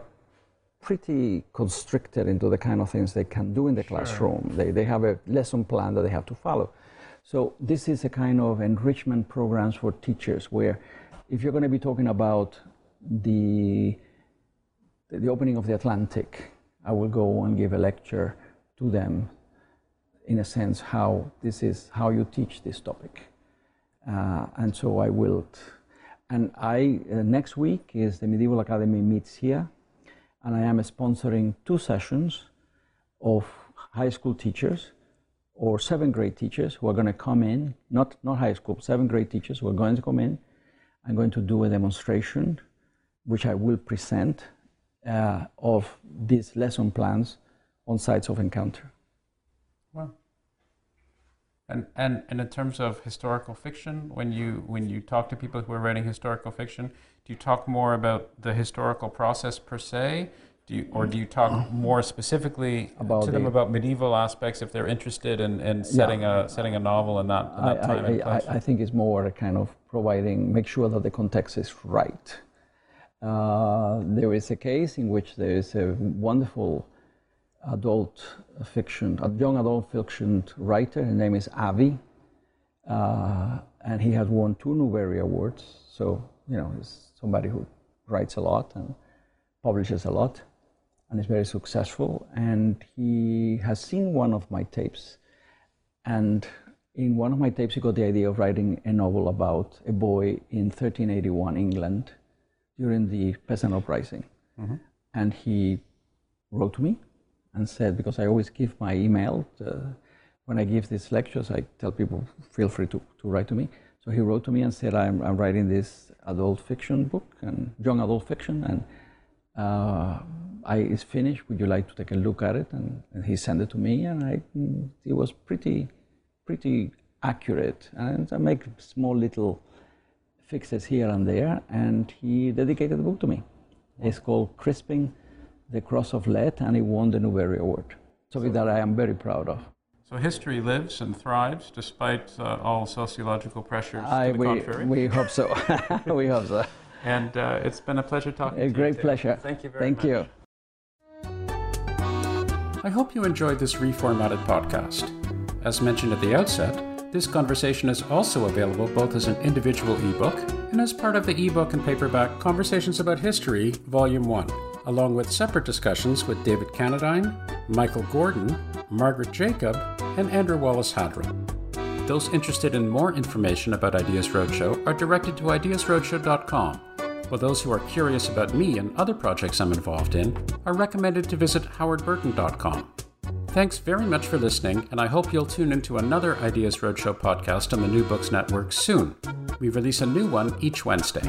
pretty constricted into the kind of things they can do in the classroom. Sure. They have a lesson plan that they have to follow. So this is a kind of enrichment programs for teachers where if you're going to be talking about the opening of the Atlantic, I will go and give a lecture to them in a sense how this is, how you teach this topic. And so I will, and next week is the Medieval Academy meets here, and I am sponsoring 2 sessions of high school teachers or 7th grade teachers who are going to come in, not high school, 7th grade teachers who are going to come in. I'm going to do a demonstration, which I will present, of these lesson plans on sites of encounter. Wow. And in terms of historical fiction, when you talk to people who are writing historical fiction, do you talk more about the historical process per se, or do you talk more specifically to them about medieval aspects if they're interested in setting a novel in that time and place? I think it's more a kind of make sure that the context is right. There is a case in which there is a wonderful young adult fiction writer. His name is Avi, and he has won 2 Newbery Awards. So, you know, he's somebody who writes a lot and publishes a lot, and is very successful. And he has seen one of my tapes, and in one of my tapes, he got the idea of writing a novel about a boy in 1381 England during the peasant uprising. Mm-hmm. And he wrote to me and said, because I always give my email, when I give these lectures, I tell people, feel free to write to me. So he wrote to me and said, I'm writing this adult fiction book, and young adult fiction, and it's finished, would you like to take a look at it? And he sent it to me, and it was pretty accurate. And I make small little fixes here and there, and he dedicated the book to me. It's called Crisping the Cross of Lead, and he won the Newbery Award. Something that I am very proud of. So history lives and thrives despite all sociological pressures to the contrary. We hope so. We hope so. And it's been a pleasure talking to you. A great pleasure. Thank you very much. Thank you. I hope you enjoyed this reformatted podcast. As mentioned at the outset, this conversation is also available both as an individual ebook and as part of the ebook and paperback Conversations About History, Volume 1, along with separate discussions with David Canadine, Michael Gordon, Margaret Jacob, and Andrew Wallace Hadron. Those interested in more information about Ideas Roadshow are directed to ideasroadshow.com, while those who are curious about me and other projects I'm involved in are recommended to visit howardburton.com. Thanks very much for listening, and I hope you'll tune into another Ideas Roadshow podcast on the New Books Network soon. We release a new one each Wednesday.